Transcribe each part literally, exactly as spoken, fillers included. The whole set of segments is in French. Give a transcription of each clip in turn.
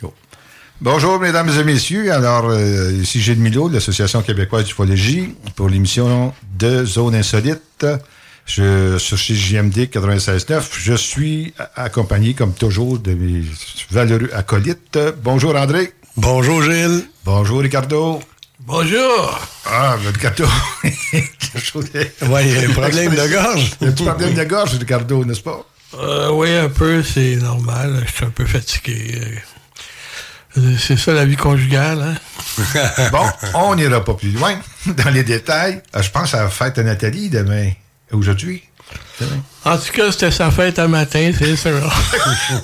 Cool. Bonjour mesdames et messieurs, alors euh, ici Gilles Milot de l'Association québécoise d'Ufologie pour l'émission de Zone Insolite je, sur C J M D quatre-vingt-seize neuf. Je suis accompagné comme toujours de mes valeureux acolytes. Bonjour André. Bonjour Gilles. Bonjour Ricardo. Bonjour! Ah, Ricardo! Oui, il y a un problème de gorge. Il y a un problème de gorge, Ricardo, n'est-ce pas? Euh, oui, un peu, c'est normal. Je suis un peu fatigué. C'est ça la vie conjugale, hein? Bon, on n'ira pas plus loin dans les détails. Je pense à la fête à Nathalie demain, aujourd'hui. Demain. En tout cas, c'était sa fête un matin, c'est ça.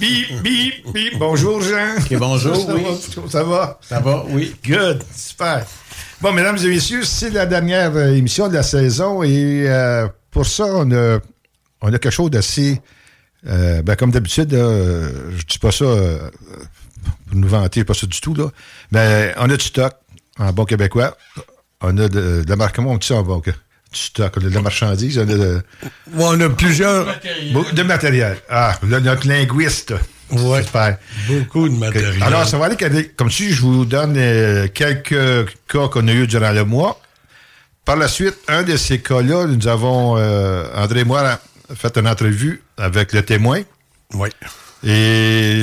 Bip, bip, bip. Bonjour, Jean. Okay, bonjour, ça, oui. Va, ça va? Ça va, oui. Good, super. Bon, mesdames et messieurs, c'est la dernière émission de la saison et euh, pour ça, on a, on a quelque chose d'assez... Euh, ben, comme d'habitude, euh, je dis pas ça euh, pour nous vanter, pas ça du tout, là. Mais on a du stock en bon québécois. On a de, de marque, comment on dit ça en bon québécois? Du stock, de la marchandise, on a de... Ouais, on a plusieurs... Matériel. De matériel. Ah, là, notre linguiste. Oui, beaucoup de matériel. Alors, ça va aller, comme si je vous donne euh, quelques cas qu'on a eu durant le mois. Par la suite, un de ces cas-là, nous avons, euh, André et moi, fait une entrevue avec le témoin. Oui. Et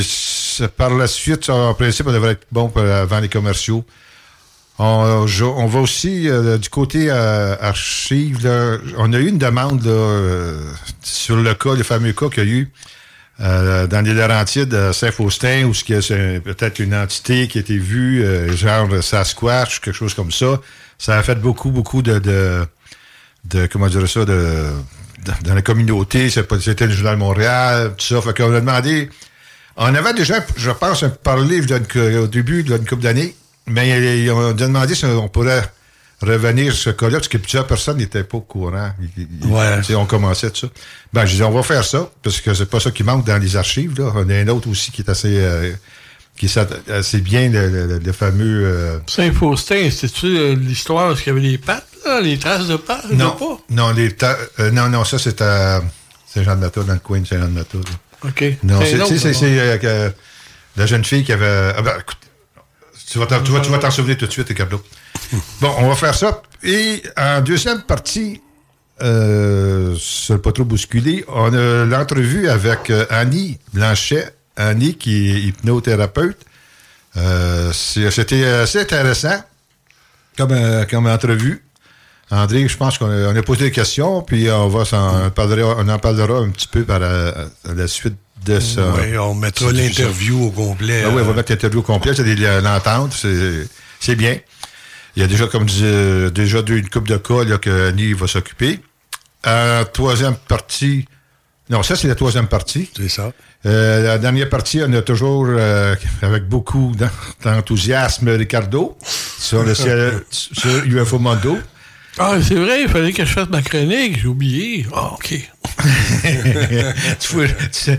par la suite, en principe, on devrait être bon pour, avant les commerciaux. On, je, on va aussi, euh, du côté euh, archive, là, on a eu une demande là, euh, sur le cas, le fameux cas qu'il y a eu euh, dans les Laurentides, à Saint-Faustin, où c'est peut-être une entité qui a été vue, euh, genre Sasquatch, quelque chose comme ça. Ça a fait beaucoup, beaucoup de... de, de comment dire ça de, de dans la communauté. C'était le Journal de Montréal, tout ça. Fait qu'on a demandé... On avait déjà, je pense, parlé au début d'une couple d'années. Mais on a demandé si on pourrait revenir sur ce cas-là, parce que plusieurs personnes n'étaient pas au courant. Ils, ouais. Ils, on commençait tout ça. Ben, je dis, on va faire ça, parce que c'est pas ça qui manque dans les archives, là. On a un autre aussi qui est assez, euh, qui sait assez bien le, le, le fameux, euh... Saint-Faustin, c'est-tu l'histoire parce qu'il y avait les pattes, là? Les traces de pattes? Non. Pas? Non, les ta... euh, non, non, ça, c'est à Saint-Jean-de-Matteau, dans le coin de Saint-Jean-de-Matteau, là. OK. Non, c'est, c'est, autre, c'est, c'est euh, euh, la jeune fille qui avait, ah ben, écoute, Tu vas, tu, vas, tu vas t'en souvenir tout de suite, Ricardo. Bon, on va faire ça. Et en deuxième partie, euh, c'est pas trop bousculé, on a l'entrevue avec Annie Blanchet. Annie, qui est hypnothérapeute. Euh, c'était assez intéressant comme, euh, comme entrevue. André, je pense qu'on a, on a posé des questions, puis on va s'en, on parlera, on en parlera un petit peu par la, à la suite. De ça. Oui, on mettra l'interview au complet. Ah oui, on va mettre l'interview au complet, c'est l'entente, c'est, c'est bien. Il y a déjà, comme je disais, déjà une couple de cas là, que Annie va s'occuper. La troisième partie... Non, ça, c'est la troisième partie. C'est ça. Euh, la dernière partie, on a toujours, euh, avec beaucoup d'enthousiasme, Ricardo, sur le ciel, sur U F O Mondo. Ah, c'est vrai, il fallait que je fasse ma chronique, j'ai oublié. Ah, oh, OK. tu, tu,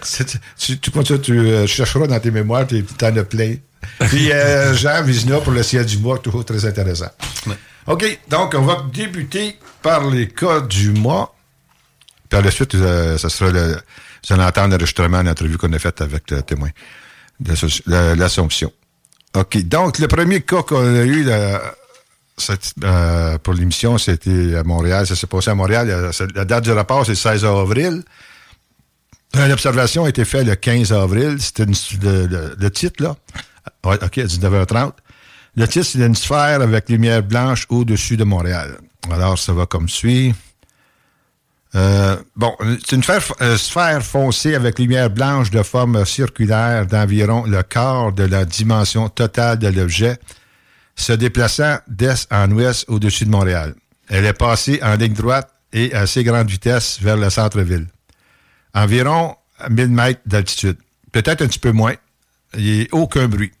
tu, tu, tu, tu chercheras dans tes mémoires, tu en as plein. Puis euh, Jean Vézina pour le ciel du mois, toujours très intéressant. OK, donc on va débuter par les cas du mois. Par la suite, euh, ça sera le, vous allez entendre l'enregistrement, l'entrevue qu'on a faite avec le témoin de la, l'Assomption. OK. Donc, le premier cas qu'on a eu là, cette, euh, pour l'émission, c'était à Montréal. Ça s'est passé à Montréal. La, la date du rapport, c'est le seize avril. L'observation a été faite le quinze avril. C'était une, le, le, le titre, là. Ouais, OK, à dix-neuf heures trente. Le titre, c'est une sphère avec lumière blanche au-dessus de Montréal. Alors, ça va comme suit. Euh, bon, c'est une sphère foncée avec lumière blanche de forme circulaire d'environ le quart de la dimension totale de l'objet, se déplaçant d'est en ouest au-dessus de Montréal. Elle est passée en ligne droite et à assez grande vitesse vers le centre-ville. Environ mille mètres d'altitude, peut-être un petit peu moins. Il n'y a aucun bruit.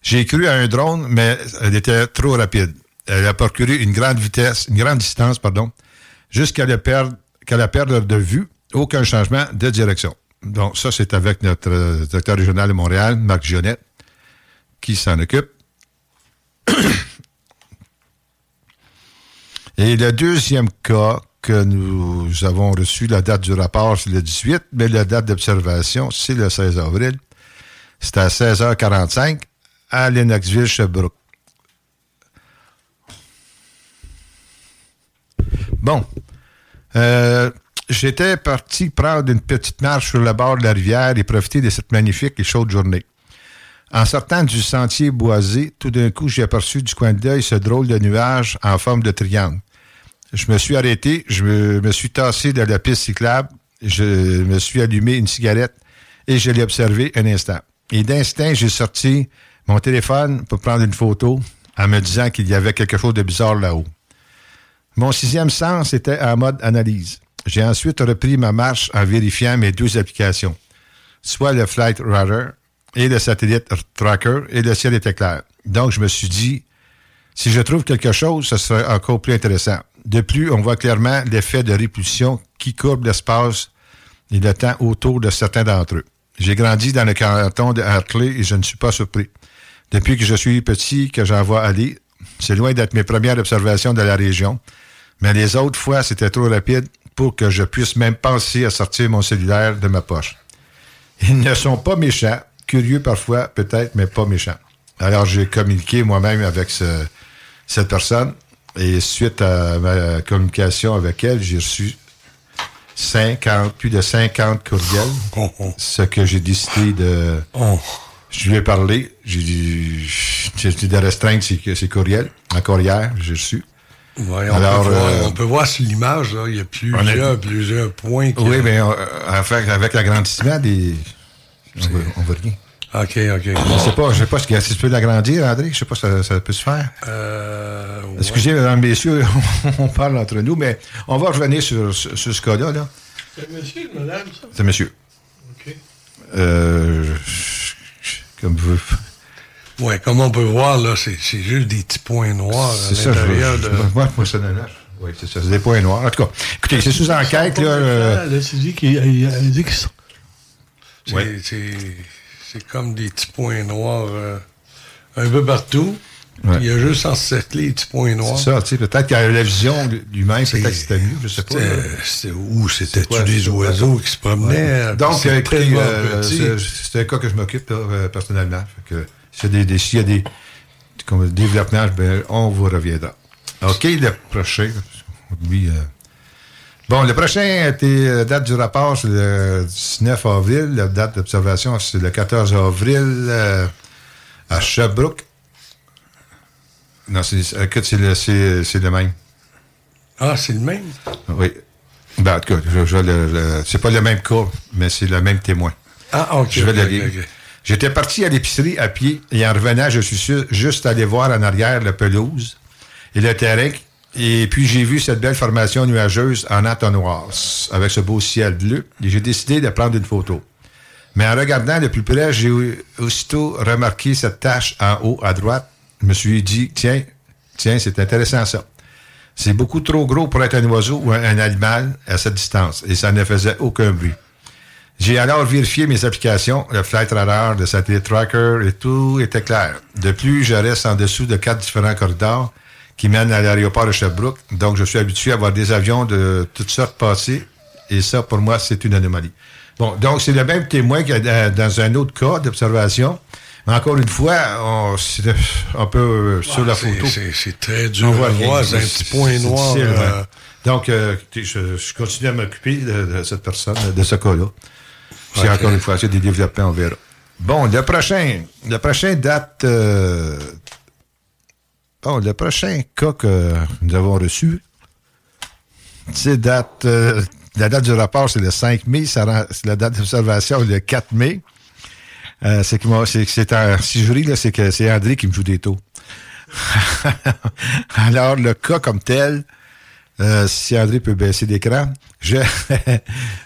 J'ai cru à un drone, mais elle était trop rapide. Elle a parcouru une grande vitesse, une grande distance, pardon, jusqu'à le perdre qu'elle a perdu de vue, aucun changement de direction. Donc, ça, c'est avec notre euh, directeur régional de Montréal, Marc Gionnet, qui s'en occupe. Et le deuxième cas que nous avons reçu, la date du rapport, c'est le dix-huit, mais la date d'observation, c'est le seize avril. C'est à seize heures quarante-cinq à Lennoxville-Sherbrooke. Bon. Euh, j'étais parti prendre une petite marche sur le bord de la rivière et profiter de cette magnifique et chaude journée. En sortant du sentier boisé, tout d'un coup, j'ai aperçu du coin de l'œil ce drôle de nuage en forme de triangle. Je me suis arrêté, je me, me suis tassé de la piste cyclable, je me suis allumé une cigarette et je l'ai observé un instant. Et d'instinct, j'ai sorti mon téléphone pour prendre une photo en me disant qu'il y avait quelque chose de bizarre là-haut. Mon sixième sens était en mode analyse. J'ai ensuite repris ma marche en vérifiant mes deux applications, soit le Flight Radar et le satellite Tracker, et le ciel était clair. Donc, je me suis dit, si je trouve quelque chose, ce sera encore plus intéressant. De plus, on voit clairement l'effet de répulsion qui courbe l'espace et le temps autour de certains d'entre eux. J'ai grandi dans le canton de Hartley et je ne suis pas surpris. Depuis que je suis petit, que j'en vois aller, c'est loin d'être mes premières observations de la région. Mais les autres fois, c'était trop rapide pour que je puisse même penser à sortir mon cellulaire de ma poche. Ils ne sont pas méchants, curieux parfois, peut-être, mais pas méchants. Alors, j'ai communiqué moi-même avec ce, cette personne et suite à ma communication avec elle, j'ai reçu cinquante, plus de cinquante courriels, oh, oh. ce que j'ai décidé de... Oh. Je lui ai parlé, j'ai dit, j'ai dit de restreindre ses, ses courriels. Encore hier, j'ai reçu. Ouais, on, Alors, peut voir, euh, on peut voir sur l'image, là, il y a plusieurs, a... plusieurs points. Qui oui, a... mais on, avec, avec l'agrandissement, des... on va rien. OK, OK. Je ne sais pas, je sais pas si tu peux l'agrandir, André. Je ne sais pas si ça, ça peut se faire. Euh, ouais. Excusez, mesdames, messieurs, on parle entre nous, mais on va revenir sur, sur, sur ce cas-là. Là. C'est monsieur, madame, ça? C'est monsieur. OK. Euh... Comme vous. Oui, comme on peut voir, là, c'est, c'est juste des petits points noirs c'est à ça, l'intérieur je, je, de... Moi, personnellement, oui, c'est ça, c'est des points noirs. En tout cas, écoutez, c'est sous enquête, là... Euh... là tu dis qu'il dit qu'ils sont... C'est, ouais. c'est, c'est comme des petits points noirs euh, un peu partout. Ouais. Il y a juste encerclé les petits points noirs. C'est ça, tu sais, peut-être qu'il y a la vision lui-même, c'est, peut-être que c'était mieux, je sais pas. Ou c'était-tu des oiseaux qui se promenaient? Ouais. Donc, c'est, écrit, euh, c'est, c'est un cas que je m'occupe, là, personnellement. Fait que, c'est des, des, s'il y a des, comme, des développements, ben, on vous reviendra. OK, le prochain. Oui, euh, bon, le prochain était la date du rapport, c'est le dix-neuf avril. La date d'observation, c'est le quatorze avril euh, à Sherbrooke. Non, c'est, c'est, le, c'est, c'est le même. Ah, c'est le même? Oui. Ben, en tout cas, je, je, le, le, c'est pas le même cas, mais c'est le même témoin. Ah, OK. Je vais okay, le lire. Okay. J'étais parti à l'épicerie à pied et en revenant, je suis sûr, juste allé voir en arrière la pelouse et le terrain. Et puis, j'ai vu cette belle formation nuageuse en entonnoir avec ce beau ciel bleu et j'ai décidé de prendre une photo. Mais en regardant de plus près, j'ai aussitôt remarqué cette tache en haut à droite. Je me suis dit, tiens, tiens, c'est intéressant ça. C'est beaucoup trop gros pour être un oiseau ou un, un animal à cette distance, et ça ne faisait aucun bruit. J'ai alors vérifié mes applications, le Flight Radar, le Satellite Tracker, et tout était clair. De plus, je reste en dessous de quatre différents corridors qui mènent à l'aéroport de Sherbrooke, donc je suis habitué à voir des avions de toutes sortes passer, et ça, pour moi, c'est une anomalie. Bon, donc c'est le même témoin que euh, dans un autre cas d'observation. Encore une fois, on, c'est un peu sur ouais, la photo. C'est, c'est très dur. On voit rien. C'est un petit point noir. Euh... Ouais. Donc, euh, je, je continue à m'occuper de, de cette personne, de ce cas-là. C'est okay. Encore une fois, c'est des développements, on verra. Bon, le prochain, le prochain date... Euh... Bon, le prochain cas que nous avons reçu, c'est date... Euh... La date du rapport, c'est le cinq mai. Ça rend, c'est la date d'observation, le quatre mai. Euh, c'est que moi, c'est que c'est un, si je ris, là, c'est que c'est André qui me joue des taux. Alors, le cas comme tel, euh, si André peut baisser l'écran, je,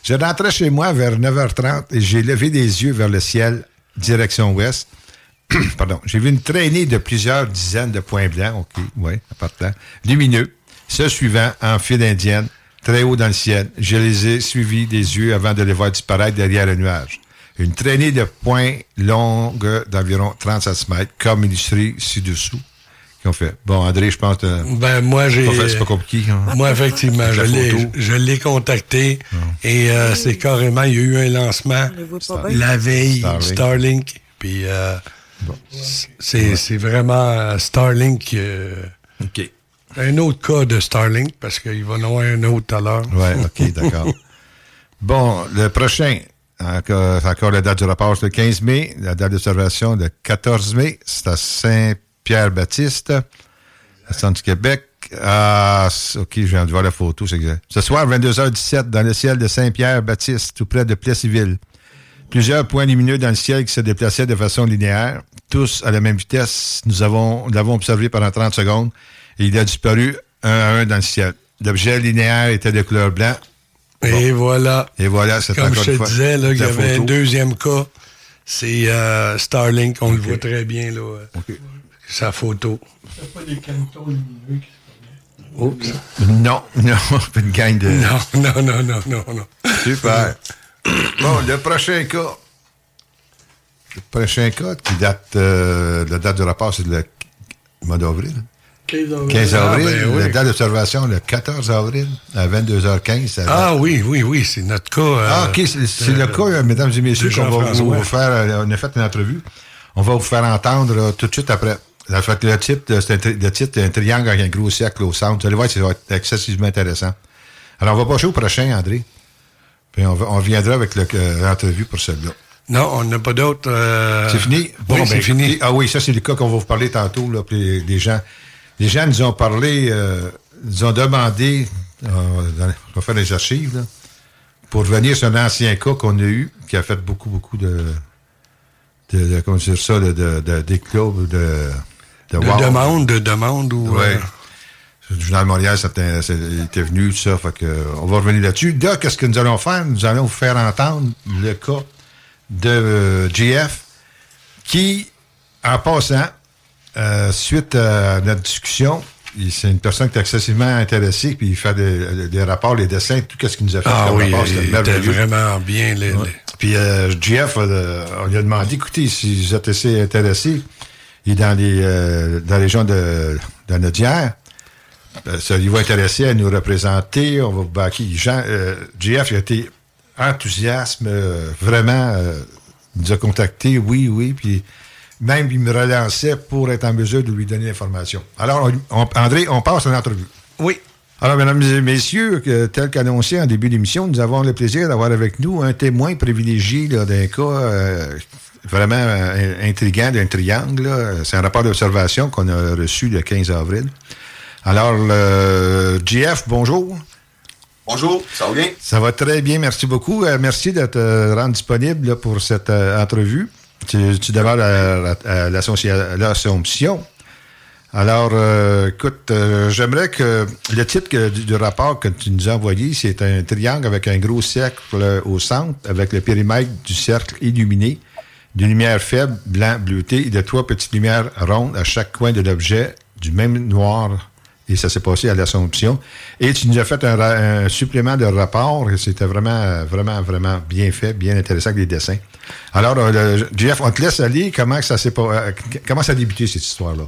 je rentrais chez moi vers neuf heures trente et j'ai levé des yeux vers le ciel, direction ouest. Pardon. J'ai vu une traînée de plusieurs dizaines de points blancs, ok, ouais, à partant, lumineux, se suivant en file indienne, très haut dans le ciel. Je les ai suivis des yeux avant de les voir disparaître derrière le nuage. Une traînée de points longue d'environ trente centimètres, comme illustré ci-dessous, qui ont fait. Bon, André, je pense que ben, moi, j'ai, pas fait, c'est pas compliqué. Hein? Moi, effectivement, je l'ai, je l'ai contacté hum. et euh, c'est carrément, il y a eu un lancement la veille, Starlink. Starlink puis euh, bon. c'est, ouais. c'est vraiment Starlink. Euh, OK. Un autre cas de Starlink, parce qu'il va en avoir un autre tout à l'heure. Oui, OK, d'accord. Bon, le prochain... Encore, encore la date du rapport, c'est le quinze mai. La date d'observation, le quatorze mai. C'est à Saint-Pierre-Baptiste, à centre du Québec. Ah, OK, je viens de voir la photo, c'est exact. Ce soir, vingt-deux heures dix-sept, dans le ciel de Saint-Pierre-Baptiste, tout près de Plessisville. Plusieurs points lumineux dans le ciel qui se déplaçaient de façon linéaire, tous à la même vitesse. Nous avons, l'avons observé pendant trente secondes et il a disparu un à un dans le ciel. L'objet linéaire était de couleur blanc. Bon. Et voilà. Et voilà, c'est comme je te disais, là, il y avait photo. Un deuxième cas, c'est euh, Starlink, on okay. le voit très bien, là. Okay. Sa photo. C'est pas des canetons lumineux qui se promènent. Oups. Non, non, pas une gang de... Non, non, non, non, non, non. Super. Bon, le prochain cas. Le prochain cas qui date, euh, la date du rapport, c'est le mois d'avril. quinze avril, ah, ben, oui. La date d'observation, le quatorze avril, à vingt-deux heures quinze. À ah la... oui, oui, oui, c'est notre cas. Euh, ah, OK, c'est, c'est euh, le cas, euh, mesdames et messieurs, qu'on va vous, vous faire, euh, on a fait une entrevue, on va vous faire entendre euh, tout de suite après. En fait, le titre, c'est un, tri- le titre, un triangle avec un gros cercle au centre. Vous allez voir, ça va être excessivement intéressant. Alors, on va passer au prochain, André, puis on, va, on viendra avec le, euh, l'entrevue pour celle-là. Non, on n'a pas d'autres. Euh... C'est fini? Bon, oui, c'est ben, fini. Ah oui, ça, c'est le cas qu'on va vous parler tantôt, là, pour les, les gens... Les gens nous ont parlé, euh, nous ont demandé, euh, dans, on va faire les archives, là, pour revenir sur un ancien cas qu'on a eu, qui a fait beaucoup, beaucoup de, de, de comment dire ça, de, de, de, d'éclats, de, de, de, de demandes, de demandes, ou... Ouais. Euh... Le Journal de Montréal, c'était, c'était venu, tout ça, fait que, on va revenir là-dessus. Là, qu'est-ce que nous allons faire? Nous allons vous faire entendre le cas de euh, J F, qui, en passant, Euh, suite à notre discussion, il, c'est une personne qui est excessivement intéressée, puis il fait des, des rapports, les dessins, tout ce qu'il nous a fait. Ah comme oui, rapport, il, il était vraiment bien. Les, ouais. les... Puis euh, J F, euh, on lui a demandé, écoutez, si vous êtes assez intéressé, il est dans les euh, dans les gens de dans notre hier, ben, ça lui va intéresser à nous représenter, on va vous baquer. Jean, euh, J F, il a été enthousiasme, euh, vraiment, euh, il nous a contactés, oui, oui, puis même, il me relançait pour être en mesure de lui donner l'information. Alors, on, on, André, on passe à l'entrevue. Oui. Alors, mesdames et messieurs, que, tel qu'annoncé en début d'émission, nous avons le plaisir d'avoir avec nous un témoin privilégié là, d'un cas euh, vraiment euh, intriguant, d'un triangle. Là. C'est un rapport d'observation qu'on a reçu le quinze avril. Alors, euh, J F, bonjour. Bonjour, ça va bien? Ça va très bien, merci beaucoup. Euh, merci de te rendre disponible là, pour cette euh, entrevue. Tu, tu demandes à, à, à l'Assomption. Alors, euh, écoute, euh, j'aimerais que le titre que, du, du rapport que tu nous as envoyé, c'est un triangle avec un gros cercle au centre, avec le périmètre du cercle illuminé, d'une lumière faible, blanc, bleutée, et de trois petites lumières rondes à chaque coin de l'objet, du même noir, et ça s'est passé à l'Assomption. Et tu nous as fait un, un supplément de rapport, et c'était vraiment, vraiment, vraiment bien fait, bien intéressant avec les dessins. Alors, euh, Jeff, on te laisse aller. Comment ça s'est euh, comment ça a débuté, cette histoire-là?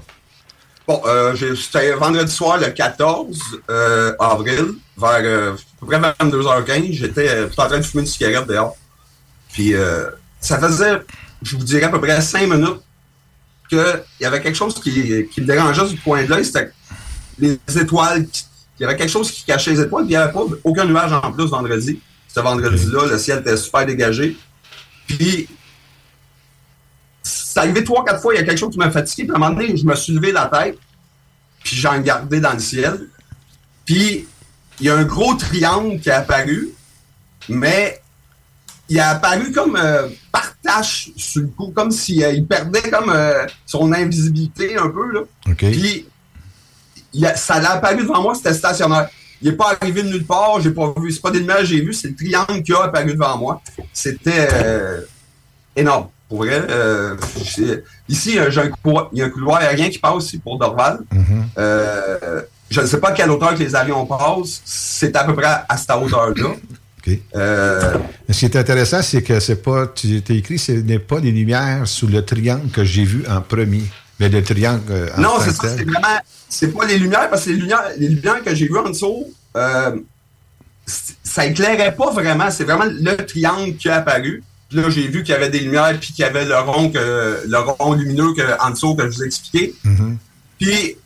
Bon, euh, c'était vendredi soir, le quatorze euh, avril, vers euh, à peu près vingt-deux heures quinze. J'étais euh, en train de fumer une cigarette dehors. Puis, euh, ça faisait, je vous dirais, à peu près cinq minutes qu'il y avait quelque chose qui, qui me dérangeait du point de l'œil. C'était les étoiles. Il y avait quelque chose qui cachait les étoiles. Puis, il n'y avait pas aucun nuage en plus vendredi. Ce vendredi-là, le ciel était super dégagé. Puis, c'est arrivé trois, quatre fois, il y a quelque chose qui m'a fatigué. Puis à un moment donné, je me suis levé la tête, puis j'en regardais dans le ciel. Puis il y a un gros triangle qui est apparu, mais il est apparu comme euh, par tâche sur le coup, comme s'il euh, il perdait comme euh, son invisibilité un peu, là. Okay. Puis il a, ça l'a apparu devant moi, c'était stationnaire. Il n'est pas arrivé de nulle part, j'ai pas vu, c'est pas des lumières que j'ai vu, c'est le triangle qui a apparu devant moi. C'était euh, énorme. Pour vrai, euh, ici, j'ai un couloir, il y a un couloir aérien qui passe ici pour Dorval. Mm-hmm. Euh, je ne sais pas à quelle hauteur que les avions passent. C'est à peu près à cette hauteur-là. Okay. Euh, ce qui est intéressant, c'est que c'est pas, tu t'es écrit, ce n'est pas des lumières sous le triangle que j'ai vu en premier. Mais le triangle euh, en non, c'est ça. Tel. C'est vraiment, c'est pas les lumières, parce que les lumières, les lumières que j'ai vues en dessous, euh, ça éclairait pas vraiment. C'est vraiment le triangle qui a apparu. Là, j'ai vu qu'il y avait des lumières, puis qu'il y avait le rond, que, le rond lumineux que, en dessous que je vous ai expliqué. Mm-hmm. Puis,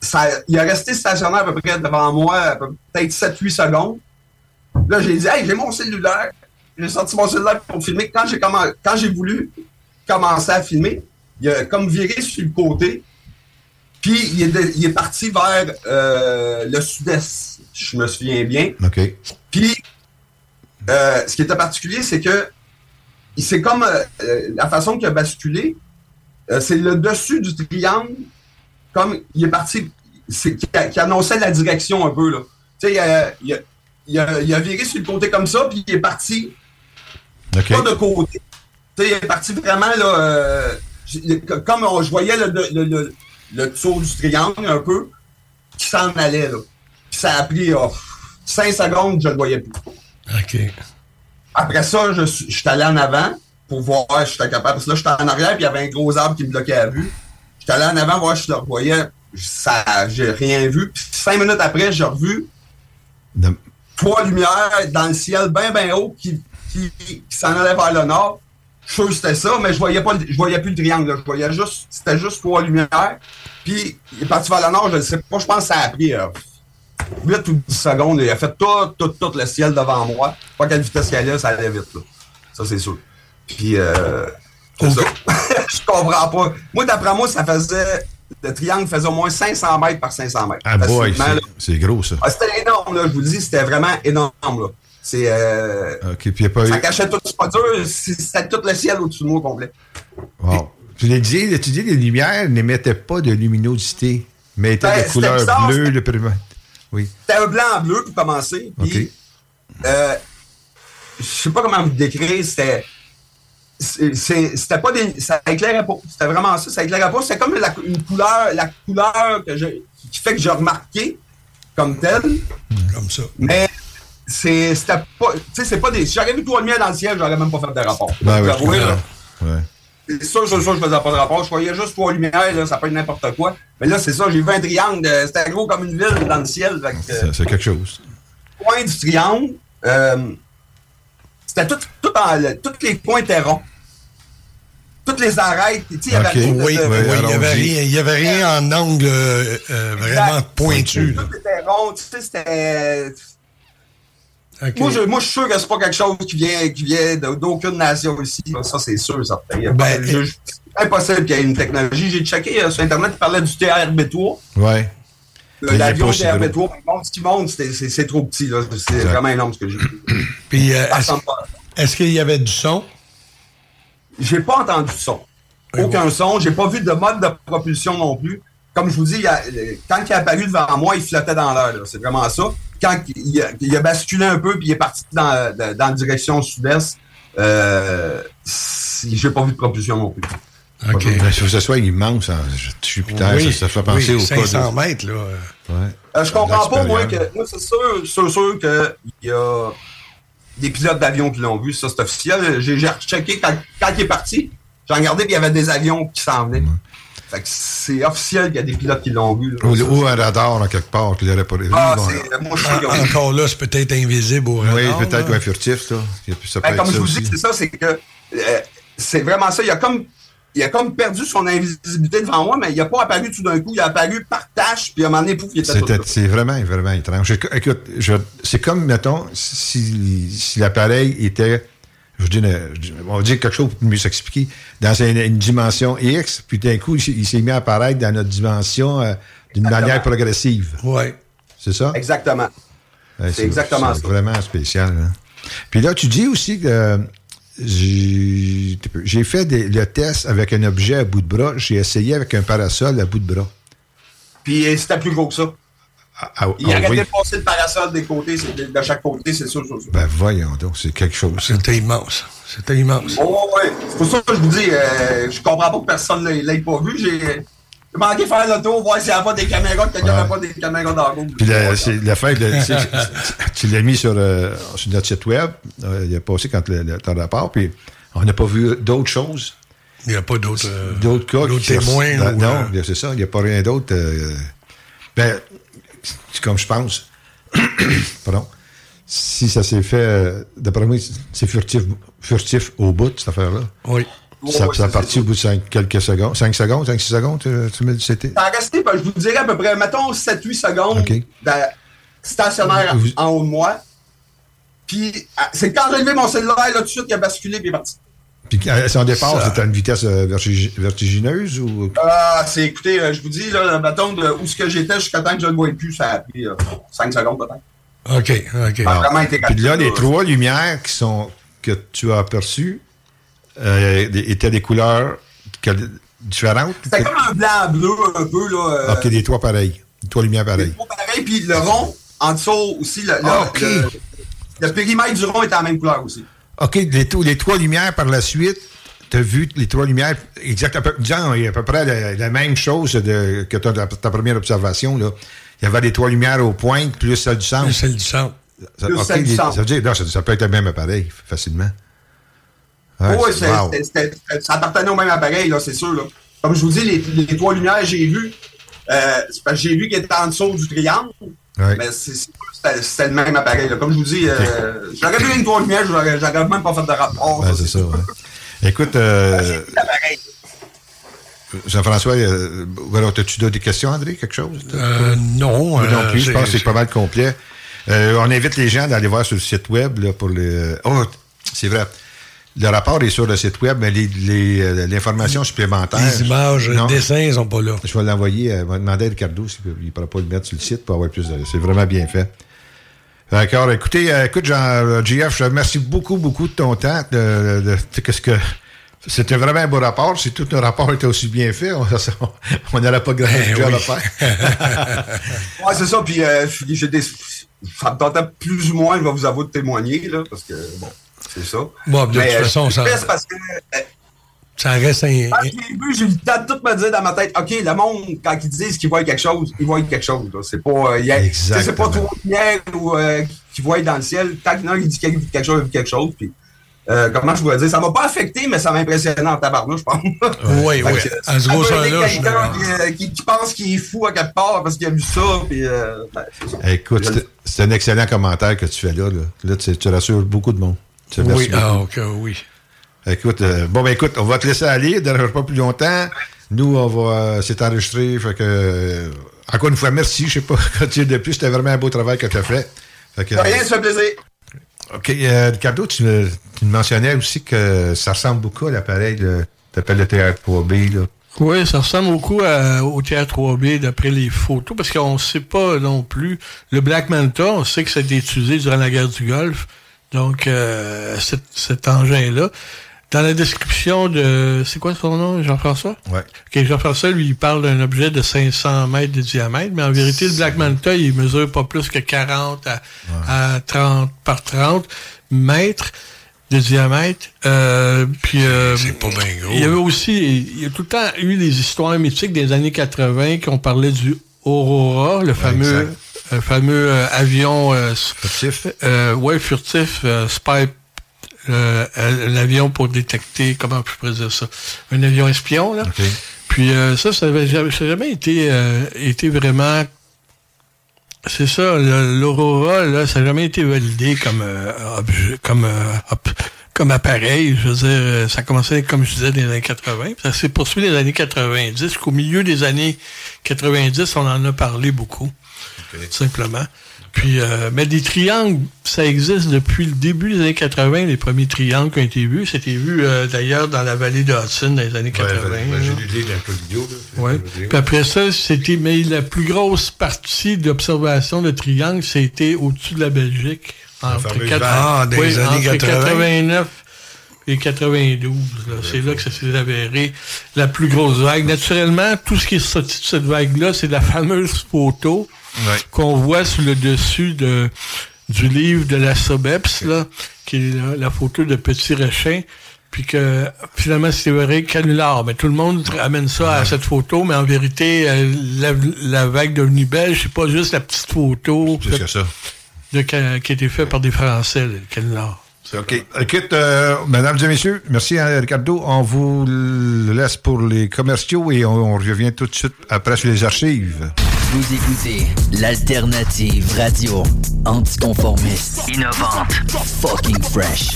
ça, il a resté stationnaire à peu près devant moi, peut-être sept à huit secondes. Là, j'ai dit, hey, j'ai mon cellulaire. J'ai sorti mon cellulaire pour filmer. Quand j'ai, comm- quand j'ai voulu commencer à filmer, il a comme viré sur le côté, puis il est, de, il est parti vers euh, le sud-est, je me souviens bien. OK. Puis, Euh, ce qui était particulier, c'est que c'est comme euh, la façon qu'il a basculé, euh, c'est le dessus du triangle, comme il est parti, c'est, qui, a, qui annonçait la direction un peu, là. Tu sais, il a, il, a, il, a, il a viré sur le côté comme ça, puis il est parti okay. Pas de côté. Tu sais, il est parti vraiment, là, euh, comme on, je voyais le, le, le, le tour du triangle un peu, qui s'en allait, là. Puis ça a pris oh, cinq secondes, je ne le voyais plus. Okay. Après ça, je, je suis allé en avant pour voir si j'étais capable. Parce que là, j'étais en arrière, puis il y avait un gros arbre qui me bloquait la vue. J'étais allé en avant voir si je le revoyais. Ça, j'ai rien vu. Puis cinq minutes après, j'ai revu de... trois lumières dans le ciel, bien, bien haut, qui, qui, qui s'en allaient vers le nord. Je suis sûr que c'était ça, mais je voyais pas, je voyais plus le triangle. Là. Je voyais juste, c'était juste trois lumières. Puis il est parti vers le nord, je ne sais pas, je pense que ça a pris... Euh, huit ou dix secondes, il a fait tout, tout, tout le ciel devant moi. Pas qu'à la vitesse qu'elle a, ça allait vite. Là. Ça, c'est sûr. Puis, euh, c'est ça. Je comprends pas. Moi, d'après moi, ça faisait... Le triangle faisait au moins cinq cents mètres par cinq cents mètres. Ah boy, c'est, c'est gros, ça. Ah, c'était énorme, là, je vous le dis. C'était vraiment énorme. Là. C'est, euh, okay, puis y a pas ça eu... cachait tout ce pas dur. C'était tout le ciel au-dessus de moi, complet. Wow. Puis, tu l'as dit, tu dis, les lumières n'émettaient pas de luminosité, mais étaient ben, de couleur bleue, le primaire. Oui. C'était un blanc-bleu pour commencer. Puis, okay. euh, je sais pas comment vous décrire. C'était, c'est, c'était pas des, ça éclairait pas. C'était vraiment ça. Ça éclairait pas. C'était comme la, une couleur, la couleur que je, qui fait que j'ai remarqué comme telle. Comme ça. Mais c'est, c'était pas, tu sais, c'est pas des. Si j'aurais vu trois lumières dans le ciel, j'aurais même pas fait de rapport. Ben oui, avouer, là. Ouais. C'est sûr, c'est sûr, je faisais pas de rapport. Je voyais juste trois lumières, là, ça peut être n'importe quoi. Mais là, c'est ça, j'ai vu un triangle. De, c'était gros comme une ville dans le ciel. Fait que, c'est, c'est quelque chose. Le coin du triangle, euh, c'était tout, tout en... Tous les coins étaient ronds. Toutes les arêtes. Il n'y avait rien en angle euh, euh, vraiment pointu. Tout était rond. Tu sais, c'était... Okay. Moi, je, moi, je suis sûr que c'est pas quelque chose qui vient, qui vient d'aucune nation ici. Ça, c'est sûr, certain. Ben, je, je, c'est impossible qu'il y ait une technologie. J'ai checké euh, sur Internet, il parlait du T R B trois. Oui. L'avion T R B trois, ce qui monte, c'est, c'est, c'est trop petit. Là. C'est exact. Vraiment énorme ce que j'ai vu. Puis, euh, est-ce, est-ce qu'il y avait du son? j'ai pas entendu de son. Aucun oui. son. J'ai pas vu de mode de propulsion non plus. Comme je vous dis, il a, quand il est apparu devant moi, il flottait dans l'air. Là. C'est vraiment ça. Quand il a, il a basculé un peu puis il est parti dans, dans la direction sud-est, euh, j'ai pas vu de propulsion non plus. OK. Mais que ce soit immense, hein, Jupiter, oui, ça, ça fait penser oui, au cinq cents mètres, là. Ouais. Euh, je comprends pas, moi, que. Moi, c'est sûr, sûr, sûr qu'il y a des pilotes d'avions qui l'ont vu, ça, c'est officiel. J'ai, j'ai checké quand, quand il est parti, j'ai regardé qu'il y avait des avions qui s'en venaient. Ouais. Fait que c'est officiel qu'il y a des pilotes qui l'ont vu. Là, ou, ou un radar, là, quelque part, qu'il n'aurait pas vu. Ah, bon, c'est, moi, je sais ah, encore là, c'est peut-être invisible au radar. Oui, peut-être là. Un furtif, ça. Ça ben, comme ça je vous aussi. Dis, c'est ça, c'est que. Euh, c'est vraiment ça. Il y a comme. Il a comme perdu son invisibilité devant moi, mais il n'a pas apparu tout d'un coup. Il a apparu par tâche, puis à un moment donné, pouf, il était tout là. C'est vraiment, vraiment étrange. Écoute, je, c'est comme, mettons, si, si l'appareil était, je dis, on va dire quelque chose pour mieux s'expliquer, dans une, une dimension X, puis d'un coup, il, il s'est mis à apparaître dans notre dimension euh, d'une exactement. Manière progressive. Oui. C'est ça? Exactement. Ouais, c'est, c'est exactement c'est ça. C'est vraiment spécial. Hein? Puis là, tu dis aussi que... J'ai, j'ai fait des, le test avec un objet à bout de bras. J'ai essayé avec un parasol à bout de bras. Puis c'était plus gros que ça. Ah, ah, il arrêtait de passer le parasol des côtés, c'est, de, de chaque côté, c'est sûr, sûr, sûr. Ben voyons donc, c'est quelque chose. C'était immense. C'était immense. Oh, oui, c'est pour ça que je vous dis, euh, je comprends pas que personne ne l'ait pas vu. J'ai... J'ai manqué faire l'auto, voir s'il n'y avait pas des caméras, que quelqu'un n'avait pas des caméras dans le groupe. Puis la, c'est, la fin, de, c'est, tu l'as mis sur, euh, sur notre site web, euh, il a passé quand le, le, ton rapport, puis on n'a pas vu d'autres choses. Il n'y a pas d'autres, euh, d'autres cas. D'autres qui, témoins. Dans, ou, non, euh, c'est ça, il n'y a pas rien d'autre. Euh, ben, c'est comme je pense, pardon, si ça s'est fait, euh, d'après moi, c'est furtif, furtif au bout, cette affaire-là. Oui. Ça, oh, ça a parti au bout de cinq, quelques secondes. cinq secondes, cinq six secondes, tu, tu me dis c'était? Ça a resté, je vous dirais à peu près, mettons, sept huit secondes okay. stationnaire vous... en haut de moi. Puis, c'est quand j'ai levé mon cellulaire, là, tout de suite, il a basculé, puis il est parti. Puis, son départ, ça... c'était à une vitesse vertigineuse ou? Ah, c'est, écoutez, je vous dis, là, mettons, de où ce que j'étais jusqu'à temps que je ne le voie plus, ça a pris euh, cinq secondes, peut-être. OK, OK. Ça a vraiment été rapide. Puis là, les trois lumières qui sont, que tu as aperçues, Euh, étaient des couleurs que, différentes? C'était comme un blanc bleu, un peu. Là. OK, des toits pareils. Des toits lumière pareils. Des toits pareils, puis le rond, en dessous aussi. Le, ah, le, okay. le, le périmètre du rond était la même couleur aussi. OK, les, to- les toits lumières par la suite, tu as vu les trois lumières exactement. Jean, il y a à peu près la, la même chose de, que ta, ta première observation. Là. Il y avait les trois lumières aux pointes, plus celle du centre. Plus celle du centre. Ça, plus okay, celle du centre. Ça veut dire, non, ça, ça peut être le même appareil, facilement. Ouais, oui, c'est, wow. c'est, c'est, c'est, ça appartenait au même appareil, là, c'est sûr. Là. Comme je vous dis, les, les trois lumières, j'ai vu, euh, c'est parce que j'ai vu qu'il était en dessous du triangle, ouais. mais c'est, c'est, c'était, c'était le même appareil. Là. Comme je vous dis, euh, j'aurais vu les trois lumières, j'aurais, j'aurais même pas fait de rapport. Ben, ça, c'est, c'est ça, ouais. Écoute, euh, Jean-François, euh, alors, t'as-tu d'autres questions, André, quelque chose? Euh, non. Euh, non plus, je pense que c'est pas mal complet. Euh, on invite les gens d'aller voir sur le site web là, pour les... Oh, c'est vrai. Le rapport est sur le site web, mais les, les, l'information supplémentaire... Les images, non, les dessins, ils sont pas là. Je vais l'envoyer, je vais demander à Ricardo s'il ne pourra pas le mettre sur le site pour avoir plus de... C'est vraiment bien fait. D'accord. Écoutez, écoute, Jean, J F, je te remercie beaucoup, beaucoup de ton temps. De, de, de, qu'est-ce que... C'était vraiment un beau rapport. Si tout nos rapports était aussi bien fait, on n'aurait pas grand-chose ben oui. à faire. Oui, c'est ça. Puis, euh, j'ai des... ça me tentait plus ou moins, je vais vous avouer, de témoigner, là, parce que, bon... C'est ça. Bon, de mais, toute euh, façon, ça. Parce que, euh, ça reste un. Quand j'ai vu, j'ai eu le temps de tout me dire dans ma tête, OK, le monde, quand ils disent qu'ils voient quelque chose, ils voient quelque chose. Là. C'est pas. Euh, a, c'est pas trop lumière ou euh, qu'ils voient dans le ciel. Quand il y en a qui dit quelque chose, il dit quelque chose. Puis, euh, comment je pourrais dire, ça m'a pas affecté, mais ça m'a impressionné en tabarnouche, je pense. Oui, oui. En ce gros sens là, quelqu'un je... qui, qui pense qu'il est fou à quelque part parce qu'il a vu ça. Puis, euh, ben, c'est ça. Écoute, c'est, c'est un excellent commentaire que tu fais là. Là, là tu, tu rassures beaucoup de monde. Oui, ah, okay, oui. Écoute, euh, bon, ben écoute, on va te laisser aller, ne pas plus longtemps. Nous, on va euh, c'est enregistré. Fait que, euh, encore une fois, merci. Je sais pas quoi dire de plus. C'était vraiment un beau travail que tu as fait. Fait que, rien, ça fait plaisir. OK. Euh, Ricardo, tu me, tu me mentionnais aussi que ça ressemble beaucoup à l'appareil, tu appelles le T R trois B, là. Oui, ça ressemble beaucoup à, au T R trois B d'après les photos, parce qu'on ne sait pas non plus. Le Black Manta, on sait que ça a été utilisé durant la guerre du Golfe. Donc, euh, cet, cet engin-là. Dans la description de... C'est quoi son nom, Jean-François? Ouais. OK, Jean-François, lui, il parle d'un objet de cinq cents mètres de diamètre, mais en vérité, le Black Manta, il mesure pas plus que quarante à trente par trente mètres de diamètre. Euh, puis, euh, c'est pas bien gros. Il y avait aussi... Il y a tout le temps eu des histoires mythiques des années quatre-vingt qui ont parlé du Aurora, le fameux... Ouais, le fameux euh, avion euh, furtif, euh, ouais, furtif euh, spy, euh, un avion pour détecter, comment je pourrais dire ça, un avion espion, là. Okay. Puis euh, ça, ça n'avait jamais, jamais été, euh, été vraiment, c'est ça, le, l'Aurora, là, ça n'a jamais été validé comme euh, objet, comme euh, hop, comme appareil. Je veux dire, ça commençait, comme je disais, dans les années quatre-vingt, puis ça s'est poursuivi dans les années quatre-vingt-dix, jusqu'au milieu des années quatre-vingt-dix, on en a parlé beaucoup. Okay. Tout simplement. Puis, euh, mais des triangles, ça existe depuis le début des années quatre-vingt. Les premiers triangles qui ont été vus, c'était vu euh, d'ailleurs dans la vallée de Hudson dans les années quatre-vingt. Ouais, ben, j'ai lu le vidéo. Oui. Puis après ça, c'était, mais la plus grosse partie d'observation de triangles, c'était au-dessus de la Belgique. Entre, quatre, ah, dans oui, les années entre quatre-vingt-neuf et quatre-vingt-douze. Là. Ouais, c'est ouais. là que ça s'est avéré la plus grosse vague. Naturellement, tout ce qui est sorti de cette vague-là, c'est la fameuse photo. Ouais. Qu'on voit sur le dessus de, du livre de la S O B E P S, là, qui est la, la photo de Petit Rechin, puis que finalement c'était vrai canular. Mais tout le monde amène ça ouais. à cette photo, mais en vérité, la, la vague devenue belge, c'est pas juste la petite photo fait, ça. De, qui a été faite ouais. par des Français, le canular. OK. Écoute, euh, mesdames et messieurs, merci hein, Ricardo. On vous laisse pour les commerciaux et on, on revient tout de suite après sur les archives. Vous écoutez l'alternative radio anticonformiste, innovante, fucking fresh.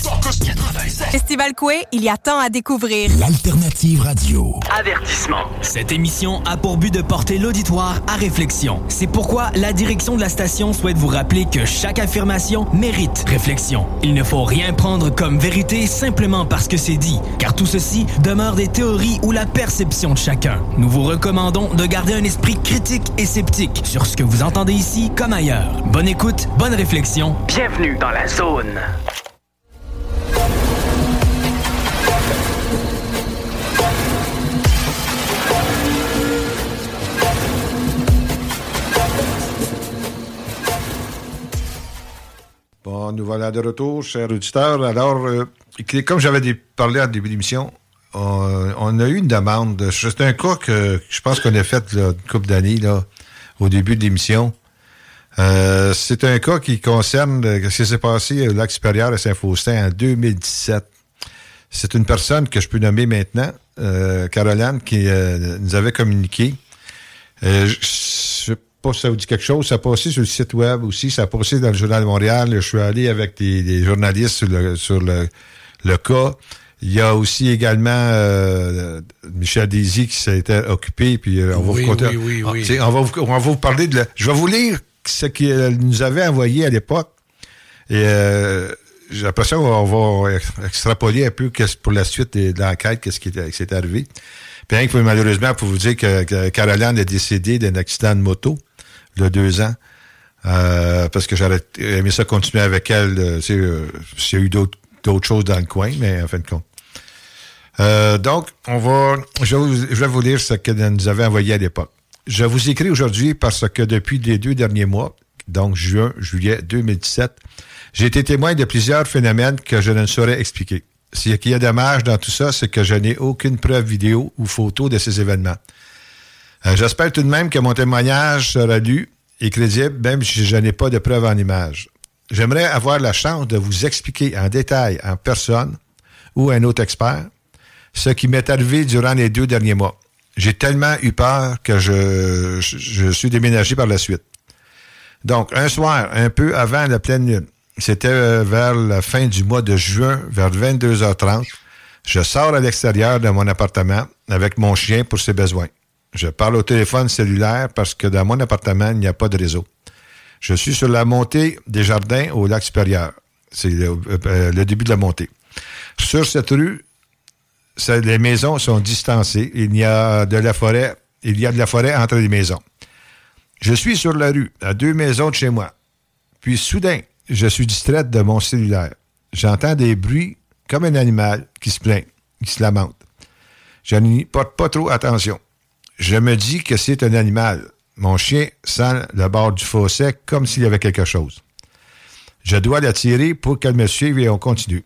Festival Coué, il y a tant à découvrir. L'alternative radio. Avertissement. Cette émission a pour but de porter l'auditoire à réflexion. C'est pourquoi la direction de la station souhaite vous rappeler que chaque affirmation mérite réflexion. Il ne faut rien prendre comme vérité simplement parce que c'est dit, car tout ceci demeure des théories ou la perception de chacun. Nous vous recommandons de garder un esprit critique et sceptique sur ce que vous entendez ici comme ailleurs. Bonne écoute, bonne réflexion. Bienvenue dans la zone. Bon, nous voilà de retour, chers auditeurs. Alors, euh, comme j'avais parlé en début d'émission, on, on a eu une demande. C'est un cas que je pense qu'on a fait là, une couple d'années, là. Au début de l'émission. Euh, c'est un cas qui concerne le, ce qui s'est passé au lac supérieur à Saint-Faustin en deux mille dix-sept. C'est une personne que je peux nommer maintenant, euh, Caroline, qui euh, nous avait communiqué. Euh, je sais pas si ça vous dit quelque chose. Ça a passé sur le site web aussi. Ça a passé dans le Journal de Montréal. Je suis allé avec des, des journalistes sur le, sur le, le cas. Il y a aussi également euh, Michel Désy qui s'était occupé, puis on va, oui, vous, oui, oui, oui. On, va vous, on va vous parler de... La, je vais vous lire ce qu'il nous avait envoyé à l'époque. Et euh, après ça, on va, on va extrapoler un peu pour la suite de, de l'enquête, qu'est-ce qui s'est arrivé. Puis rien que malheureusement, pour vous dire que, que Caroline est décédée d'un accident de moto il y a deux ans. Euh, parce que j'aurais aimé ça continuer avec elle, euh, tu sais, euh, s'il y a eu d'autres d'autres choses dans le coin, mais en fin de compte. Euh, donc, on va, je, vous, je vais vous lire ce que nous avait envoyé à l'époque. Je vous écris aujourd'hui parce que depuis les deux derniers mois, donc juin, juillet deux mille dix-sept, j'ai été témoin de plusieurs phénomènes que je ne saurais expliquer. Ce qui est dommage dans tout ça, c'est que je n'ai aucune preuve vidéo ou photo de ces événements. Euh, j'espère tout de même que mon témoignage sera lu et crédible, même si je n'ai pas de preuve en images. J'aimerais avoir la chance de vous expliquer en détail, en personne ou un autre expert, ce qui m'est arrivé durant les deux derniers mois. J'ai tellement eu peur que je, je, je suis déménagé par la suite. Donc, un soir, un peu avant la pleine lune, c'était vers la fin du mois de juin, vers vingt-deux heures trente, je sors à l'extérieur de mon appartement avec mon chien pour ses besoins. Je parle au téléphone cellulaire parce que dans mon appartement, il n'y a pas de réseau. Je suis sur la montée des jardins au lac supérieur. C'est le, euh, le début de la montée. Sur cette rue, ça, les maisons sont distancées. Il y a de la forêt, il y a de la forêt entre les maisons. Je suis sur la rue, à deux maisons de chez moi. Puis soudain, je suis distraite de mon cellulaire. J'entends des bruits comme un animal qui se plaint, qui se lamente. Je n'y porte pas trop attention. Je me dis que c'est un animal. Mon chien sent le bord du fossé comme s'il y avait quelque chose. Je dois l'attirer pour qu'elle me suive et on continue.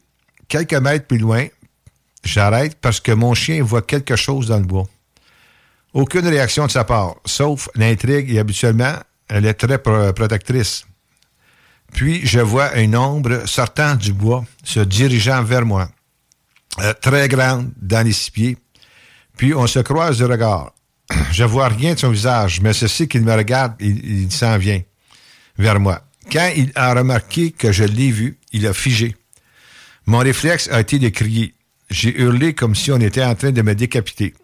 Quelques mètres plus loin, j'arrête parce que mon chien voit quelque chose dans le bois. Aucune réaction de sa part, sauf l'intrigue et habituellement, elle est très pro- protectrice. Puis, je vois une ombre sortant du bois, se dirigeant vers moi. Euh, très grande, dans les six pieds. Puis, on se croise de regard. Je vois rien de son visage, mais ceci qu'il me regarde, il, il s'en vient vers moi. Quand il a remarqué que je l'ai vu, il a figé. Mon réflexe a été de crier. J'ai hurlé comme si on était en train de me décapiter.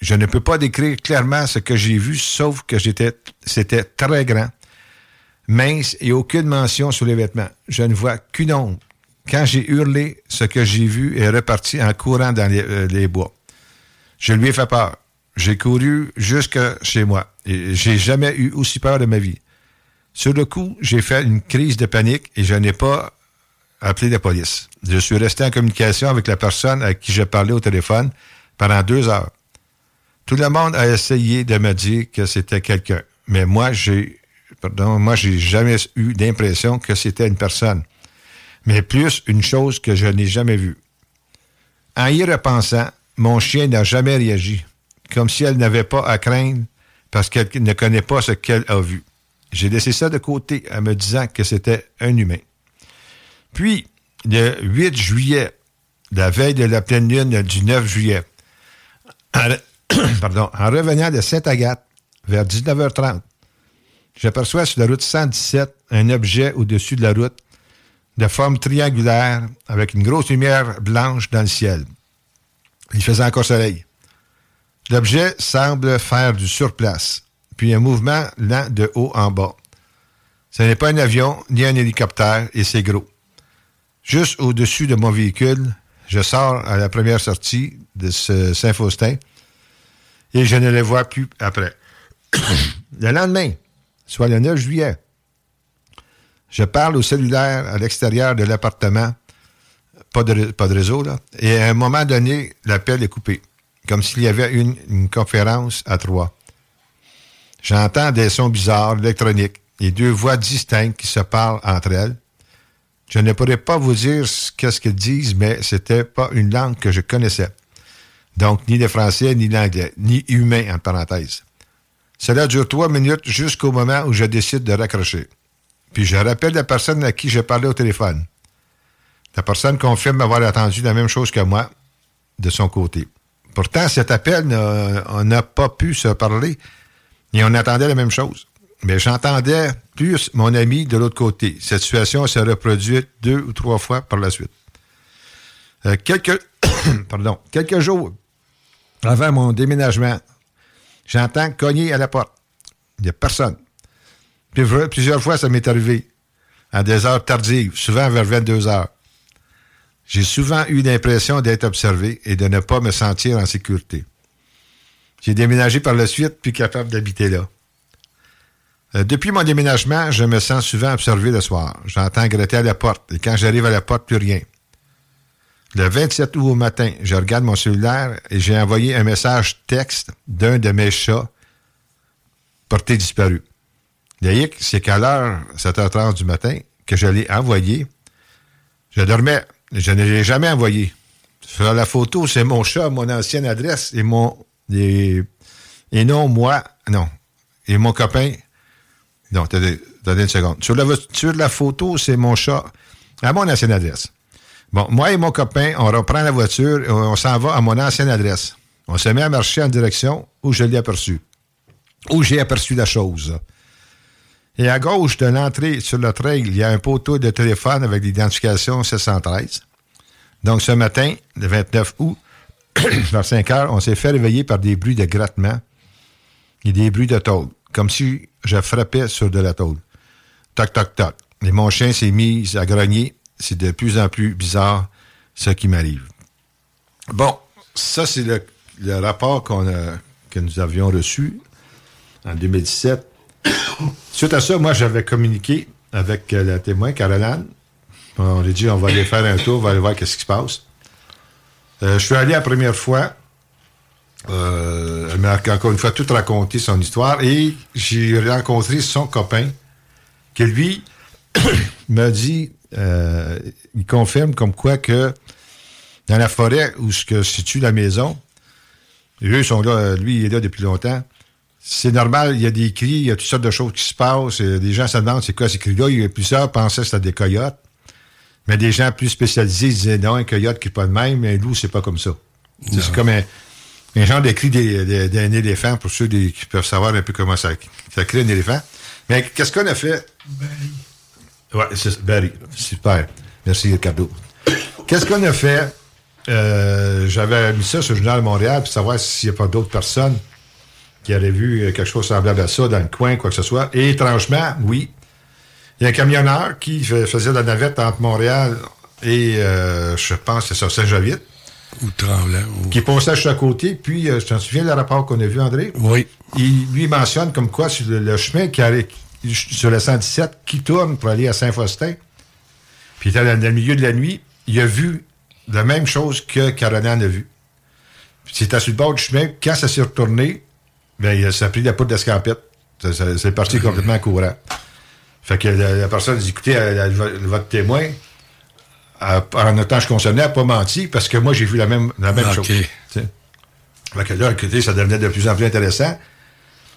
Je ne peux pas décrire clairement ce que j'ai vu, sauf que j'étais, c'était très grand, mince et aucune mention sur les vêtements. Je ne vois qu'une ombre. Quand j'ai hurlé, ce que j'ai vu est reparti en courant dans les, euh, les bois. Je lui ai fait peur. J'ai couru jusque chez moi. Et j'ai jamais eu aussi peur de ma vie. Sur le coup, j'ai fait une crise de panique et je n'ai pas appelé la police. Je suis resté en communication avec la personne à qui je parlais au téléphone pendant deux heures. Tout le monde a essayé de me dire que c'était quelqu'un, mais moi, j'ai, pardon, moi, j'ai jamais eu l'impression que c'était une personne, mais plus une chose que je n'ai jamais vue. En y repensant, mon chien n'a jamais réagi, comme si elle n'avait pas à craindre parce qu'elle ne connaît pas ce qu'elle a vu. J'ai laissé ça de côté en me disant que c'était un humain. Puis, le huit juillet, la veille de la pleine lune du neuf juillet, en... Pardon. En revenant de Sainte-Agathe, vers dix-neuf heures trente, j'aperçois sur la route cent dix-sept un objet au-dessus de la route de forme triangulaire avec une grosse lumière blanche dans le ciel. Il faisait encore soleil. L'objet semble faire du surplace, puis un mouvement lent de haut en bas. Ce n'est pas un avion ni un hélicoptère et c'est gros. Juste au-dessus de mon véhicule, je sors à la première sortie de ce Saint-Faustin. Et je ne les vois plus après. Le lendemain, soit le neuf juillet, je parle au cellulaire à l'extérieur de l'appartement, pas de, pas de réseau, là, et à un moment donné, l'appel est coupé, comme s'il y avait une, une conférence à trois. J'entends des sons bizarres, électroniques, et deux voix distinctes qui se parlent entre elles. Je ne pourrais pas vous dire qu'est-ce qu'elles disent, mais c'était pas une langue que je connaissais. Donc, ni le français, ni l'anglais, ni humain, en parenthèse. Cela dure trois minutes jusqu'au moment où je décide de raccrocher. Puis je rappelle la personne à qui je parlais au téléphone. La personne confirme avoir entendu la même chose que moi, de son côté. Pourtant, cet appel, on n'a pas pu se parler, et on attendait la même chose. Mais j'entendais plus mon ami de l'autre côté. Cette situation s'est reproduite deux ou trois fois par la suite. Euh, quelques... Pardon. Quelques jours avant mon déménagement, j'entends cogner à la porte. Il n'y a personne. Plusieurs fois, ça m'est arrivé, à des heures tardives, souvent vers vingt-deux heures. J'ai souvent eu l'impression d'être observé et de ne pas me sentir en sécurité. J'ai déménagé par la suite, puis capable d'habiter là. Euh, depuis mon déménagement, je me sens souvent observé le soir. J'entends gratter à la porte, et quand j'arrive à la porte, plus rien. Le vingt-sept août au matin, je regarde mon cellulaire et j'ai envoyé un message texte d'un de mes chats porté disparu. Le hic, c'est qu'à l'heure sept heures trente du matin que je l'ai envoyé, je dormais, je ne l'ai jamais envoyé. Sur la photo, c'est mon chat, mon ancienne adresse et mon et, et non moi, non, et mon copain. Non, attendez, attendez une seconde. Sur la, sur la photo, c'est mon chat à mon ancienne adresse. Bon, moi et mon copain, on reprend la voiture et on s'en va à mon ancienne adresse. On se met à marcher en direction où je l'ai aperçu, où j'ai aperçu la chose. Et à gauche de l'entrée sur le trail, il y a un poteau de téléphone avec l'identification sept cent treize. Donc ce matin, le vingt-neuf août, vers cinq heures, on s'est fait réveiller par des bruits de grattement et des bruits de tôle, comme si je frappais sur de la tôle. Toc, toc, toc. Et mon chien s'est mis à grogner. C'est de plus en plus bizarre ce qui m'arrive. Bon, ça, c'est le, le rapport qu'on a, que nous avions reçu en deux mille dix-sept. Suite à ça, moi, j'avais communiqué avec la témoin, Caroline. On lui a dit, on va aller faire un tour, on va aller voir ce qui se passe. Euh, je suis allé la première fois. Euh, elle m'a encore une fois tout raconté son histoire et j'ai rencontré son copain qui, lui, m'a dit, euh, il confirme comme quoi que dans la forêt où se situe la maison, eux sont là, lui, il est là depuis longtemps. C'est normal, il y a des cris, il y a toutes sortes de choses qui se passent. Des gens se demandent c'est quoi ces cris-là. Il y a plusieurs pensaient que c'était des coyotes. Mais des gens plus spécialisés disaient non, un coyote qui n'est pas de même, mais un loup, c'est pas comme ça. C'est, c'est comme un, un genre de cri des, des, d'un éléphant, pour ceux des, qui peuvent savoir un peu comment ça, ça crée un éléphant. Mais qu'est-ce qu'on a fait? Barry. Ouais, c'est Barry. Super. Merci, Ricardo. Qu'est-ce qu'on a fait? Euh, j'avais mis ça sur le Journal de Montréal pour savoir s'il n'y a pas d'autres personnes qui avaient vu quelque chose semblable à ça dans le coin, quoi que ce soit. Et étrangement, oui, il y a un camionneur qui f- faisait de la navette entre Montréal et, euh, je pense, c'est ça, Saint-Jovite. Ou Tremblant. Ou... Qui passait juste à côté. Puis, euh, je t'en souviens le rapport qu'on a vu, André? Oui. Il lui mentionne comme quoi sur le, le chemin qui allait, sur le cent dix-sept qui tourne pour aller à Saint-Faustin. Puis, dans, dans le milieu de la nuit, il a vu la même chose que Caroline a vu. C'était sur le bord du chemin. Quand ça s'est retourné, bien, ça a pris la poudre d'escampette. Ça, ça, c'est parti mmh. complètement courant. Fait que la, la personne dit, écoutez, elle, elle, elle, votre témoin, elle, en autant que je concernais, elle n'a pas menti parce que moi, j'ai vu la même, la même okay. chose. T'sais. Fait que là, écoutez, ça devenait de plus en plus intéressant.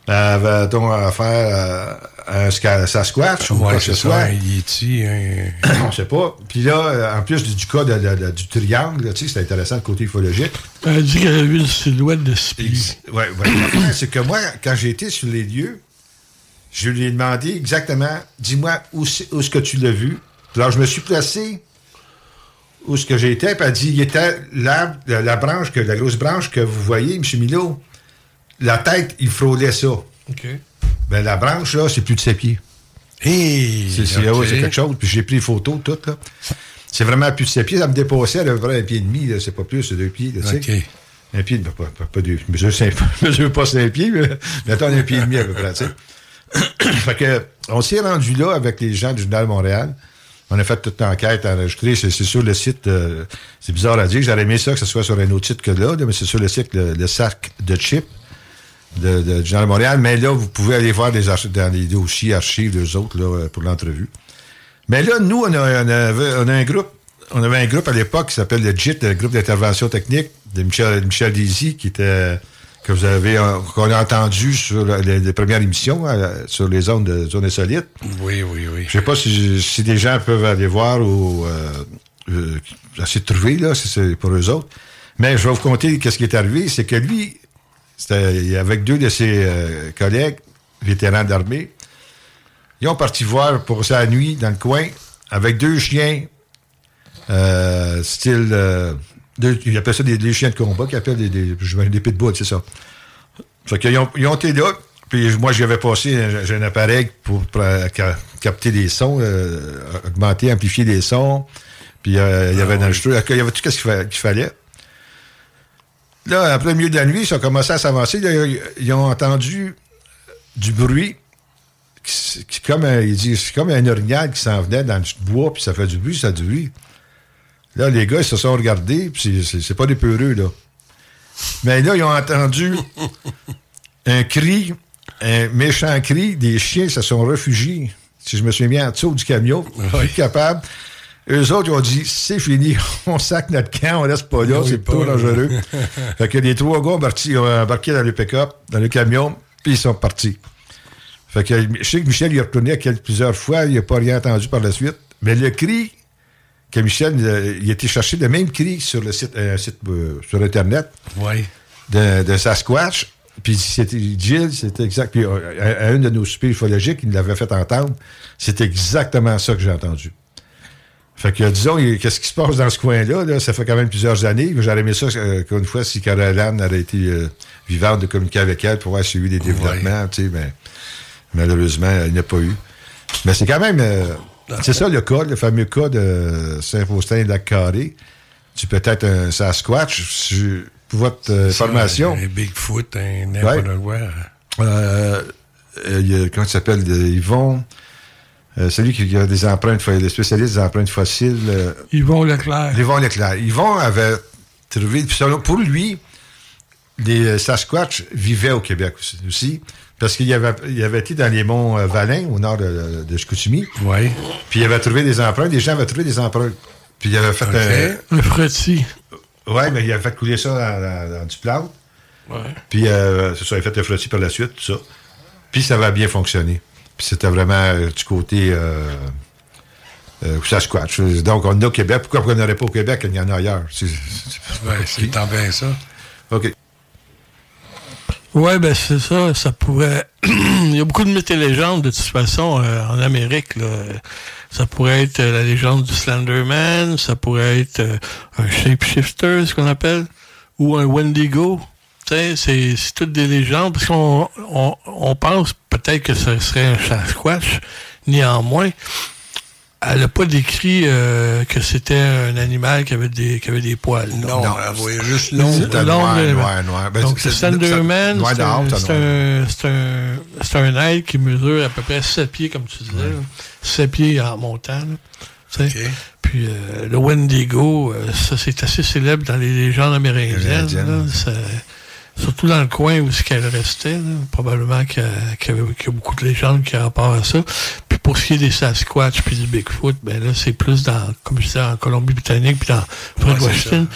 Avait-on affaire à un Sasquatch ou quoi que ce soit? On ne sait pas. Puis là, en plus du, du cas de, de, de, du triangle, tu sais, c'est intéressant le côté ufologique. Elle dit qu'elle a vu une silhouette de spi. Oui, ouais, c'est que moi, quand j'ai été sur les lieux, je lui ai demandé exactement, dis-moi où, où est-ce que tu l'as vu. Alors, je me suis placé où est-ce que j'étais, puis elle dit, il était l'arbre, la, la branche, que, la grosse branche que vous voyez, M. Milot. La tête, il frôlait ça. OK. Ben, la branche, là, c'est plus de ses pieds. Hey, c'est, c'est, okay. oh, c'est quelque chose. Puis j'ai pris les photos, tout, là. C'est vraiment plus de ses pieds. Ça me dépassait à peu près un pied et demi, là. C'est pas plus, c'est deux pieds, là, tu sais. OK. Un pied, ben, pas, pas, pas deux. Je ne mesure pas cinq pieds, mais mettons un pied et demi, à peu près, tu sais. Fait que, on s'est rendu là avec les gens du Journal de Montréal. On a fait toute l'enquête enregistrée. C'est, c'est sur le site. Euh, c'est bizarre à dire. J'aurais aimé ça que ce soit sur un autre site que là, là mais c'est sur le site, le, le sac de chips. De, de, du Journal de Montréal, mais là, vous pouvez aller voir les archi- dans les dossiers archives d'eux autres là, pour l'entrevue. Mais là, nous, on, a, on, avait, on a un groupe, on avait un groupe à l'époque qui s'appelle le G I T, le groupe d'intervention technique de Michel, Michel Désy, qui était que vous avez qu'on a entendu sur les, les premières émissions sur les zones de zones insolites. Oui, oui, oui. Je sais pas si, si des gens peuvent aller voir ou euh, essayer de trouver là, si c'est pour eux autres. Mais je vais vous conter qu'est-ce qui est arrivé, c'est que lui. C'était avec deux de ses euh, collègues, vétérans d'armée. Ils ont parti voir pour sa nuit dans le coin avec deux chiens, euh, style. Euh, deux, ils appellent ça des, des chiens de combat, qu'ils appellent des, des, des pitbulls, c'est ça. Fait qu'ils ont, ils ont été là, puis moi, j'avais passé un, j'ai un appareil pour, pour ca, capter des sons, euh, augmenter, amplifier des sons, puis euh, il y avait un enregistreur, il y avait tout ce qu'il, qu'il fallait. Là, en plein milieu de la nuit, ils ont commencé à s'avancer. Là, ils ont entendu du bruit, qui, qui, comme un, ils disent, c'est comme un orignal qui s'en venait dans le bois, puis ça fait du bruit, ça fait du bruit. Là, les gars, ils se sont regardés, puis c'est, c'est, c'est pas des peureux, là. Mais là, ils ont entendu un cri, un méchant cri. Des chiens se sont réfugiés, si je me souviens bien, en dessous du camion, plus capables. Eux autres, ils ont dit, c'est fini, on sac notre camp, on reste pas là, oui, c'est pas trop dangereux. Fait que les trois gars ont, parti, ont embarqué dans le pick-up, dans le camion, puis ils sont partis. Fait que je sais que Michel, il est retourné plusieurs fois, il n'a pas rien entendu par la suite, mais le cri que Michel, il a été chercher le même cri sur le site, euh, site euh, sur Internet, oui. de, de Sasquatch, puis c'était Gilles, c'était exact, puis à, à une de nos soupers ufologiques, il l'avait fait entendre, c'est exactement ça que j'ai entendu. Fait que, disons, il, qu'est-ce qui se passe dans ce coin-là, là, ça fait quand même plusieurs années. J'aurais aimé ça, euh, qu'une fois, si Caroline aurait été euh, vivante, de communiquer avec elle pour voir s'il y a eu des développements, ouais. tu sais, mais malheureusement, il n'y a pas eu. Mais c'est quand même, euh, c'est ça le cas, le fameux cas de Saint-Faustin-Lac-Carré. Tu peux être un Sasquatch, tu, pour votre euh, formation. Un, un Bigfoot, un n'importe ouais. quoi. Euh, euh, comment il s'appelle? Ils vont... Euh, celui qui a des empreintes, les spécialistes des empreintes fossiles. Euh, Yvon Leclerc. Yvon Leclerc. Yvon avait trouvé. Puis selon, pour lui, les Sasquatch vivaient au Québec aussi, aussi parce qu'il y avait, il avait été dans les monts euh, Valin, au nord de, de Chicoutimi. Oui. Puis il avait trouvé des empreintes. Les gens avaient trouvé des empreintes. Puis il avait fait okay. un... Un frottis. Oui, mais il avait fait couler ça dans, dans, dans du plâtre. Ouais. Puis euh, ça, il avait fait un frottis par la suite, tout ça. Puis ça avait bien fonctionné. Puis c'était vraiment euh, du côté... Euh, Euh, Sasquatch. Donc, on a au Québec. Pourquoi on n'aurait pas au Québec? Il y en a ailleurs. C'est, c'est... Ouais, c'est tant bien ça. OK. Oui, bien, c'est ça. Ça pourrait... Il y a beaucoup de mythes et légendes, de toute façon, euh, en Amérique. Là. Ça pourrait être euh, la légende du Slenderman. Ça pourrait être euh, un shapeshifter, ce qu'on appelle, ou un Wendigo. Tu sais, c'est, c'est toutes des légendes. Parce qu'on on, on pense peut-être que ce serait un Sasquatch. Néanmoins... Elle n'a pas décrit euh, que c'était un animal qui avait des, qui avait des poils. Non, non, elle voyait juste l'ombre. Noir, noir, noir. Ben, donc, c'est, c'est Slenderman, c'est, c'est, un, c'est, un, c'est, un, c'est un être qui mesure à peu près sept pieds, comme tu disais. Mm. sept pieds en montant. Là, okay. Puis euh, le Wendigo, euh, ça c'est assez célèbre dans les légendes amérindiennes. Là, ça, surtout dans le coin où elle restait. Là, probablement qu'il y, a, qu'il, y a, qu'il y a beaucoup de légendes qui rapportent à ça. Puis pour ce qui est des Sasquatch puis du Bigfoot, ben là, c'est plus dans, comme je disais, en Colombie-Britannique puis dans Fred ouais, Washington.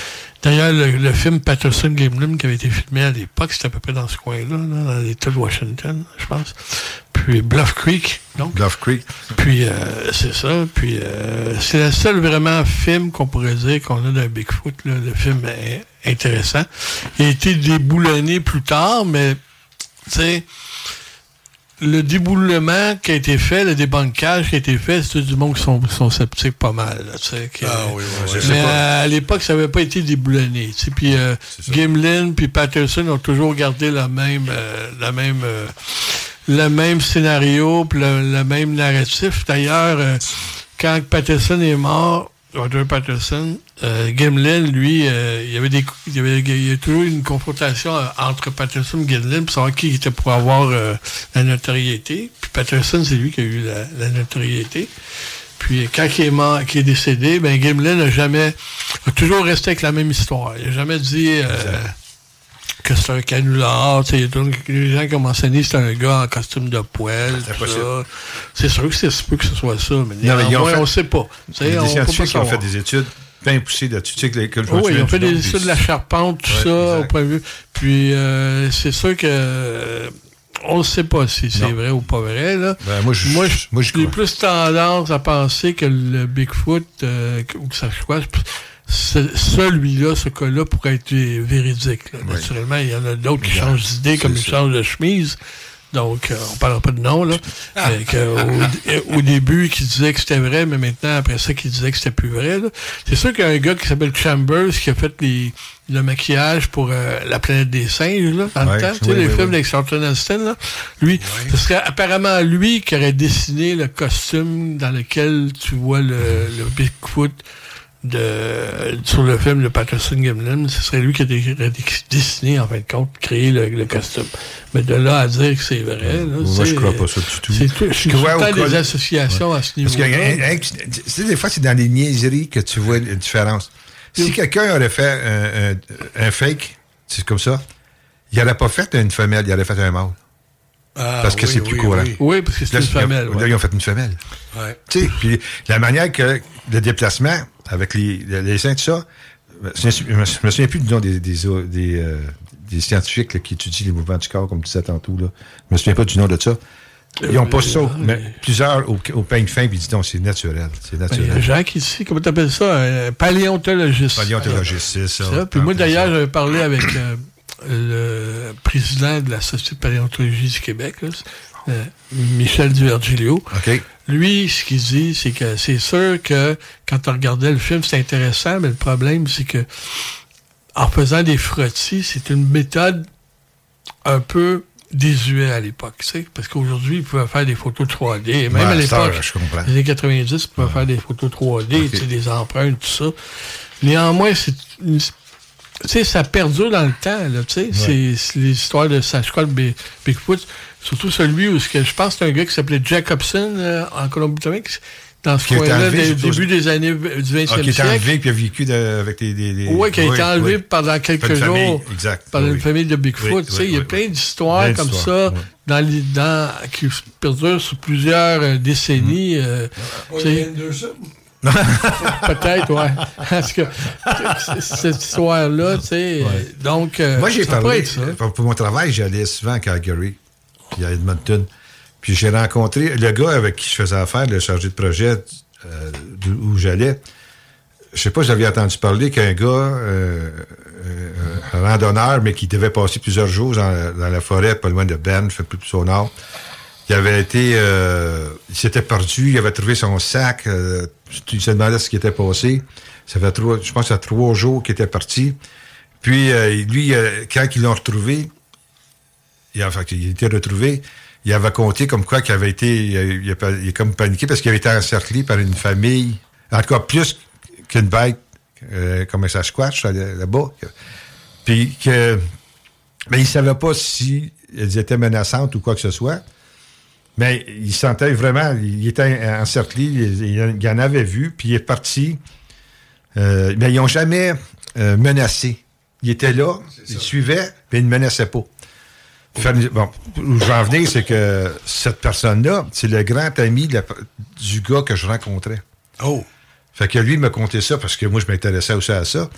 D'ailleurs, le, le film Patterson Gimlin qui avait été filmé à l'époque, c'était à peu près dans ce coin-là, là, dans l'État de Washington, je pense. Puis Bluff Creek, donc. Bluff Creek. Puis euh, c'est ça. Puis euh, c'est le seul vraiment film qu'on pourrait dire qu'on a d'un Bigfoot, là, le film est intéressant. Il a été déboulonné plus tard, mais tu sais, le déboulement qui a été fait, le débancage qui a été fait, c'est tout du monde qui sont, sont sceptiques pas mal. Là, que, ah oui, oui. Ouais, mais à, à l'époque, ça n'avait pas été déboulonné. Puis euh, Gimlin puis Patterson ont toujours gardé la même, euh, la même, euh, le même scénario puis le, le même narratif. D'ailleurs, euh, quand Patterson est mort, Roger Patterson, euh, Gimlin, lui, euh, il y avait des, il y avait, il y a toujours eu une confrontation entre Patterson et Gimlin pour savoir qui était pour avoir euh, la notoriété. Puis Patterson, c'est lui qui a eu la, la notoriété. Puis quand il est mort, qu'il est décédé, ben Gimlin n'a jamais, a toujours resté avec la même histoire. Il n'a jamais dit euh, que c'est un canular. Tu sais, les gens qui ont mentionné c'est un gars en costume de poêle. C'est, ça. C'est sûr que c'est peu que ce soit ça, mais non, mais moins, fait, on ne sait pas. Il y a des scientifiques qui ont fait des études bien poussées là-dessus. Tu sais, que, que oh, oui, ils ont fait des études des... de la charpente, tout ouais, ça, exact. Au point de vue. Puis euh, c'est sûr que euh, on ne sait pas si c'est non. vrai ou pas vrai. Là. Ben, moi, je, moi, je, moi, je j'ai crois. plus tendance à penser que le Bigfoot euh, ou que ça je crois, Ce, celui-là, ce cas-là, pourrait être véridique. Là. Oui. Naturellement, il y en a d'autres qui changent d'idée, comme ils changent de chemise. Donc, euh, on ne parlera pas de nom, là. Mais que, au, au début, qui disait que c'était vrai, mais maintenant, après ça, qui disait que c'était plus vrai. Là. C'est sûr qu'il y a un gars qui s'appelle Chambers qui a fait les, le maquillage pour euh, La planète des singes, là, dans ouais, le temps. Oui, tu sais, oui, les oui, films oui. avec Charlton Heston, là. Lui, oui. ce serait apparemment lui qui aurait dessiné le costume dans lequel tu vois le, le Bigfoot. De, sur le film de Patterson Gimlin, ce serait lui qui a dé- dessiné, en fin de compte, créé le, le costume. Mais de là à dire que c'est vrai... Là, moi, je crois pas ça du tout. C'est tout. Je crois pas des associations ouais. à ce niveau-là. Parce que, tu sais, des fois, c'est dans les niaiseries que tu vois une différence. Si oui. quelqu'un aurait fait un, un, un fake, c'est comme ça, il n'aurait pas fait une femelle, il aurait fait un mâle. Ah, parce que oui, c'est plus oui, courant. Oui. oui, parce que c'est là, une femelle. A, ouais. Là, ils ont fait une femelle. Ouais. Tu sais, puis la manière que le déplacement... avec les, les seins, tout ça. Je me souviens plus du nom des, des, des, des, euh, des scientifiques là, qui étudient les mouvements du corps, comme tu disais tantôt. Là. Je me souviens pas du nom de ça. Ils n'ont euh, pas ça, mais plusieurs au, au peigne fin, puis disons, c'est naturel. C'est naturel. Il y a Jacques ici, comment tu appelles ça? Un paléontologiste. Paléontologiste, c'est ça. C'est ça. Puis moi, d'ailleurs, j'avais parlé avec euh, le président de la Société de paléontologie du Québec, là, euh, Michel Duvergilio. OK. Lui, ce qu'il dit, c'est que c'est sûr que quand on regardait le film, c'est intéressant, mais le problème, c'est que en faisant des frottis, c'est une méthode un peu désuète à l'époque, tu sais, parce qu'aujourd'hui, ils pouvaient faire des photos trois D, et même ouais, à l'époque, ça, les années quatre-vingt-dix, ils pouvaient ouais. faire des photos trois D, okay. tu sais, des empreintes, tout ça. Néanmoins, c'est une... Tu sais, ça perdure dans le temps, là, tu sais. Ouais. C'est, c'est l'histoire de Sasquatch Bigfoot, surtout celui où je pense que c'est un gars qui s'appelait Jacobson euh, en Colombie-Britannique, dans ce coin-là, dès le début des années du vingtième siècle. Ah, qui est enlevé, puis a vécu de, avec des, des, des... Oui, qui a été oui, enlevé oui. pendant quelques jours exact, par oui. une famille de Bigfoot. Oui, tu sais, oui, il y a oui, plein oui. d'histoires comme ça oui. dans les, dans, qui perdurent sur plusieurs euh, décennies. Mm. Euh, oui, il y a une deux ça. Peut-être, ouais. Parce que cette histoire-là, tu sais... Ouais. Donc, euh, moi, j'ai parlé... Pour, pour mon travail, j'allais souvent à Calgary, puis à Edmonton. Puis j'ai rencontré le gars avec qui je faisais affaire, le chargé de projet euh, où j'allais. Je sais pas si vous aviez entendu parler qu'un gars, euh, euh, un randonneur, mais qui devait passer plusieurs jours dans, dans la forêt, pas loin de Banff, plus au nord. Il avait été... Euh, il s'était perdu, il avait trouvé son sac. Euh, il se demandait ce qui était passé. Ça fait trois, je pense, à trois jours qu'il était parti. Puis, euh, lui, euh, quand ils l'ont retrouvé, il a, en fait, il a été retrouvé... Il avait compté comme quoi qu'il avait été... Il, a, il, a, il a comme paniqué parce qu'il avait été encerclé par une famille, en tout cas plus qu'une bête, euh, comme un Sasquatch là-bas. Puis que... Mais il ne savait pas si elles étaient menaçantes ou quoi que ce soit. Mais il sentait vraiment... Il était encerclé, il, il en avait vu, puis il est parti. Euh, mais ils n'ont jamais euh, menacé. Il était là, il suivait, mais il ne menaçait pas. Bon, où je vais en venir, c'est que cette personne-là, c'est le grand ami de la, du gars que je rencontrais. Oh! Fait que lui, il m'a conté ça, parce que moi, je m'intéressais aussi à ça.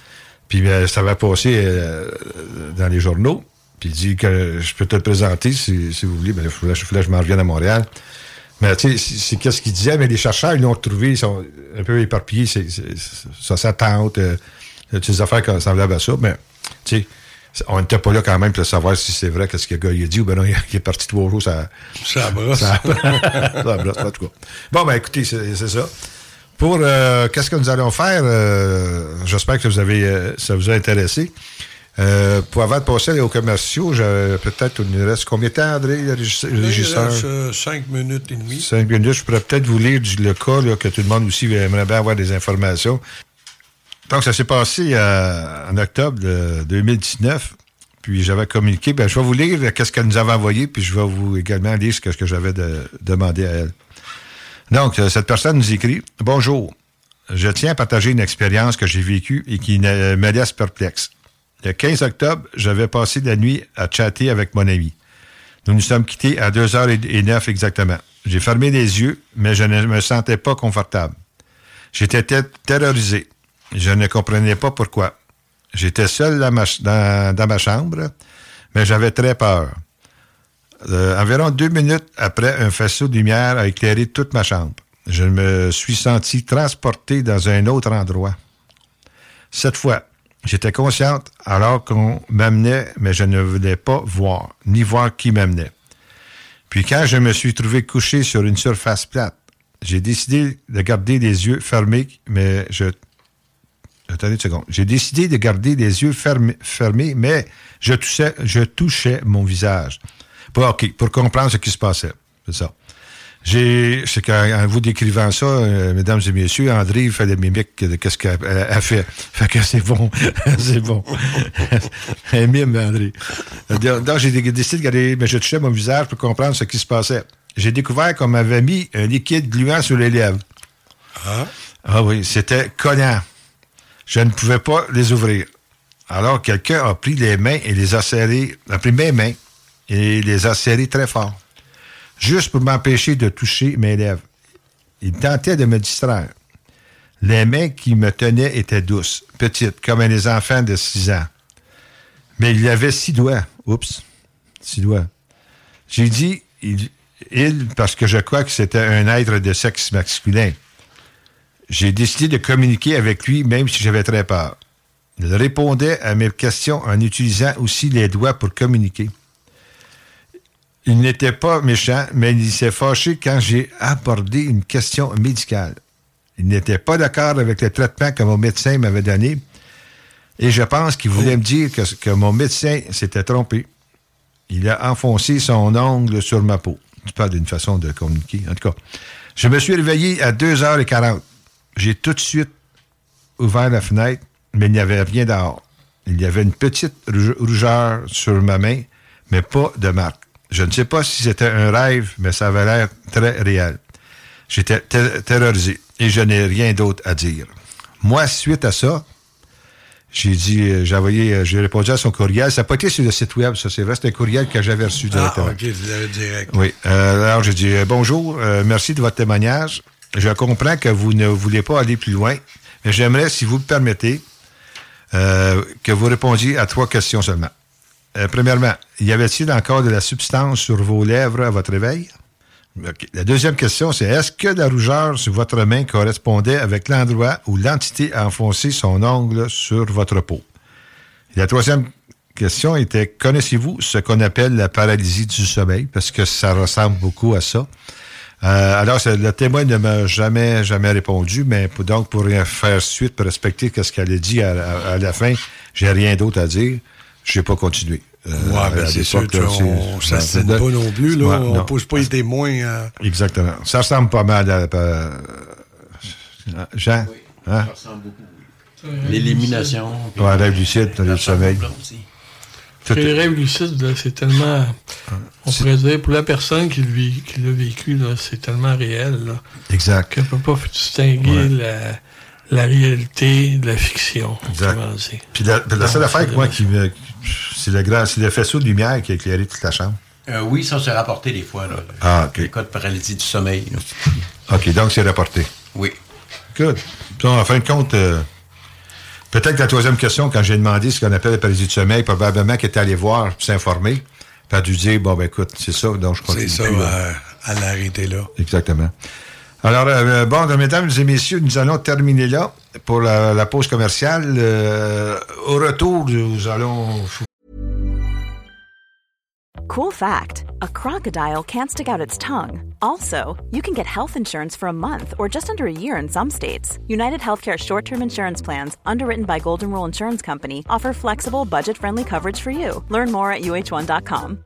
Puis euh, ça va passer euh, dans les journaux. Puis il dit que je peux te le présenter, si, si vous voulez. Ben, là, je, là, je m'en reviens à Montréal. Mais tu sais, c'est, c'est qu'est-ce qu'il disait. Mais les chercheurs, ils l'ont retrouvé, ils sont un peu éparpillés. C'est, c'est, ça s'attente, euh, des affaires semblables à ça. Mais, tu sais... On n'était pas là quand même pour savoir si c'est vrai qu'est-ce que le gars il a dit ou ben non, il est parti trois jours, ça... Ça brosse. Ça brosse, en tout cas. Bon, ben écoutez, c'est, c'est ça. Pour euh, qu'est-ce que nous allons faire, euh, j'espère que vous avez, euh, ça vous a intéressé. Euh, pour avant de passer aux commerciaux, je, peut-être, il nous reste combien de temps, André, le régisseur? Il reste euh, cinq minutes et demie. Cinq minutes. Je pourrais peut-être vous lire du, le cas là, que tout le monde aussi aimerait bien avoir des informations. Donc, ça s'est passé euh, en octobre euh, deux mille dix-neuf, puis j'avais communiqué. Ben, je vais vous lire euh, qu'est-ce qu'elle nous avait envoyé, puis je vais vous également lire ce que, ce que j'avais de, demandé à elle. Donc, euh, cette personne nous écrit « Bonjour, je tiens à partager une expérience que j'ai vécue et qui ne, me laisse perplexe. Le quinze octobre, j'avais passé la nuit à chatter avec mon ami. Nous nous sommes quittés à deux heures zéro neuf exactement. J'ai fermé les yeux, mais je ne me sentais pas confortable. J'étais t- terrorisé. Je ne comprenais pas pourquoi. J'étais seul dans ma, ch- dans, dans ma chambre, mais j'avais très peur. Euh, environ deux minutes après, un faisceau de lumière a éclairé toute ma chambre. Je me suis senti transporté dans un autre endroit. Cette fois, j'étais consciente alors qu'on m'amenait, mais je ne voulais pas voir, ni voir qui m'amenait. Puis quand je me suis trouvé couché sur une surface plate, j'ai décidé de garder les yeux fermés, mais je... Attendez une seconde. J'ai décidé de garder les yeux fermés, fermés mais je touchais, je touchais mon visage. Pour, OK, pour comprendre ce qui se passait. C'est ça. J'ai, c'est qu'en vous décrivant ça, euh, mesdames et messieurs, André fait la mimique de qu'est-ce qu'elle a fait. Fait que c'est bon. C'est bon. Elle mime, André. Donc, j'ai décidé de garder, mais je touchais mon visage pour comprendre ce qui se passait. J'ai découvert qu'on m'avait mis un liquide gluant sur les lèvres. Ah? Ah oui, c'était collant. Je ne pouvais pas les ouvrir. Alors, quelqu'un a pris les mains et les a serrées, a pris mes mains et les a serrées très fort, juste pour m'empêcher de toucher mes lèvres. Il tentait de me distraire. Les mains qui me tenaient étaient douces, petites, comme les enfants de six ans. Mais il avait six doigts. Oups, six doigts. J'ai dit il, il parce que je crois que c'était un être de sexe masculin. J'ai décidé de communiquer avec lui, même si j'avais très peur. Il répondait à mes questions en utilisant aussi les doigts pour communiquer. Il n'était pas méchant, mais il s'est fâché quand j'ai abordé une question médicale. Il n'était pas d'accord avec le traitement que mon médecin m'avait donné, et je pense qu'il voulait me dire que, que mon médecin s'était trompé. Il a enfoncé son ongle sur ma peau. Tu parles d'une façon de communiquer. En tout cas, je me suis réveillé à deux heures quarante. J'ai tout de suite ouvert la fenêtre, mais il n'y avait rien dehors. Il y avait une petite rougeur sur ma main, mais pas de marque. Je ne sais pas si c'était un rêve, mais ça avait l'air très réel. J'étais ter- terrorisé et je n'ai rien d'autre à dire. Moi, suite à ça, j'ai dit, j'ai envoyé, j'ai répondu à son courriel. Ça n'a pas été sur le site web, ça, c'est vrai. C'est un courriel que j'avais reçu directement. Ah, OK, vous l'avez direct. Oui. Euh, alors, j'ai dit, bonjour, euh, merci de votre témoignage. Je comprends que vous ne voulez pas aller plus loin, mais j'aimerais, si vous me permettez, euh, que vous répondiez à trois questions seulement. Euh, premièrement, y avait-il encore de la substance sur vos lèvres à votre réveil? Okay. La deuxième question, c'est est-ce que la rougeur sur votre main correspondait avec l'endroit où l'entité a enfoncé son ongle sur votre peau? Et la troisième question était, connaissez-vous ce qu'on appelle la paralysie du sommeil? Parce que ça ressemble beaucoup à ça. Euh, alors, le témoin ne m'a jamais, jamais répondu, mais pour, donc, pour faire suite, pour respecter ce qu'elle a dit à, à, à la fin, j'ai rien d'autre à dire. Je n'ai pas continué. Euh, ouais, ben c'est sûr, là, on ça ne pas non plus, là, ouais, on ne pose pas les témoins. Euh... Exactement. Ça ressemble pas mal à... à... Jean? Oui, hein? Ça ressemble beaucoup. Oui. L'élimination. Le ouais, rêve lucide, le sommeil. Les rêves lucides, c'est tellement... On c'est... pourrait dire, pour la personne qui, lui, qui l'a vécu, là, c'est tellement réel. Là, exact. Qu'on ne peut pas distinguer ouais. la... La réalité de la fiction. Exact. Puis la, la seule affaire que moi qui me. C'est le grand. C'est le faisceau de lumière qui a éclairé toute la chambre. Euh, oui, ça s'est rapporté des fois, là. Ah, OK. Le cas de paralysie du sommeil. Là. OK, donc c'est rapporté. Oui. Good. Puis en fin de compte, euh, peut-être que la troisième question, quand j'ai demandé ce qu'on appelle la paralysie du sommeil, probablement qu'elle était allée voir puis s'informer. Puis elle a dû dire bon ben écoute, c'est ça, donc je continue. C'est ça, plus, euh, à l'arrêter là. Exactement. Alors, euh, bon, mesdames et messieurs, nous allons terminer là pour la, la pause commerciale. Euh, au retour, nous allons... Cool fact, a crocodile can't stick out its tongue. Also, you can get health insurance for a month or just under a year in some states. United Healthcare short-term insurance plans, underwritten by Golden Rule Insurance Company, offer flexible, budget-friendly coverage for you. Learn more at U H one dot com.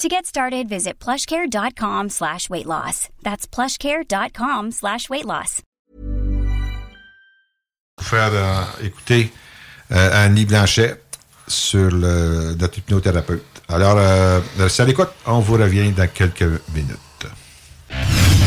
To get started, visit plushcare.com slash weight loss. That's plushcare.com slash weight loss. Vous faire euh, écouter euh, Annie Blanchet sur le, notre hypnothérapeute. Alors, euh, si elle écoute, on vous revient dans quelques minutes.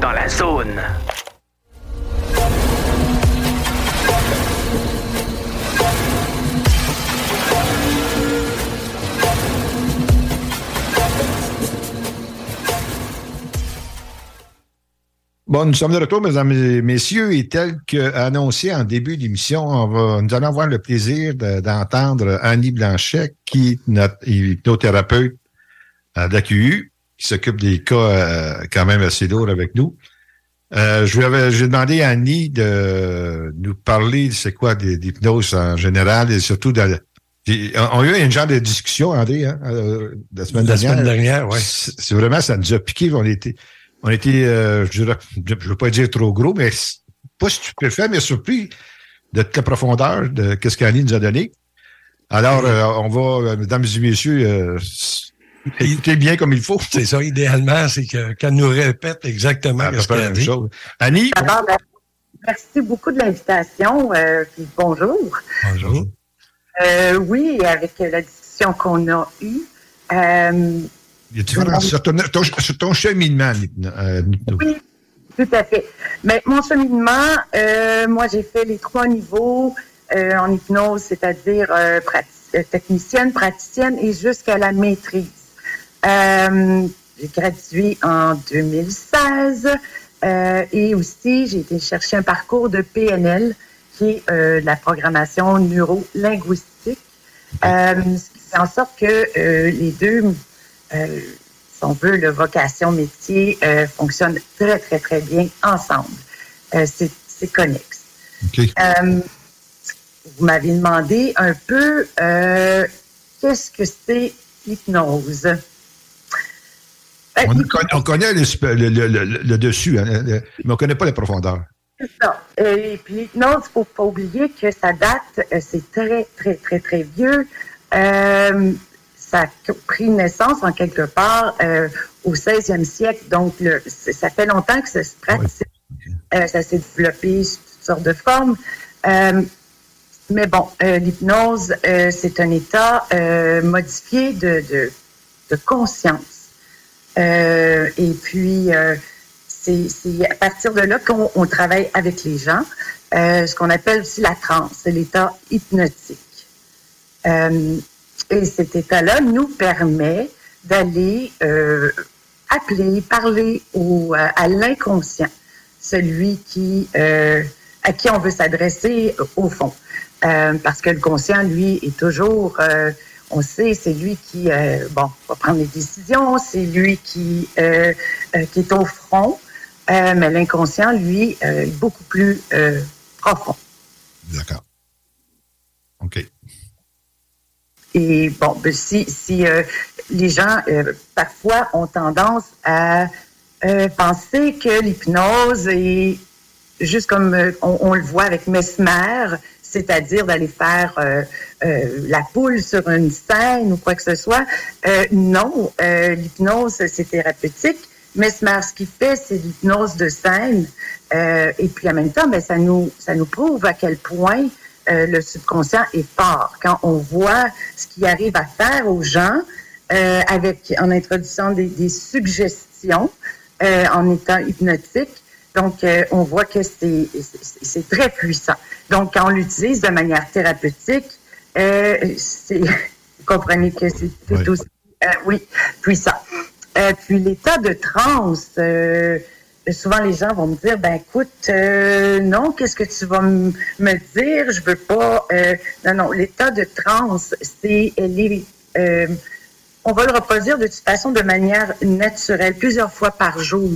dans la zone. Bon, nous sommes de retour, mesdames et messieurs, et tel qu'annoncé en début d'émission, on va, nous allons avoir le plaisir de, d'entendre Annie Blanchet, qui est hypnothérapeute à l'A Q U, qui s'occupe des cas euh, quand même assez lourds avec nous. Euh, je lui avais, j'ai demandé à Annie de nous parler de c'est quoi l'hypnose en général et surtout de, de, on a eu une genre de discussion, André, hein, la semaine la dernière. La semaine dernière, oui. C'est, c'est vraiment, ça nous a piqué. On était, on était euh, je ne veux pas dire trop gros, mais pas stupéfait, mais surpris de toute la profondeur de qu'est-ce qu'Annie nous a donné. Alors, euh, on va, mesdames et messieurs, euh, écoutez bien comme il faut. C'est ça, idéalement, c'est que, qu'elle nous répète exactement ah, ce qu'elle a dit. Chose. Annie? D'abord, merci beaucoup de l'invitation. Euh, puis bonjour. Bonjour. Euh, oui, avec la discussion qu'on a eue. Euh, Il y a différence sur ton, ton, sur ton cheminement, euh, oui, tout à fait. Mais mon cheminement, euh, moi, j'ai fait les trois niveaux euh, en hypnose, c'est-à-dire euh, pratici- technicienne, praticienne et jusqu'à la maîtrise. Euh, j'ai gradué en deux mille seize euh, et aussi j'ai été chercher un parcours de P N L. qui est euh, la programmation neuro-linguistique. Euh, ce qui fait en sorte que euh, les deux, euh, si on veut, le vocation-métier euh, fonctionnent très, très, très bien ensemble. Euh, c'est, c'est connexe. Okay. Euh, vous m'avez demandé un peu euh, qu'est-ce que c'est l'hypnose. On, on connaît le, le, le, le dessus, hein, le, mais on ne connaît pas la profondeur. C'est ça. Et puis l'hypnose, il ne faut pas oublier que ça date, c'est très, très, très, très vieux. Euh, ça a pris naissance en quelque part euh, au seizième siècle. Donc, le, ça fait longtemps que ça se pratique. Ouais. Euh, ça s'est développé sous toutes sortes de formes. Euh, mais bon, euh, l'hypnose, euh, c'est un état euh, modifié de, de, de conscience. Euh, et puis, euh, c'est, c'est à partir de là qu'on on travaille avec les gens, euh, ce qu'on appelle aussi la transe, l'état hypnotique. Euh, et cet état-là nous permet d'aller euh, appeler, parler au, à, à l'inconscient, celui qui, euh, à qui on veut s'adresser au fond. Euh, parce que le conscient, lui, est toujours... Euh, on sait, c'est lui qui euh, bon, va prendre les décisions, c'est lui qui, euh, euh, qui est au front, euh, mais l'inconscient, lui, euh, est beaucoup plus euh, profond. D'accord. OK. Et bon, ben, si, si euh, les gens, euh, parfois, ont tendance à euh, penser que l'hypnose est juste comme euh, on, on le voit avec Mesmer, c'est-à-dire d'aller faire euh, euh, la poule sur une scène ou quoi que ce soit. Euh, non, euh, l'hypnose, c'est thérapeutique. Mesmer, ce qu'il fait, c'est l'hypnose de scène. Euh, et puis, en même temps, ben, ça nous, ça nous prouve à quel point euh, le subconscient est fort. Quand on voit ce qu'il arrive à faire aux gens euh, avec, en introduisant des, des suggestions euh, en étant hypnotique, donc, euh, on voit que c'est, c'est, c'est très puissant. Donc, quand on l'utilise de manière thérapeutique, euh, c'est, vous comprenez que c'est tout ouais. aussi euh, oui, puissant. Euh, puis, l'état de transe, euh, souvent les gens vont me dire, ben écoute, euh, non, qu'est-ce que tu vas m- me dire? Je veux pas... Euh, non, non, l'état de transe, c'est... Elle est, euh, on va le reproduire de toute façon de manière naturelle, plusieurs fois par jour.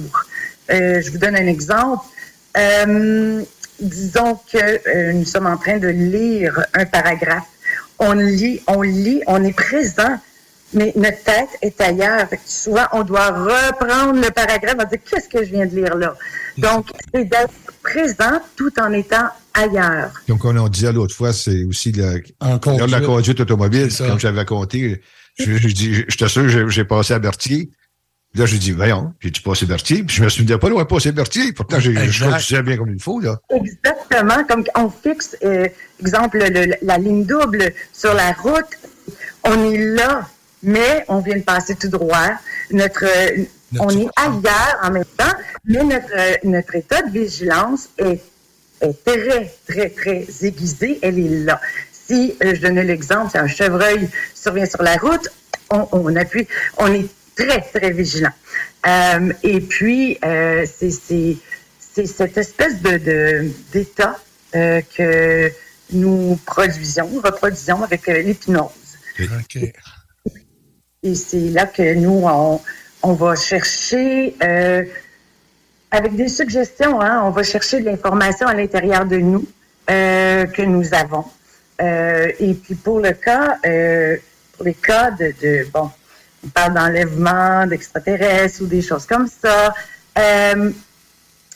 Euh, je vous donne un exemple. Euh, disons que euh, nous sommes en train de lire un paragraphe. On lit, on lit, on est présent, mais notre tête est ailleurs. Fait que souvent, on doit reprendre le paragraphe en disant « Qu'est-ce que je viens de lire là? » Donc, c'est d'être présent tout en étant ailleurs. Donc, comme on disait l'autre fois, c'est aussi la, la conduite automobile. Comme j'avais compté, je, je dis, je, je t'assure, j'ai, j'ai passé à Berthier. Là, j'ai dit, voyons, j'ai dit passé Berthier, puis je me souviens pas loin passé Berthier. Pourtant, j'ai, je conduisais bien comme il faut, là. Exactement. Comme on fixe, euh, exemple, le, la ligne double sur la route, on est là, mais on vient de passer tout droit. Notre, notre on est ailleurs en même temps, mais notre, notre état de vigilance est, est très, très, très aiguisé. Elle est là. Si euh, je donnais l'exemple, c'est un chevreuil survient sur la route, on, on appuie, on est très, très vigilant. Euh, et puis, euh, c'est, c'est, c'est cette espèce de, de, d'état euh, que nous produisons, reproduisons avec euh, l'hypnose. Okay. Et c'est là que nous, on, on va chercher, euh, avec des suggestions, hein, on va chercher de l'information à l'intérieur de nous euh, que nous avons. Euh, et puis, pour le cas, euh, pour les cas de... de bon, on parle d'enlèvement, d'extraterrestres ou des choses comme ça. Euh,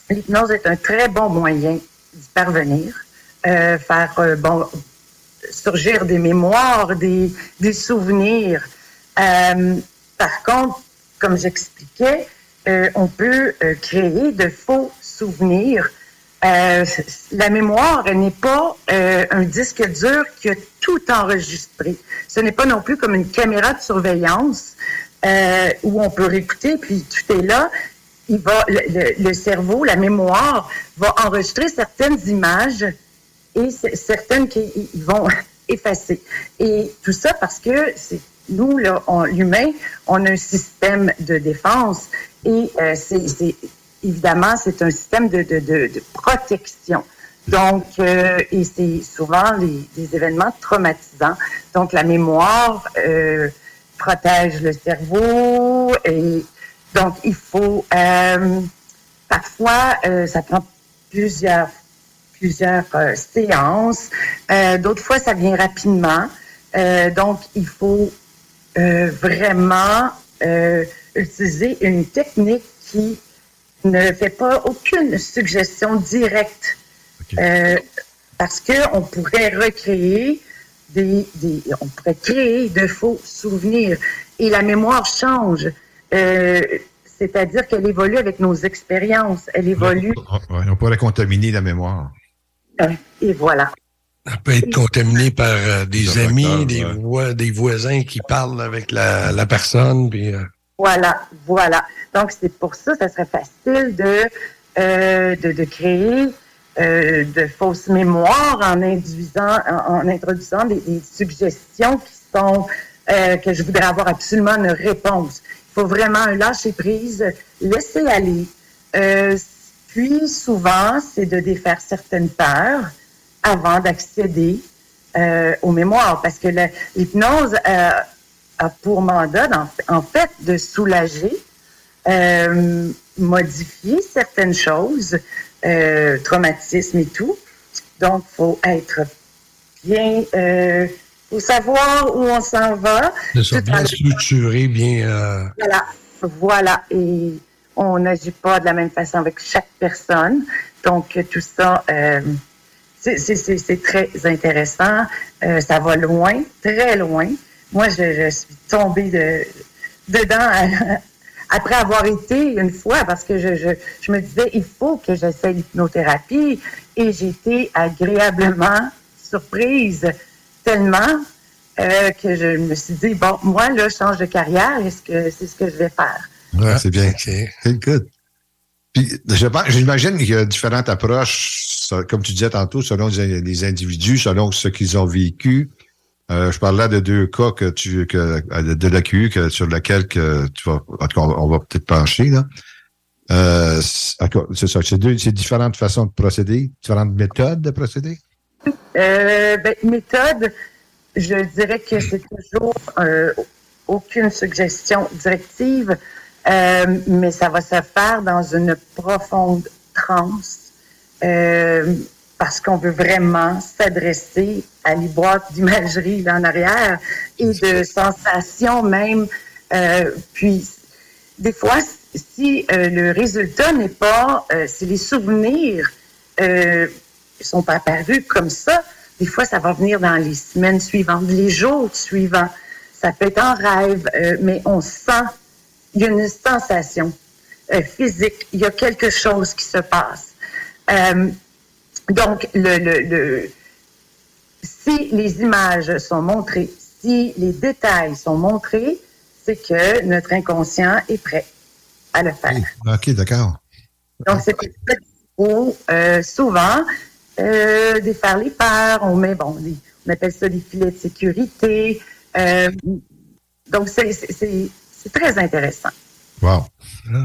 l'hypnose est un très bon moyen d'y parvenir, euh, faire euh, bon, surgir des mémoires, des, des souvenirs. Euh, par contre, comme j'expliquais, euh, on peut euh, créer de faux souvenirs. Euh, la mémoire, elle n'est pas euh, un disque dur qui a tout enregistré. Ce n'est pas non plus comme une caméra de surveillance euh, où on peut réécouter, puis tout est là. Il va, le, le, le cerveau, la mémoire, va enregistrer certaines images et certaines qui vont effacer. Et tout ça parce que c'est, nous, là, on, l'humain, on a un système de défense et euh, c'est... c'est évidemment, c'est un système de, de, de, de protection. Donc, euh, et c'est souvent les, les événements traumatisants. Donc, la mémoire euh, protège le cerveau. Et donc, il faut... Euh, parfois, euh, ça prend plusieurs, plusieurs euh, séances. Euh, d'autres fois, ça vient rapidement. Euh, donc, il faut euh, vraiment euh, utiliser une technique qui ne fait pas aucune suggestion directe. Okay. Euh, parce qu'on pourrait recréer des, des, on pourrait créer de faux souvenirs. Et la mémoire change. Euh, c'est-à-dire qu'elle évolue avec nos expériences. Elle évolue. On, on pourrait contaminer la mémoire. Euh, et voilà. Elle peut être contaminée par euh, des le amis, docteur, des, ouais. voix, des voisins qui parlent avec la, la personne. Puis, euh... Voilà, voilà. Donc, c'est pour ça, ça serait facile de, euh, de, de créer euh, de fausses mémoires en, induisant, en, en introduisant des, des suggestions qui sont euh, que je voudrais avoir absolument une réponse. Il faut vraiment un lâcher-prise, laisser aller. Euh, puis, souvent, c'est de défaire certaines peurs avant d'accéder euh, aux mémoires. Parce que la, l'hypnose euh, a pour mandat, en, en fait, de soulager, euh, modifier certaines choses, euh, traumatisme et tout. Donc, il faut être bien... Euh, faut savoir où on s'en va. De se bien structuré, bien... Euh... Voilà, voilà. Et on n'agit pas de la même façon avec chaque personne. Donc, tout ça... Euh, C'est, c'est, c'est, c'est très intéressant. Euh, ça va loin, très loin. Moi, je, je suis tombée de, dedans à, après avoir été une fois parce que je, je, je me disais, il faut que j'essaie l'hypnothérapie et j'ai été agréablement surprise tellement euh, que je me suis dit, bon, moi, là, je change de carrière. Est-ce que c'est ce que je vais faire? Ouais, c'est bien. Okay. C'est good. Puis, je pense, j'imagine qu'il y a différentes approches, comme tu disais tantôt, selon les individus, selon ce qu'ils ont vécu. Euh, je parlais de deux cas que tu, que, de l'A Q U que, sur lequel que tu vas, en tout cas, on va peut-être pencher, là. Euh, c'est ça. C'est deux, c'est différentes façons de procéder, différentes méthodes de procéder? Euh, ben, méthode, je dirais que c'est toujours, euh, aucune suggestion directive. Euh, mais ça va se faire dans une profonde transe euh, parce qu'on veut vraiment s'adresser à les boîtes d'imagerie là en arrière et de sensations même. Euh, puis, des fois, si euh, le résultat n'est pas, euh, si les souvenirs euh, sont pas apparus comme ça, des fois, ça va venir dans les semaines suivantes, les jours suivants. Ça peut être en rêve, euh, mais on sent il y a une sensation euh, physique. Il y a quelque chose qui se passe. Euh, donc, le, le, le, si les images sont montrées, si les détails sont montrés, c'est que notre inconscient est prêt à le faire. OK, d'accord. Donc, c'est peut-être où, euh, souvent, euh, défaire les peurs. On met, bon, les, on appelle ça des filets de sécurité. Euh, donc, c'est... c'est, c'est C'est très intéressant. Wow. Ah,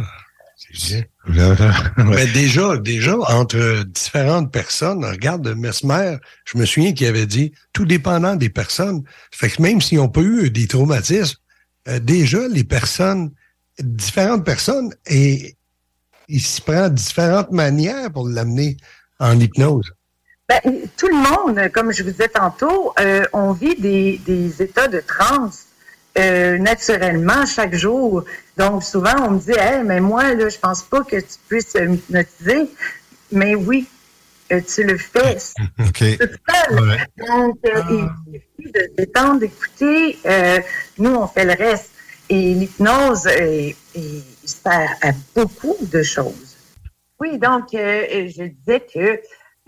c'est bien. Mais déjà, déjà, entre différentes personnes, regarde Mesmer, je me souviens qu'il avait dit, tout dépendant des personnes, fait que même s'ils n'ont pas eu des traumatismes, euh, déjà, les personnes, différentes personnes, et ils s'y prennent différentes manières pour l'amener en hypnose. Ben, tout le monde, comme je vous disais tantôt, euh, on vit des, des états de transe. Euh, naturellement, chaque jour. Donc, souvent, on me dit, hey, mais moi, là, je pense pas que tu puisses m'hypnotiser. Mais oui, euh, tu le fais. Okay. Tout seul. Ouais. Donc, euh, ah. il suffit de détendre, d'écouter. Euh, nous, on fait le reste. Et l'hypnose euh, et, sert à beaucoup de choses. Oui, donc, euh, je disais que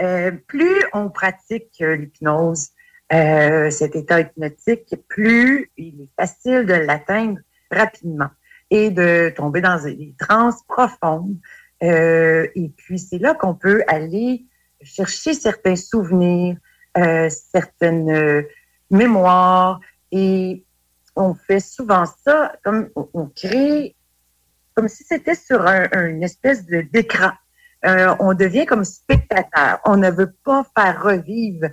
euh, plus on pratique euh, l'hypnose, Euh, cet état hypnotique, plus il est facile de l'atteindre rapidement et de tomber dans des transes profondes. Euh, et puis, c'est là qu'on peut aller chercher certains souvenirs, euh, certaines euh, mémoires. Et on fait souvent ça, comme on crée, comme si c'était sur un, un espèce de d'écran. euh, on devient comme spectateur. On ne veut pas faire revivre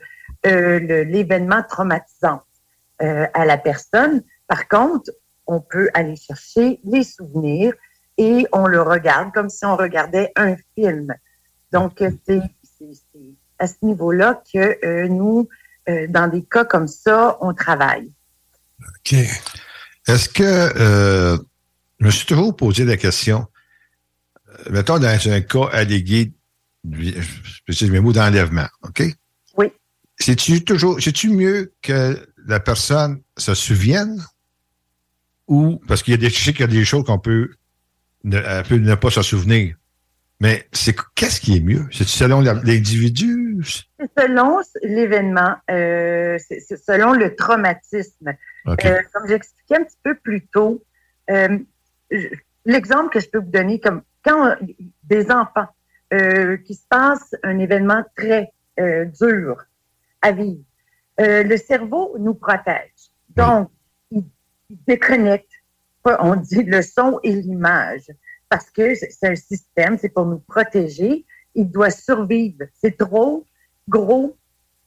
euh, l'événement traumatisant euh, à la personne. Par contre, on peut aller chercher les souvenirs et on le regarde comme si on regardait un film. Donc, c'est, c'est, c'est à ce niveau-là que euh, nous, euh, dans des cas comme ça, on travaille. OK. Est-ce que... Euh, je me suis toujours posé la question... Mettons, dans un cas allégué, je précise mes mots, d'enlèvement, OK? Oui. C'est-tu toujours, c'est-tu mieux que la personne se souvienne ou, parce qu'il y a des, je sais qu'il y a des choses qu'on peut ne, peut ne pas se souvenir, mais c'est, qu'est-ce qui est mieux? C'est-tu selon la, l'individu? C'est selon l'événement, euh, c'est, c'est selon le traumatisme. Okay. Euh, comme j'expliquais un petit peu plus tôt, euh, je, l'exemple que je peux vous donner comme quand des enfants euh, qui se passent un événement très euh, dur à vivre, euh, le cerveau nous protège. Donc, il, il déconnecte, on dit le son et l'image, parce que c'est un système, c'est pour nous protéger. Il doit survivre. C'est trop gros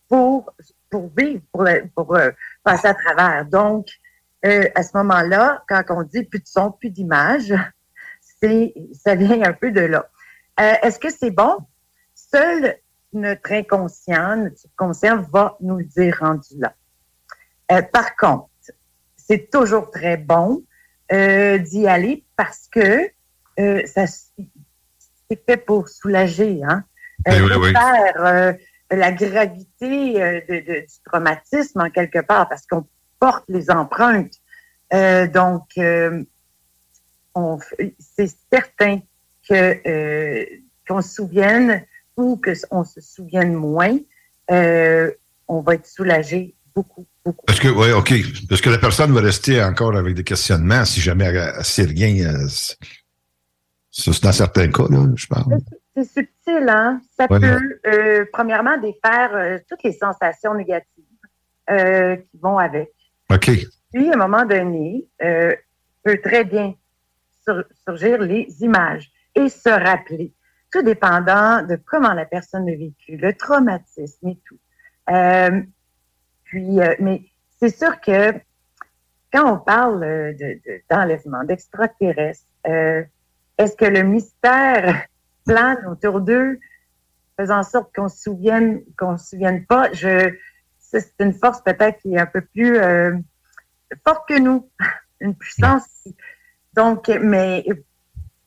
pour, pour vivre, pour, pour euh, passer à travers. Donc, euh, à ce moment-là, quand on dit plus de son, plus d'image, c'est, ça vient un peu de là. Euh, est-ce que c'est bon? Seul notre inconscient, notre subconscient va nous le dire rendu là. Euh, par contre, c'est toujours très bon euh, d'y aller parce que euh, ça, c'est fait pour soulager, hein? Euh, oui, oui, faire euh, la gravité euh, de, de, du traumatisme en quelque part parce qu'on porte les empreintes. Euh, donc, euh, On, c'est certain que euh, qu'on se souvienne ou qu'on se souvienne moins, euh, on va être soulagé beaucoup, beaucoup. Parce que, oui, OK. Parce que la personne va rester encore avec des questionnements si jamais elle sait rien. C'est dans certains cas, là, je parle. C'est, c'est subtil, hein? Ça ouais, peut, euh, premièrement, défaire euh, toutes les sensations négatives euh, qui vont avec. OK. Puis, à un moment donné, euh, peut très bien surgir les images et se rappeler, tout dépendant de comment la personne a vécu, le traumatisme et tout. Euh, puis, euh, mais c'est sûr que quand on parle de, de, d'enlèvement, d'extraterrestre, euh, est-ce que le mystère plane autour d'eux, faisant en sorte qu'on se souvienne, qu'on se souvienne pas, je, c'est une force peut-être qui est un peu plus euh, forte que nous, une puissance qui... Donc, mais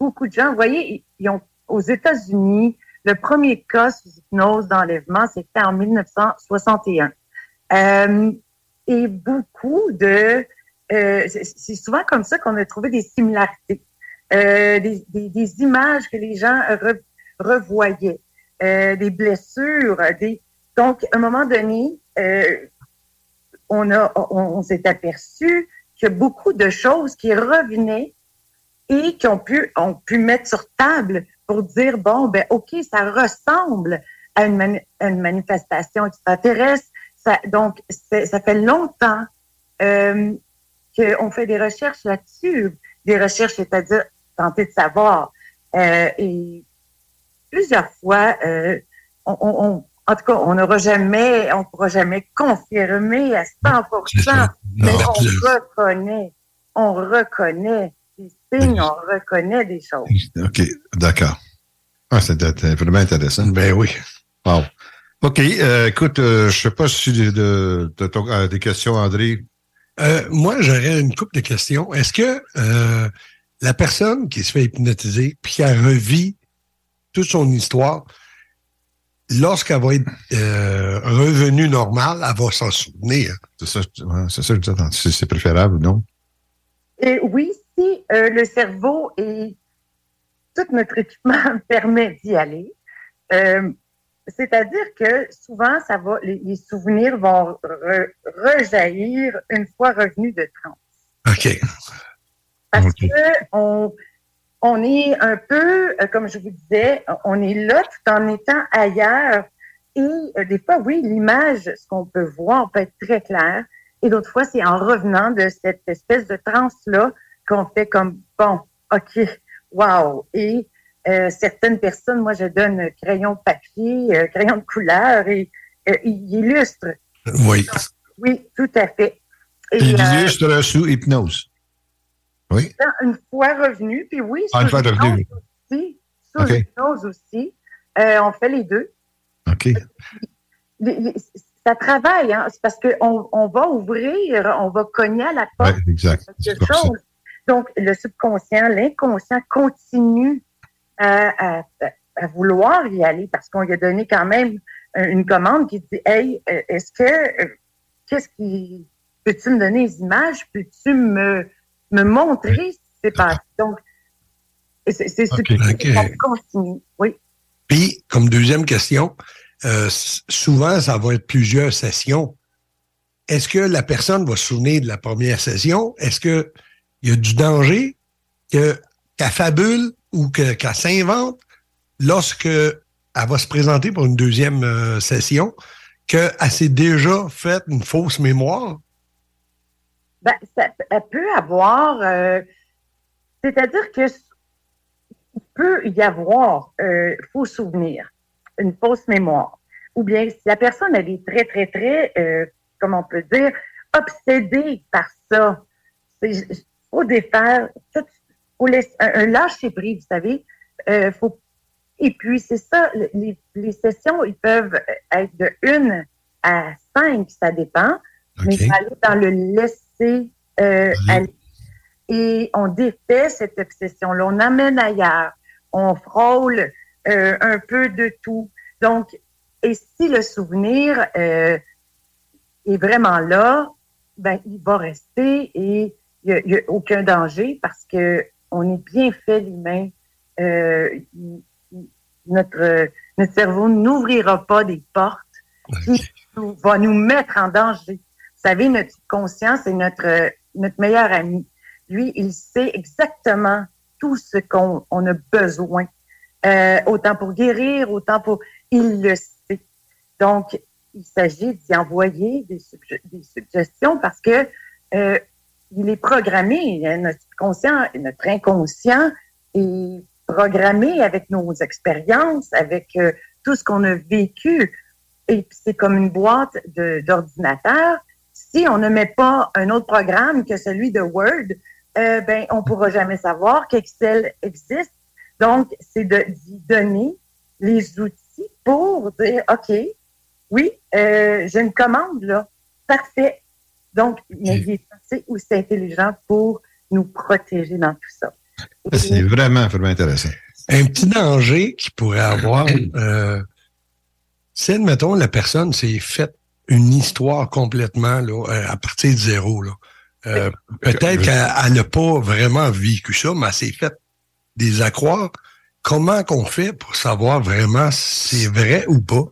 beaucoup de gens, vous voyez, ils ont, aux États-Unis, le premier cas sous hypnose d'enlèvement, c'était en dix-neuf soixante et un. Euh, et beaucoup de... Euh, c'est souvent comme ça qu'on a trouvé des similarités, euh, des, des, des images que les gens re, revoyaient, euh, des blessures. Des, donc, à un moment donné, euh, on, a, on, on s'est aperçu qu'il y a beaucoup de choses qui revenaient et qu'on pu, on pu mettre sur table pour dire, bon, ben OK, ça ressemble à une, mani- à une manifestation extraterrestre. Ça, donc, c'est, ça fait longtemps euh, qu'on fait des recherches là-dessus, des recherches, c'est-à-dire tenter de savoir. Euh, et plusieurs fois, euh, on, on, on en tout cas, on n'aura jamais, on ne pourra jamais confirmer à cent pour cent, mais on reconnaît, on reconnaît des signes, on reconnaît des choses. OK, d'accord. Ah, c'est vraiment intéressant. Ben oui. Wow. OK, euh, écoute, euh, je ne sais pas si tu as des questions, André. Euh, moi, j'aurais une couple de questions. Est-ce que euh, la personne qui se fait hypnotiser puis qui revit toute son histoire, lorsqu'elle va être euh, revenue normale, elle va s'en souvenir. C'est ça, c'est ça que je disais. C'est, c'est préférable, non? Et oui, si euh, le cerveau et tout notre équipement permet d'y aller. Euh, c'est-à-dire que souvent, ça va, les, les souvenirs vont re, rejaillir une fois revenus de transe. OK. Parce okay. qu'on... On est un peu, comme je vous disais, on est là tout en étant ailleurs. Et euh, des fois, oui, l'image, ce qu'on peut voir, peut être très clair. Et d'autres fois, c'est en revenant de cette espèce de transe-là qu'on fait comme, bon, OK, wow. Et Euh, certaines personnes, moi, je donne crayon papier, euh, crayon de couleur et euh, ils illustrent. Oui. Donc, oui, tout à fait. Et, ils euh, illustrent sous hypnose. Oui. Une fois revenu, puis oui, ah, sous une fois revenu. Aussi, sous okay. hypnose aussi. Euh, on fait les deux. OK. Les, les, ça travaille, hein, c'est parce qu'on on va ouvrir, on va cogner à la porte. Ouais, exact. Quelque chose. Donc, le subconscient, l'inconscient continue à, à, à vouloir y aller parce qu'on lui a donné quand même une commande qui dit « Hey, est-ce que, qu'est-ce qui, peux-tu me donner les images? Peux-tu me, me montrer ce qui s'est passé? » Donc, c'est, c'est okay, subtil, okay. Ça continue, oui. Puis, comme deuxième question, euh, souvent, ça va être plusieurs sessions. Est-ce que la personne va se souvenir de la première session? Est-ce qu'il y a du danger que, qu'elle fabule ou que, qu'elle s'invente lorsqu'elle va se présenter pour une deuxième euh, session, qu'elle s'est déjà faite une fausse mémoire? Ben, ça, elle peut avoir... Euh, c'est-à-dire que... peut y avoir euh, faux souvenir, une fausse mémoire. Ou bien, si la personne, elle est très, très, très, euh, comment on peut dire, obsédée par ça, il faut défaire, tout, faut laisser, un, un lâcher-prise, vous savez. Euh, faut, et puis, c'est ça, les, les sessions, ils peuvent être de une à cinq, ça dépend, okay. Mais il faut aller dans le laisser euh, mmh. aller. Et on défait cette obsession-là, on amène ailleurs. On frôle euh, un peu de tout. Donc, et si le souvenir euh, est vraiment là, ben il va rester et il n'y a, a aucun danger parce que on est bien fait l'humain. Euh, notre, notre cerveau n'ouvrira pas des portes qui nous, va nous mettre en danger. Vous savez, notre conscience est notre, notre meilleur ami. Lui, il sait exactement tout ce qu'on on a besoin, euh, autant pour guérir, autant pour... Il le sait. Donc, il s'agit d'y envoyer des, sugge- des suggestions parce que euh, il est programmé, hein, notre conscient, notre inconscient est programmé avec nos expériences, avec euh, tout ce qu'on a vécu. Et puis, c'est comme une boîte de, d'ordinateur. Si on ne met pas un autre programme que celui de Word, Euh, ben, on ne pourra jamais savoir qu'Excel existe. Donc, c'est de, d'y donner les outils pour dire, OK, oui, euh, j'ai une commande, là, parfait. Donc, il est assez ou c'est intelligent pour nous protéger dans tout ça. Et c'est vraiment, vraiment intéressant. Un petit danger qu'il pourrait avoir, euh, c'est, admettons, la personne s'est faite une histoire complètement là, à partir de zéro, là. Euh, peut-être qu'elle n'a pas vraiment vécu ça, mais elle s'est faite des accroires. Comment qu'on fait pour savoir vraiment si c'est vrai ou pas?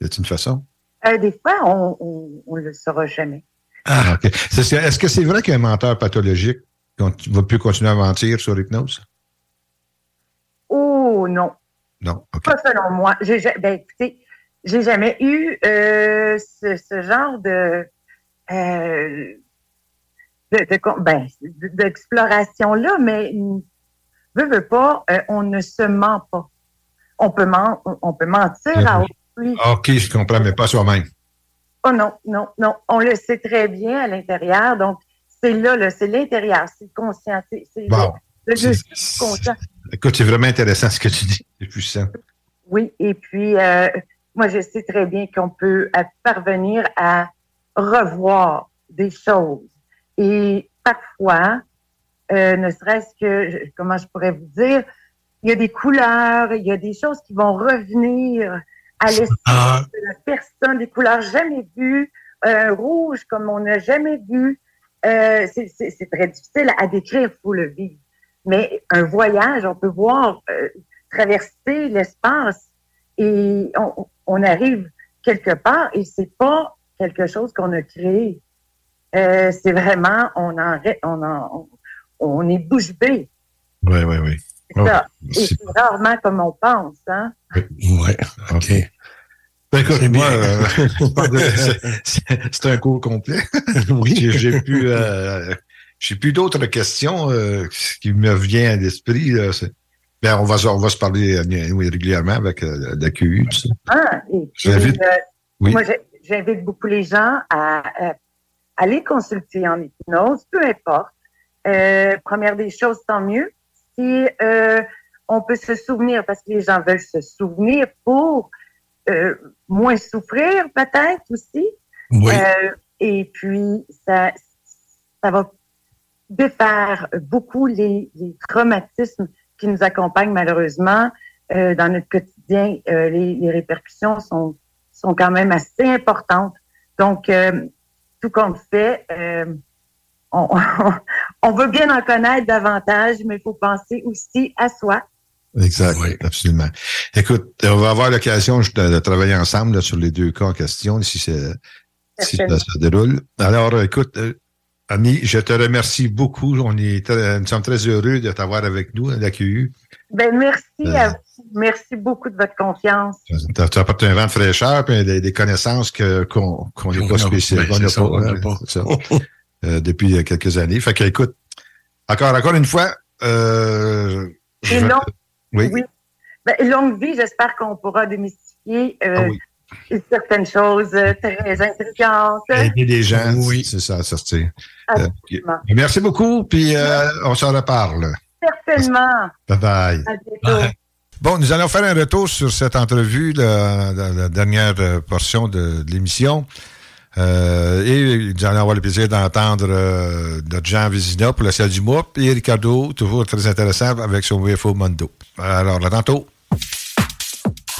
Y a-t-il une façon? Euh, des fois, on ne le saura jamais. Ah, OK. C'est, est-ce que c'est vrai qu'un menteur pathologique ne va plus continuer à mentir sur l'hypnose? Oh, non. Non, OK. Pas selon moi. J'ai, ben, écoutez, j'ai jamais eu euh, ce, ce genre de... Euh, De, de, ben, d'exploration-là, mais veut, veut pas, euh, on ne se ment pas. On peut, man, on peut mentir mmh. à autrui. OK, je comprends, mais pas soi-même. Oh non, non, non. On le sait très bien à l'intérieur, donc c'est là, là c'est l'intérieur, c'est le conscient. C'est, c'est bon. Le, le c'est, juste c'est, conscient. Écoute, c'est vraiment intéressant ce que tu dis, c'est puissant. Oui, et puis, euh, moi, je sais très bien qu'on peut parvenir à revoir des choses. Et parfois, euh, ne serait-ce que, je, comment je pourrais vous dire, il y a des couleurs, il y a des choses qui vont revenir à l'esprit ah. de la personne, des couleurs jamais vues, euh, rouge comme on n'a jamais vu. Euh, c'est, c'est, c'est très difficile à décrire, il faut le vivre. Mais un voyage, on peut voir euh, traverser l'espace et on, on arrive quelque part et c'est pas quelque chose qu'on a créé. Euh, c'est vraiment, on en, on en, on est bouche bée. Oui, oui, oui. C'est ça. Oh, c'est... Et c'est rarement comme on pense, hein? Oui, OK. Ben, écoute, moi, euh, c'est, c'est un cours complet. Oui. J'ai, j'ai plus, euh, j'ai plus d'autres questions euh, qui me viennent à l'esprit. Là. Bien, on va, on va se parler oui, régulièrement avec euh, l'A Q U. Tu sais. Ah, et puis, j'invite, euh, oui. Moi, j'invite beaucoup les gens à, à aller consulter en hypnose, peu importe. Euh, première des choses, tant mieux. Si euh, on peut se souvenir, parce que les gens veulent se souvenir pour euh, moins souffrir, peut-être aussi. Oui. Euh, et puis, ça, ça va défaire beaucoup les, les traumatismes qui nous accompagnent malheureusement euh, dans notre quotidien. Euh, les, les répercussions sont, sont quand même assez importantes. Donc, euh, tout qu'on fait, euh, on, on, on veut bien en connaître davantage, mais il faut penser aussi à soi. Exact, oui, absolument. Écoute, on va avoir l'occasion de, de travailler ensemble là, sur les deux cas en question, si, c'est, si ça se déroule. Alors, écoute... Euh, Annie, je te remercie beaucoup. On est très, nous sommes très heureux de t'avoir avec nous à l'A Q U. Ben, merci euh, à vous. Merci beaucoup de votre confiance. Tu apportes un vent de fraîcheur et des, des connaissances que, qu'on qu'on n'est pas spécialement. Depuis quelques années. Fait que, écoute, encore, encore une fois, euh, je, long, oui. oui. Ben, longue vie, j'espère qu'on pourra démystifier, euh, ah oui. certaines choses très intéressantes. Aider les gens, oui, c'est ça, sortir. Euh, merci beaucoup, puis euh, on s'en reparle. Certainement. Bye-bye. À bientôt. Bye. Bon, nous allons faire un retour sur cette entrevue, la, la, la dernière portion de, de l'émission. Euh, et nous allons avoir le plaisir d'entendre euh, notre Jean Vézina pour la salle du mois, et Ricardo, toujours très intéressant avec son U F O Mondo. Alors, à tantôt.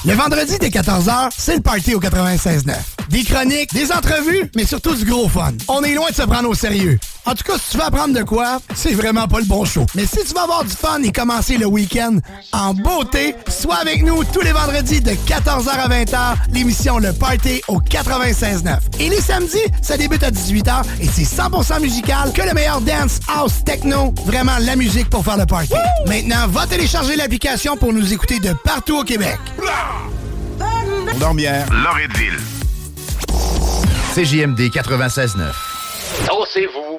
Le vendredi dès quatorze heures, c'est le party au quatre-vingt-seize neuf. Des chroniques, des entrevues, mais surtout du gros fun. On est loin de se prendre au sérieux. En tout cas, si tu veux apprendre de quoi, c'est vraiment pas le bon show. Mais si tu veux avoir du fun et commencer le week-end en beauté, sois avec nous tous les vendredis de quatorze heures à vingt heures, l'émission Le Party au quatre-vingt-seize neuf. Et les samedis, ça débute à dix-huit heures et c'est cent pour cent musical, que le meilleur dance, house, techno, vraiment la musique pour faire le party. Woo! Maintenant, va télécharger l'application pour nous écouter de partout au Québec. Dormière, Loretteville. C J M D quatre-vingt-seize neuf. Dansez-vous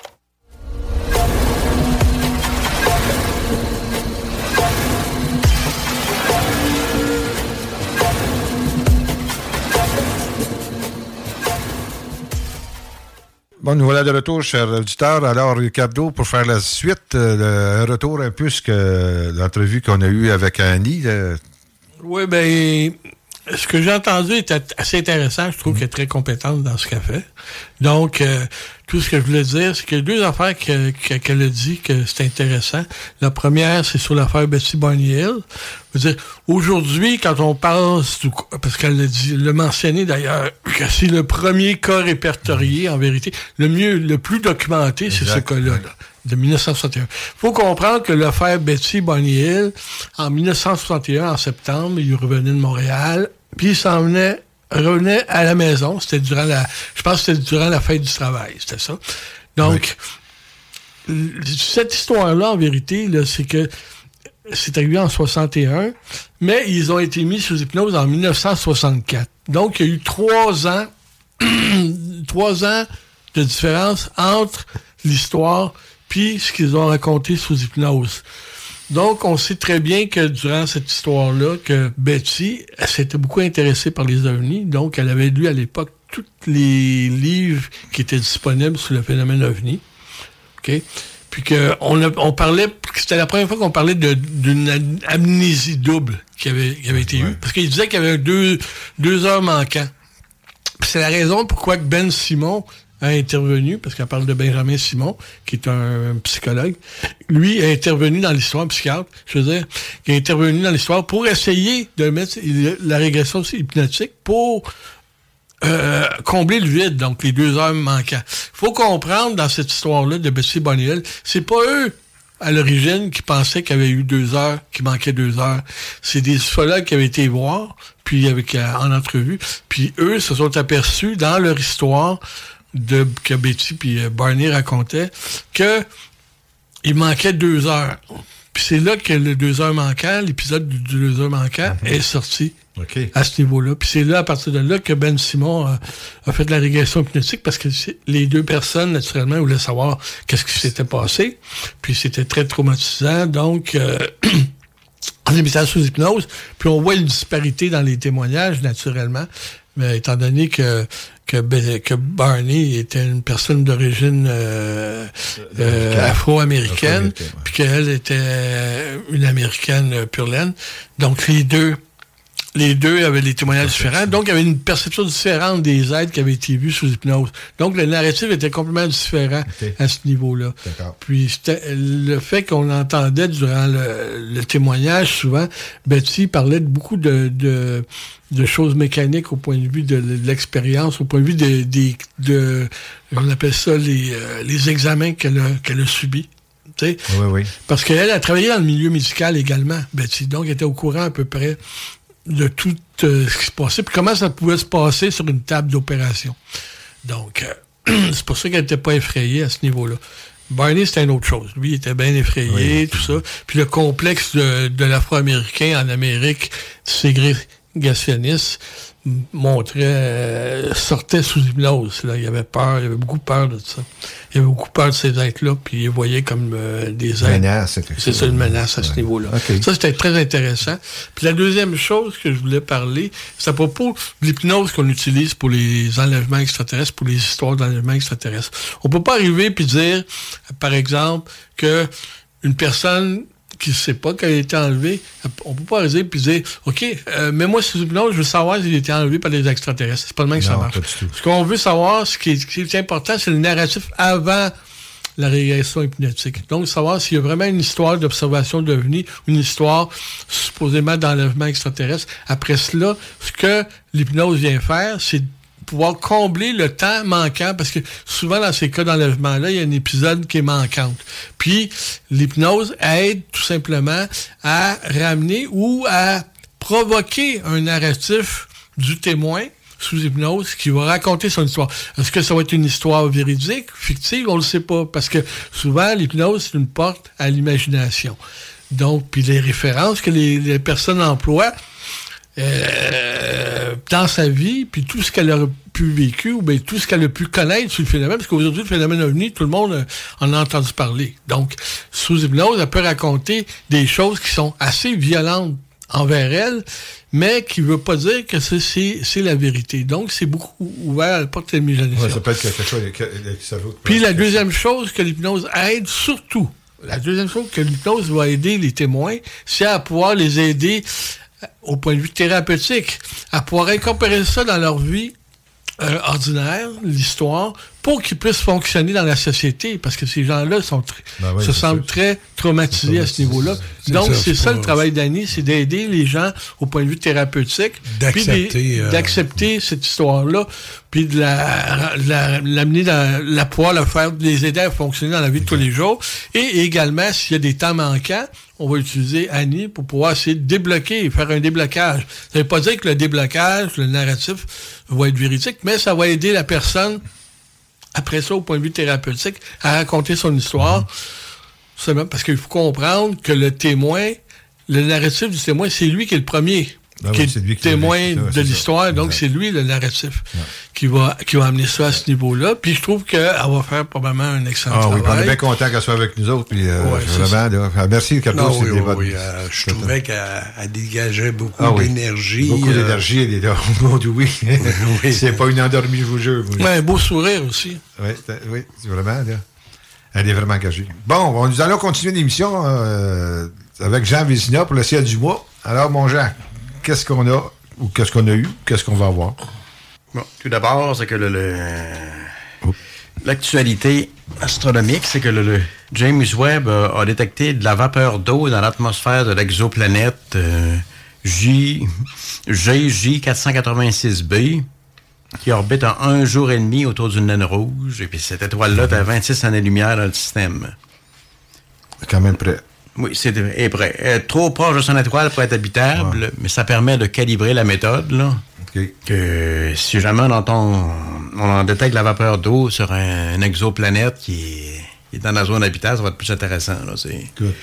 Bon, nous voilà de retour, cher auditeur. Alors, Ricardo, pour faire la suite, euh, un retour un peu sur euh, l'entrevue qu'on a eue avec Annie. Euh... Oui, bien, ce que j'ai entendu était assez intéressant. Je trouve mmh. qu'elle est très compétente dans ce qu'elle fait. Donc, euh, tout ce que je voulais dire, c'est qu'il y a deux affaires que, que, qu'elle a dit que c'est intéressant. La première, c'est sur l'affaire Betsy Bonny Hill. Je veux dire, aujourd'hui, quand on parle, parce qu'elle l'a, dit, l'a mentionné d'ailleurs, que c'est le premier cas répertorié, en vérité, le mieux, le plus documenté, exact. C'est ce cas-là, là, de dix-neuf cent soixante et un. Faut comprendre que l'affaire Betsy Bonny Hill, en dix-neuf cent soixante et un, en septembre, il revenait de Montréal, puis il s'en venait, revenait à la maison, c'était durant la, je pense que c'était durant la fête du travail, c'était ça. Donc, oui. Cette histoire-là, en vérité, là, c'est que, c'est arrivé en soixante et un, mais ils ont été mis sous hypnose en dix-neuf cent soixante-quatre. Donc, il y a eu trois ans, trois ans de différence entre l'histoire puis ce qu'ils ont raconté sous hypnose. Donc, on sait très bien que durant cette histoire-là, que Betsy, elle s'était beaucoup intéressée par les ovnis, donc elle avait lu à l'époque tous les livres qui étaient disponibles sur le phénomène ovni. OK? Puis que on, a, on parlait, c'était la première fois qu'on parlait de, d'une amnésie double qui avait, qui avait été ouais. eue. Parce qu'il disait qu'il y avait deux, deux heures manquants. Puis c'est la raison pourquoi Ben Simon a intervenu, parce qu'on parle de Benjamin Simon, qui est un psychologue. Lui a intervenu dans l'histoire, un psychiatre, je veux dire, qui a intervenu dans l'histoire pour essayer de mettre la régression hypnotique pour Euh, combler le vide, donc les deux heures manquantes. Faut comprendre dans cette histoire-là de Betsy Bonny Hill, c'est pas eux à l'origine qui pensaient qu'il y avait eu deux heures, qu'il manquait deux heures. C'est des ufologues qui avaient été voir, puis avec euh, en entrevue, puis eux se sont aperçus dans leur histoire de que Betsy puis euh, Barney racontaient que il manquait deux heures. Puis c'est là que le deux heures manquant, l'épisode du deux heures manquant mm-hmm. est sorti. Okay. À ce niveau-là. Puis c'est là, à partir de là, que Ben Simon a, a fait de la régression hypnotique parce que les deux personnes, naturellement, voulaient savoir qu'est-ce qui s'était passé. Puis c'était très traumatisant. Donc, euh, on est mis sous hypnose. Puis on voit une disparité dans les témoignages, naturellement. Mais étant donné que que, que Barney était une personne d'origine euh, euh, afro-américaine, ouais. puis qu'elle était une américaine pure laine. Donc, les deux Les deux avaient des témoignages différents. Donc, il y avait une perception différente des êtres qui avaient été vus sous hypnose. Donc, le narratif était complètement différent okay. à ce niveau-là. D'accord. Puis, le fait qu'on entendait durant le, le témoignage, souvent, Betsy parlait de beaucoup de, de, de choses mécaniques au point de vue de, de l'expérience, au point de vue des... De, de, on appelle ça les, euh, les examens qu'elle a, qu'elle a subis. Oui, oui. Parce qu'elle a travaillé dans le milieu médical également, Betsy. Donc, elle était au courant à peu près de tout euh, ce qui se passait, puis comment ça pouvait se passer sur une table d'opération. Donc, euh, c'est pour ça qu'elle n'était pas effrayée à ce niveau-là. Barney, c'était une autre chose. Lui, il était bien effrayé, oui, tout ça. Puis le complexe de, de l'Afro-Américain en Amérique ségrégationniste montrait, euh, sortait sous hypnose. Là. Il avait peur, il avait beaucoup peur de ça. Il avait beaucoup peur de ces êtres-là, puis il voyait comme euh, des êtres. Menace, c'est c'est ça, une menace à ouais. ce niveau-là. Okay. Ça, c'était très intéressant. Puis la deuxième chose que je voulais parler, c'est à propos de l'hypnose qu'on utilise pour les enlèvements extraterrestres, pour les histoires d'enlèvements extraterrestres. On peut pas arriver puis dire, par exemple, que une personne qui ne sait pas qu'elle a été enlevée, on peut pas dire puis dire OK, euh, mais moi, sous hypnose, je veux savoir s'il a été enlevé par des extraterrestres. C'est pas le même que non, ça marche. Ce qu'on veut savoir, ce qui est, ce qui est important, c'est le narratif avant la régression hypnotique. Donc, savoir s'il y a vraiment une histoire d'observation d'OVNI, une histoire supposément d'enlèvement extraterrestre. Après cela, ce que l'hypnose vient faire, c'est pouvoir combler le temps manquant, parce que souvent dans ces cas d'enlèvement-là, il y a un épisode qui est manquant. Puis, l'hypnose aide tout simplement à ramener ou à provoquer un narratif du témoin sous hypnose qui va raconter son histoire. Est-ce que ça va être une histoire véridique, fictive? On ne le sait pas, parce que souvent, l'hypnose, c'est une porte à l'imagination. Donc, puis les références que les, les personnes emploient Euh, dans sa vie, puis tout ce qu'elle a pu vécu, ou bien tout ce qu'elle a pu connaître sur le phénomène, parce qu'aujourd'hui, le phénomène OVNI, tout le monde euh, en a entendu parler. Donc, sous hypnose, elle peut raconter des choses qui sont assez violentes envers elle, mais qui ne veut pas dire que c'est, c'est, c'est la vérité. Donc, c'est beaucoup ouvert à la porte de l'imagination. Ouais, ça peut être quelque chose que, que ça vaut. Puis la deuxième chose que l'hypnose aide, surtout, la deuxième chose que l'hypnose va aider les témoins, c'est à pouvoir les aider au point de vue thérapeutique, à pouvoir incorporer ça dans leur vie euh, ordinaire, l'histoire, pour qu'ils puissent fonctionner dans la société, parce que ces gens-là sont tr- ben oui, se sentent très traumatisés à ce niveau-là. C'est Donc, ça, c'est ça, ça le travail d'Annie, c'est d'aider les gens au point de vue thérapeutique, d'accepter, puis de, euh, d'accepter euh, cette histoire-là, puis de la, la, l'amener dans la pouvoir le faire, les aider à fonctionner dans la vie de tous les jours. Et également, s'il y a des temps manquants, on va utiliser Annie pour pouvoir essayer de débloquer, faire un déblocage. Ça veut pas dire que le déblocage, le narratif, va être véridique, mais ça va aider la personne, après ça, au point de vue thérapeutique, à raconter son histoire. Mmh. Parce qu'il faut comprendre que le témoin, le narratif du témoin, c'est lui qui est le premier, ben qui oui, est le témoin qui de ça, l'histoire. Ça. Donc, exact. C'est lui, le narratif, ouais. qui va qui va amener ça à ce niveau-là. Puis, je trouve qu'elle va faire probablement un excellent ah, travail. Ah oui, on est bien content qu'elle soit avec nous autres. Puis, euh, ouais, vraiment, de... merci, Ricardo. Non, oui, oui, votre... oui euh, je c'est trouvais ça. Qu'elle dégageait beaucoup ah, oui. d'énergie. Beaucoup euh... d'énergie. Elle est là. Oui, oui. C'est pas une endormie, je vous jure. Oui. Mais un beau sourire aussi. Oui, oui vraiment, là. Elle est vraiment engagée. Bon, nous allons continuer l'émission euh, avec Jean Vézina pour le ciel du mois. Alors, mon Jean, qu'est-ce qu'on a, ou qu'est-ce qu'on a eu, qu'est-ce qu'on va avoir? Bon, tout d'abord, c'est que le, le, l'actualité astronomique, c'est que le, le James Webb a, a détecté de la vapeur d'eau dans l'atmosphère de l'exoplanète euh, G J quatre cent quatre-vingt-six b, qui orbite en un jour et demi autour d'une naine rouge, et puis cette étoile-là est à vingt-six années-lumière dans le système. Quand même près. Oui, c'est est près. Euh, trop proche de son étoile pour être habitable, ouais. Mais ça permet de calibrer la méthode, là. Okay. Que si jamais on entend, on en détecte la vapeur d'eau sur un, un exoplanète qui est, qui est dans la zone habitable, ça va être plus intéressant, là. C'est, cool.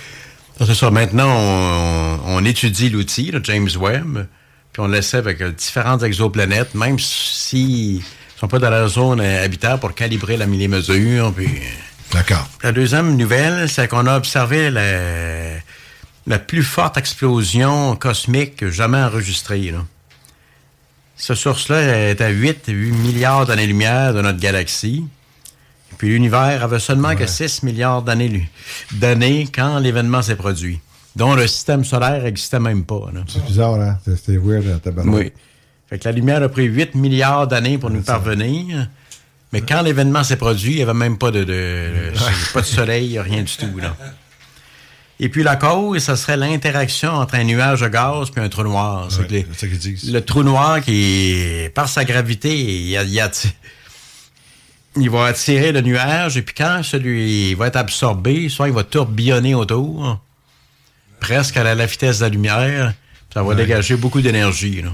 Ça, c'est ça. Maintenant, on, on étudie l'outil, le James Webb, puis on l'essaie avec euh, différentes exoplanètes, même si ils sont pas dans la zone euh, habitable, pour calibrer la, les mesures, puis... D'accord. La deuxième nouvelle, c'est qu'on a observé la, la plus forte explosion cosmique jamais enregistrée, là. Cette source-là est à huit, huit milliards d'années-lumière de notre galaxie. Puis l'univers avait seulement ouais. que six milliards d'années, d'années quand l'événement s'est produit, dont le système solaire n'existait même pas, là. C'est bizarre, hein? C'était weird, la tabarnak. Oui. Fait que la lumière a pris huit milliards d'années pour ouais, nous parvenir. Mais quand l'événement s'est produit, il n'y avait même pas de, de, de pas de soleil, rien du tout, là. Et puis la cause, ça serait l'interaction entre un nuage de gaz puis un trou noir. C'est ouais, les, c'est ça qu'ils disent. Le trou noir qui, par sa gravité, il, il, attire, il va attirer le nuage, et puis quand celui va être absorbé, soit il va tourbillonner autour, presque à la, la vitesse de la lumière, ça va ouais. dégager beaucoup d'énergie, là.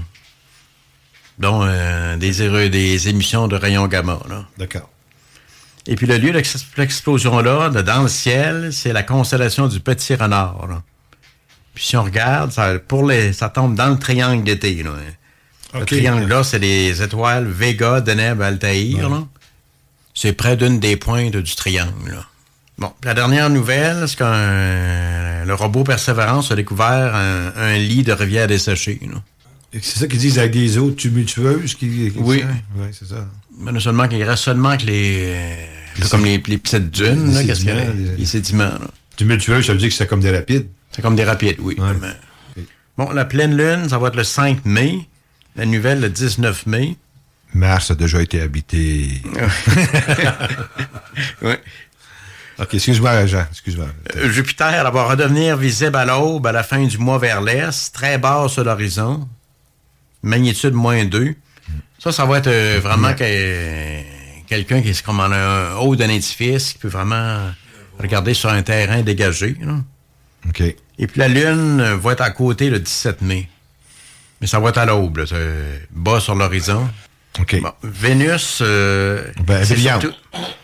Dont euh, des, des émissions de rayons gamma, là. D'accord. Et puis le lieu de l'explosion-là, dans le ciel, c'est la constellation du Petit Renard, là. Puis si on regarde, ça, pour les, ça tombe dans le triangle d'été, là. Okay. Le triangle-là, c'est les étoiles Vega, Deneb, Altaïr, ouais. là. C'est près d'une des pointes du triangle, là. Bon, la dernière nouvelle, c'est que le robot Perseverance a découvert un, un lit de rivière desséchée, là. C'est ça qu'ils disent avec des eaux tumultueuses qui. qui oui. Oui, c'est ça. Mais non seulement qu'il reste seulement que les. les comme les, les petites dunes, les là, qu'est-ce qu'il y a? Les, les sédiments, là. Tumultueux, ça veut dire que c'est comme des rapides. C'est comme des rapides, oui. Ouais. Okay. Bon, la pleine lune, ça va être le cinq mai. La nouvelle, le dix-neuf mai. Mars a déjà été habité. Oui. OK, excuse-moi, Jean, excuse-moi. Euh, Jupiter va redevenir visible à l'aube à la fin du mois vers l'est, très bas sur l'horizon. Magnitude moins deux. Ça, ça va être euh, vraiment que, euh, quelqu'un qui est comme en un haut d'un édifice, qui peut vraiment regarder sur un terrain dégagé, là. OK. Et puis la Lune va être à côté le dix-sept mai. Mais ça va être à l'aube, là, bas sur l'horizon. OK. Bon, Vénus, euh, ben, c'est, surtout,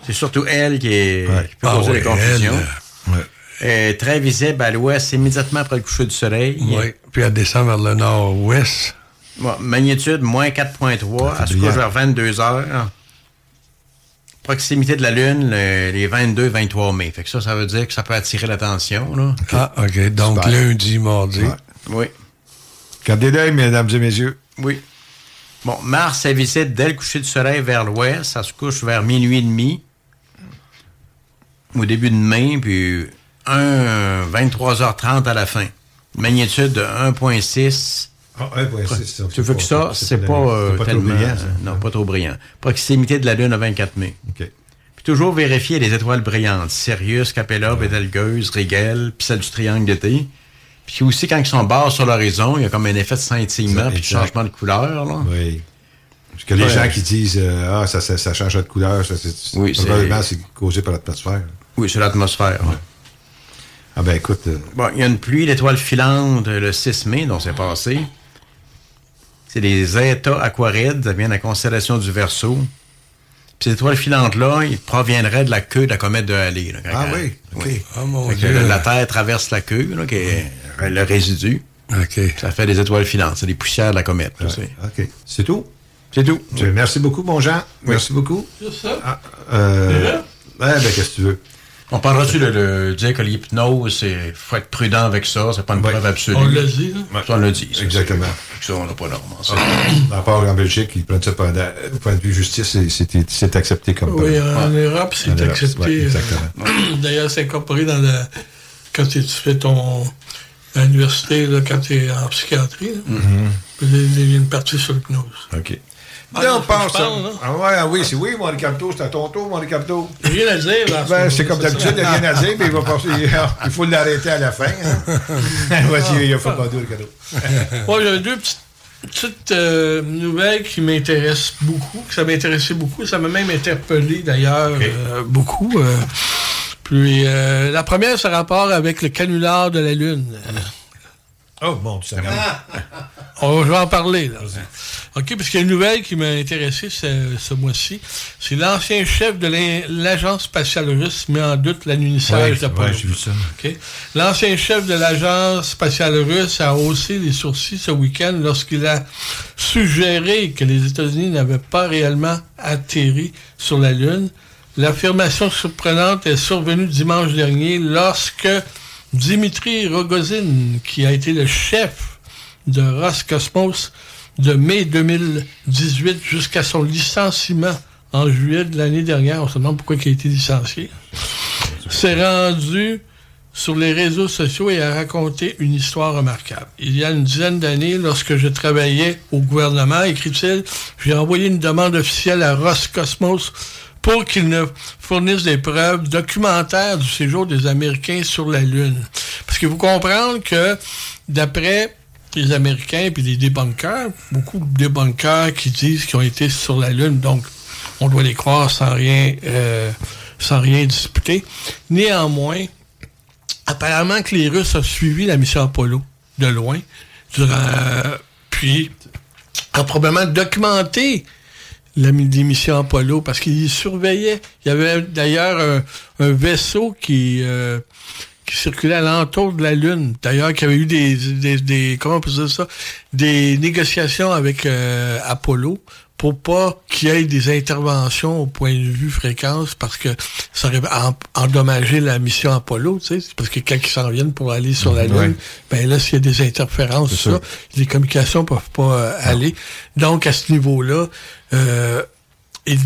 c'est surtout elle qui, est, ouais. qui peut ah, poser ouais, des confusions. Elle, euh, ouais. Euh, très visible à l'ouest, immédiatement après le coucher du soleil. Oui, puis elle descend vers le nord-ouest. Bon, magnitude, moins quatre virgule trois, à se coucher vers vingt-deux heures. Proximité de la Lune, le, les vingt-deux vingt-trois mai. Fait que ça, ça veut dire que ça peut attirer l'attention, là. Okay. Ah, OK. Donc, super. Lundi, mardi. Ouais. Oui. Gardez l'œil, mesdames et messieurs. Oui. Bon, Mars est visible dès le coucher du soleil vers l'ouest. Ça se couche vers minuit et demi, au début de mai, puis vingt-trois heures trente à la fin. Magnitude de un virgule six... Ah, un virgule six. Tu veux que ça, c'est, c'est pas, euh, c'est pas tellement... Trop brillant, ça. Non, pas trop brillant. Proximité de la Lune à vingt-quatre mai. OK. Puis toujours vérifier les étoiles brillantes. Sirius, Capella, ouais. Betelgeuse, Rigel, puis celle du triangle d'été. Puis aussi, quand ils sont bas sur l'horizon, il y a comme un effet de scintillement puis de changement de couleur, là. Oui. Parce que ouais. les gens qui disent euh, « Ah, ça, ça, ça change de couleur », ça, c'est, c'est, oui, probablement, c'est... c'est causé par l'atmosphère. Oui, c'est l'atmosphère, oui. Ouais. Ah ben, écoute... Euh... Bon, il y a une pluie d'étoiles filantes le six mai, dont c'est passé. C'est les Eta Aquarides, ça vient de la constellation du Verseau. Puis ces étoiles filantes-là, ils proviendraient de la queue de la comète de Halley. Là, ah elle... oui? OK. Oui. Oh, mon Dieu. Que la Terre traverse la queue, là, qui est oui. le résidu. OK. Ça fait des étoiles filantes, c'est des poussières de la comète. Ouais. OK. C'est tout? C'est tout. Oui. Merci beaucoup, mon Jean. Oui. Merci beaucoup. C'est ça? Ah, euh... ouais, ben, qu'est-ce que tu veux? On parlera-tu de, de dire que l'hypnose, il faut être prudent avec ça, c'est pas une ouais. preuve absolue. On l'a dit, là? Ouais. Ça, on l'a dit. Ça, exactement. Ça, on l'a pas normalement. À part en Belgique, ils prennent ça par du point de vue justice, c'est, c'est, c'est accepté comme... Oui, par... en ouais. Europe, c'est en accepté. Ouais, exactement. D'ailleurs, c'est incorporé dans la... Quand tu fais ton... à l'université, là, quand tu es en psychiatrie, là, mm-hmm. il y a une partie sur l'hypnose. OK. Ah, non, on pense. Parle, non? Ah, ouais, ah oui, c'est oui, mon Ricardo, c'est à ton tour, mon Ricardo. Rien à dire, là. Ben, c'est comme d'habitude, il n'y a rien à dire, mais il va passer. Il faut l'arrêter à la fin. Vas-y, il faut pas dire, Ricardo. Moi, j'ai deux petites, petites euh, nouvelles qui m'intéressent beaucoup, que ça m'intéressait beaucoup, ça m'a même interpellé d'ailleurs okay. euh, beaucoup. Euh, Puis euh, la première, c'est rapport avec le canular de la Lune. Oh, bon, tu sais. On va en parler, là. OK, parce qu'il y a une nouvelle qui m'a intéressé ce, ce mois-ci. C'est l'ancien chef de l'agence spatiale russe met en doute l'annunissage ouais, d'Apollo. Oui, j'ai vu ça. Okay. L'ancien chef de l'agence spatiale russe a haussé les sourcils ce week-end lorsqu'il a suggéré que les États-Unis n'avaient pas réellement atterri sur la Lune. L'affirmation surprenante est survenue dimanche dernier lorsque Dimitri Rogozin, qui a été le chef de Roscosmos de mai deux mille dix-huit jusqu'à son licenciement en juillet de l'année dernière, on se demande pourquoi il a été licencié, s'est rendu sur les réseaux sociaux et a raconté une histoire remarquable. Il y a une dizaine d'années, lorsque je travaillais au gouvernement, écrit-il, j'ai envoyé une demande officielle à Roscosmos pour qu'ils ne fournissent des preuves documentaires du séjour des Américains sur la Lune. Parce qu'il faut comprendre que, d'après les Américains et les débunkers, beaucoup de débunkers qui disent qu'ils ont été sur la Lune, donc on doit les croire sans rien, euh, sans rien disputer. Néanmoins, apparemment que les Russes ont suivi la mission Apollo de loin, durant, euh, puis ont probablement documenté la mission Apollo, parce qu'ils surveillaient. Il y avait d'ailleurs un, un vaisseau qui, euh, qui circulait à l'entour de la Lune. D'ailleurs, qu'il y avait eu des, des, des, comment on peut dire ça, des négociations avec euh, Apollo pour pas qu'il y ait des interventions au point de vue fréquence, parce que ça aurait endommagé la mission Apollo, tu sais, parce que quand ils s'en viennent pour aller sur la Lune, ouais. ben là, s'il y a des interférences, ça, les communications peuvent pas euh, aller. Donc, à ce niveau-là, euh, et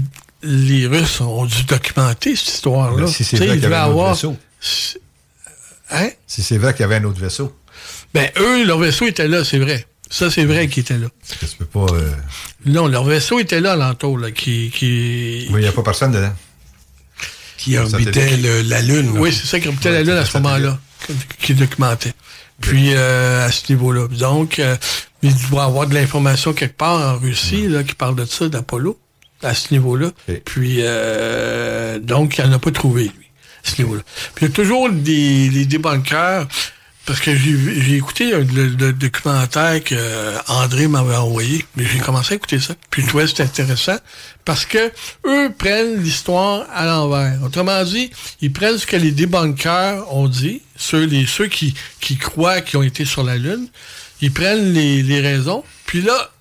les Russes ont dû documenter cette histoire-là. Ben, si c'est vrai qu'il y avait un autre vaisseau. Hein? Si c'est vrai qu'il y avait un autre vaisseau. Ben, eux, leur vaisseau était là, c'est vrai. Ça, c'est vrai qu'ils étaient là. Ça se peut pas... Euh... Non, leur vaisseau était là, l'entour, là, qui... qui... Oui, il n'y a pas personne dedans. Qui orbitait le, la Lune. Oui, c'est ça, qui orbitait ouais, la Lune à ce moment-là, qui documentait. Puis, euh, à ce niveau-là. Donc, euh, il doit y avoir de l'information quelque part en Russie, là, qui parle de ça, d'Apollo, à ce niveau-là. Okay. Puis, euh, donc, il n'en a pas trouvé, lui, à ce niveau-là. Puis, il y a toujours des, des débunkers... Parce que j'ai, j'ai écouté le, le, le documentaire que André m'avait envoyé, mais j'ai commencé à écouter ça. Puis je trouvais que c'était intéressant, parce que eux prennent l'histoire à l'envers. Autrement dit, ils prennent ce que les débunkers ont dit, ceux, les, ceux qui, qui croient qu'ils ont été sur la Lune, ils prennent les, les raisons, puis là,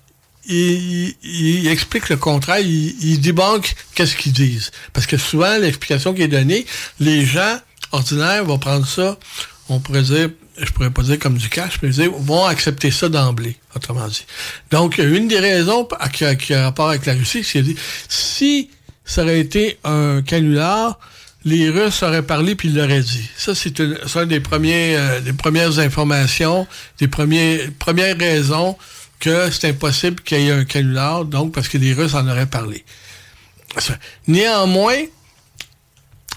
ils, ils, ils expliquent le contraire, ils, ils débunkent qu'est-ce qu'ils disent. Parce que souvent, l'explication qui est donnée, les gens ordinaires vont prendre ça, on pourrait dire... je pourrais pas dire comme du cash, mais ils vont accepter ça d'emblée, autrement dit. Donc, une des raisons qui a, qui a rapport avec la Russie, c'est dit si ça aurait été un canular, les Russes auraient parlé puis ils l'auraient dit. Ça, c'est une, c'est une des, premiers, euh, des premières informations, des premiers, premières raisons que c'est impossible qu'il y ait un canular, donc parce que les Russes en auraient parlé. Néanmoins,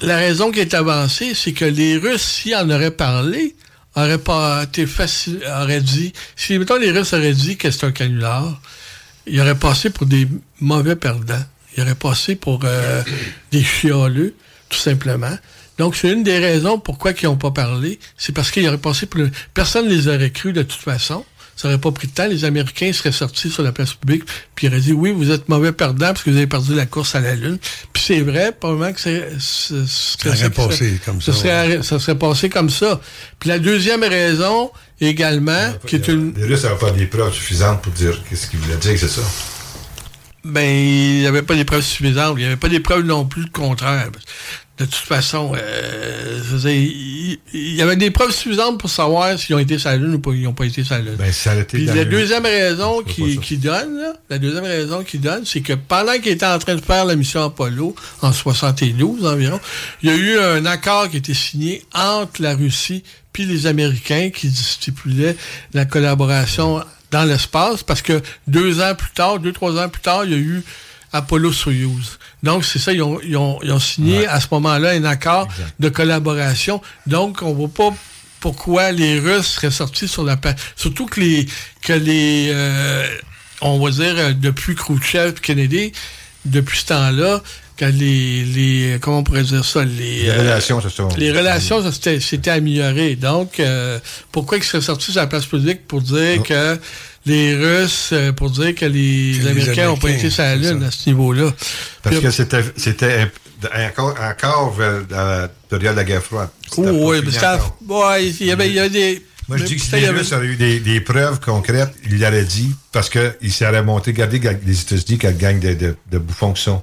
la raison qui est avancée, c'est que les Russes, s'ils en auraient parlé, aurait pas été facile, aurait dit, si, mettons, les Russes auraient dit que c'est un canular, ils auraient passé pour des mauvais perdants. Ils auraient passé pour euh, des chialeux, tout simplement. Donc, c'est une des raisons pourquoi ils n'ont pas parlé. C'est parce qu'ils auraient passé pour... Le... Personne ne les aurait cru de toute façon. Ça n'aurait pas pris de temps. Les Américains seraient sortis sur la place publique puis ils auraient dit, oui, vous êtes mauvais perdants parce que vous avez perdu la course à la Lune. Puis c'est vrai, probablement que c'est... c'est, c'est ça, serait ça, passé serait, comme ça, ça, serait, ouais. ça serait passé comme ça. Puis la deuxième raison, également, qui est une... Les Russes n'avaient pas des preuves suffisantes pour dire qu'est-ce qu'ils voulaient dire, c'est ça? Ben, il n'y avait pas des preuves suffisantes. Il n'y avait pas des preuves non plus, le contraire. De toute façon, euh, je veux dire, il, il y avait des preuves suffisantes pour savoir s'ils ont été sur la Lune ou pas, ils n'ont pas été sur la Lune. Ben, ça a été Puis la deuxième raison qui, qui donne, là, la deuxième raison qui donne, c'est que pendant qu'ils étaient en train de faire la mission Apollo, en soixante-douze environ, il y a eu un accord qui a été signé entre la Russie puis les Américains qui stipulait la collaboration dans l'espace, parce que deux ans plus tard, deux, trois ans plus tard, il y a eu Apollo-Soyouz. Donc, c'est ça, ils ont, ils ont, ils ont signé ouais. à ce moment-là un accord exact. de collaboration. Donc, on ne voit pas pourquoi les Russes seraient sortis sur la place. Surtout que les, que les euh, on va dire, depuis Khrouchtchev et Kennedy, depuis ce temps-là, que les, les comment on pourrait dire ça, les, les relations, euh, ça, les relations, ça s'était, s'était amélioré. Donc, euh, pourquoi ils seraient sortis sur la place publique pour dire oh. que les Russes, pour dire que les, que les Américains n'ont pas été sur la Lune à ce niveau-là? Parce Puis, que c'était, c'était encore, encore dans la période de la guerre froide. Oh, oui, parce qu'il ouais, y, avait, y avait des... Moi, je mais dis que si les Russes avaient eu des, des preuves concrètes, ils l'auraient dit, parce qu'ils s'auraient monté. Regardez les États-Unis, qu'elles gagnent de, de, de bouffons que sont.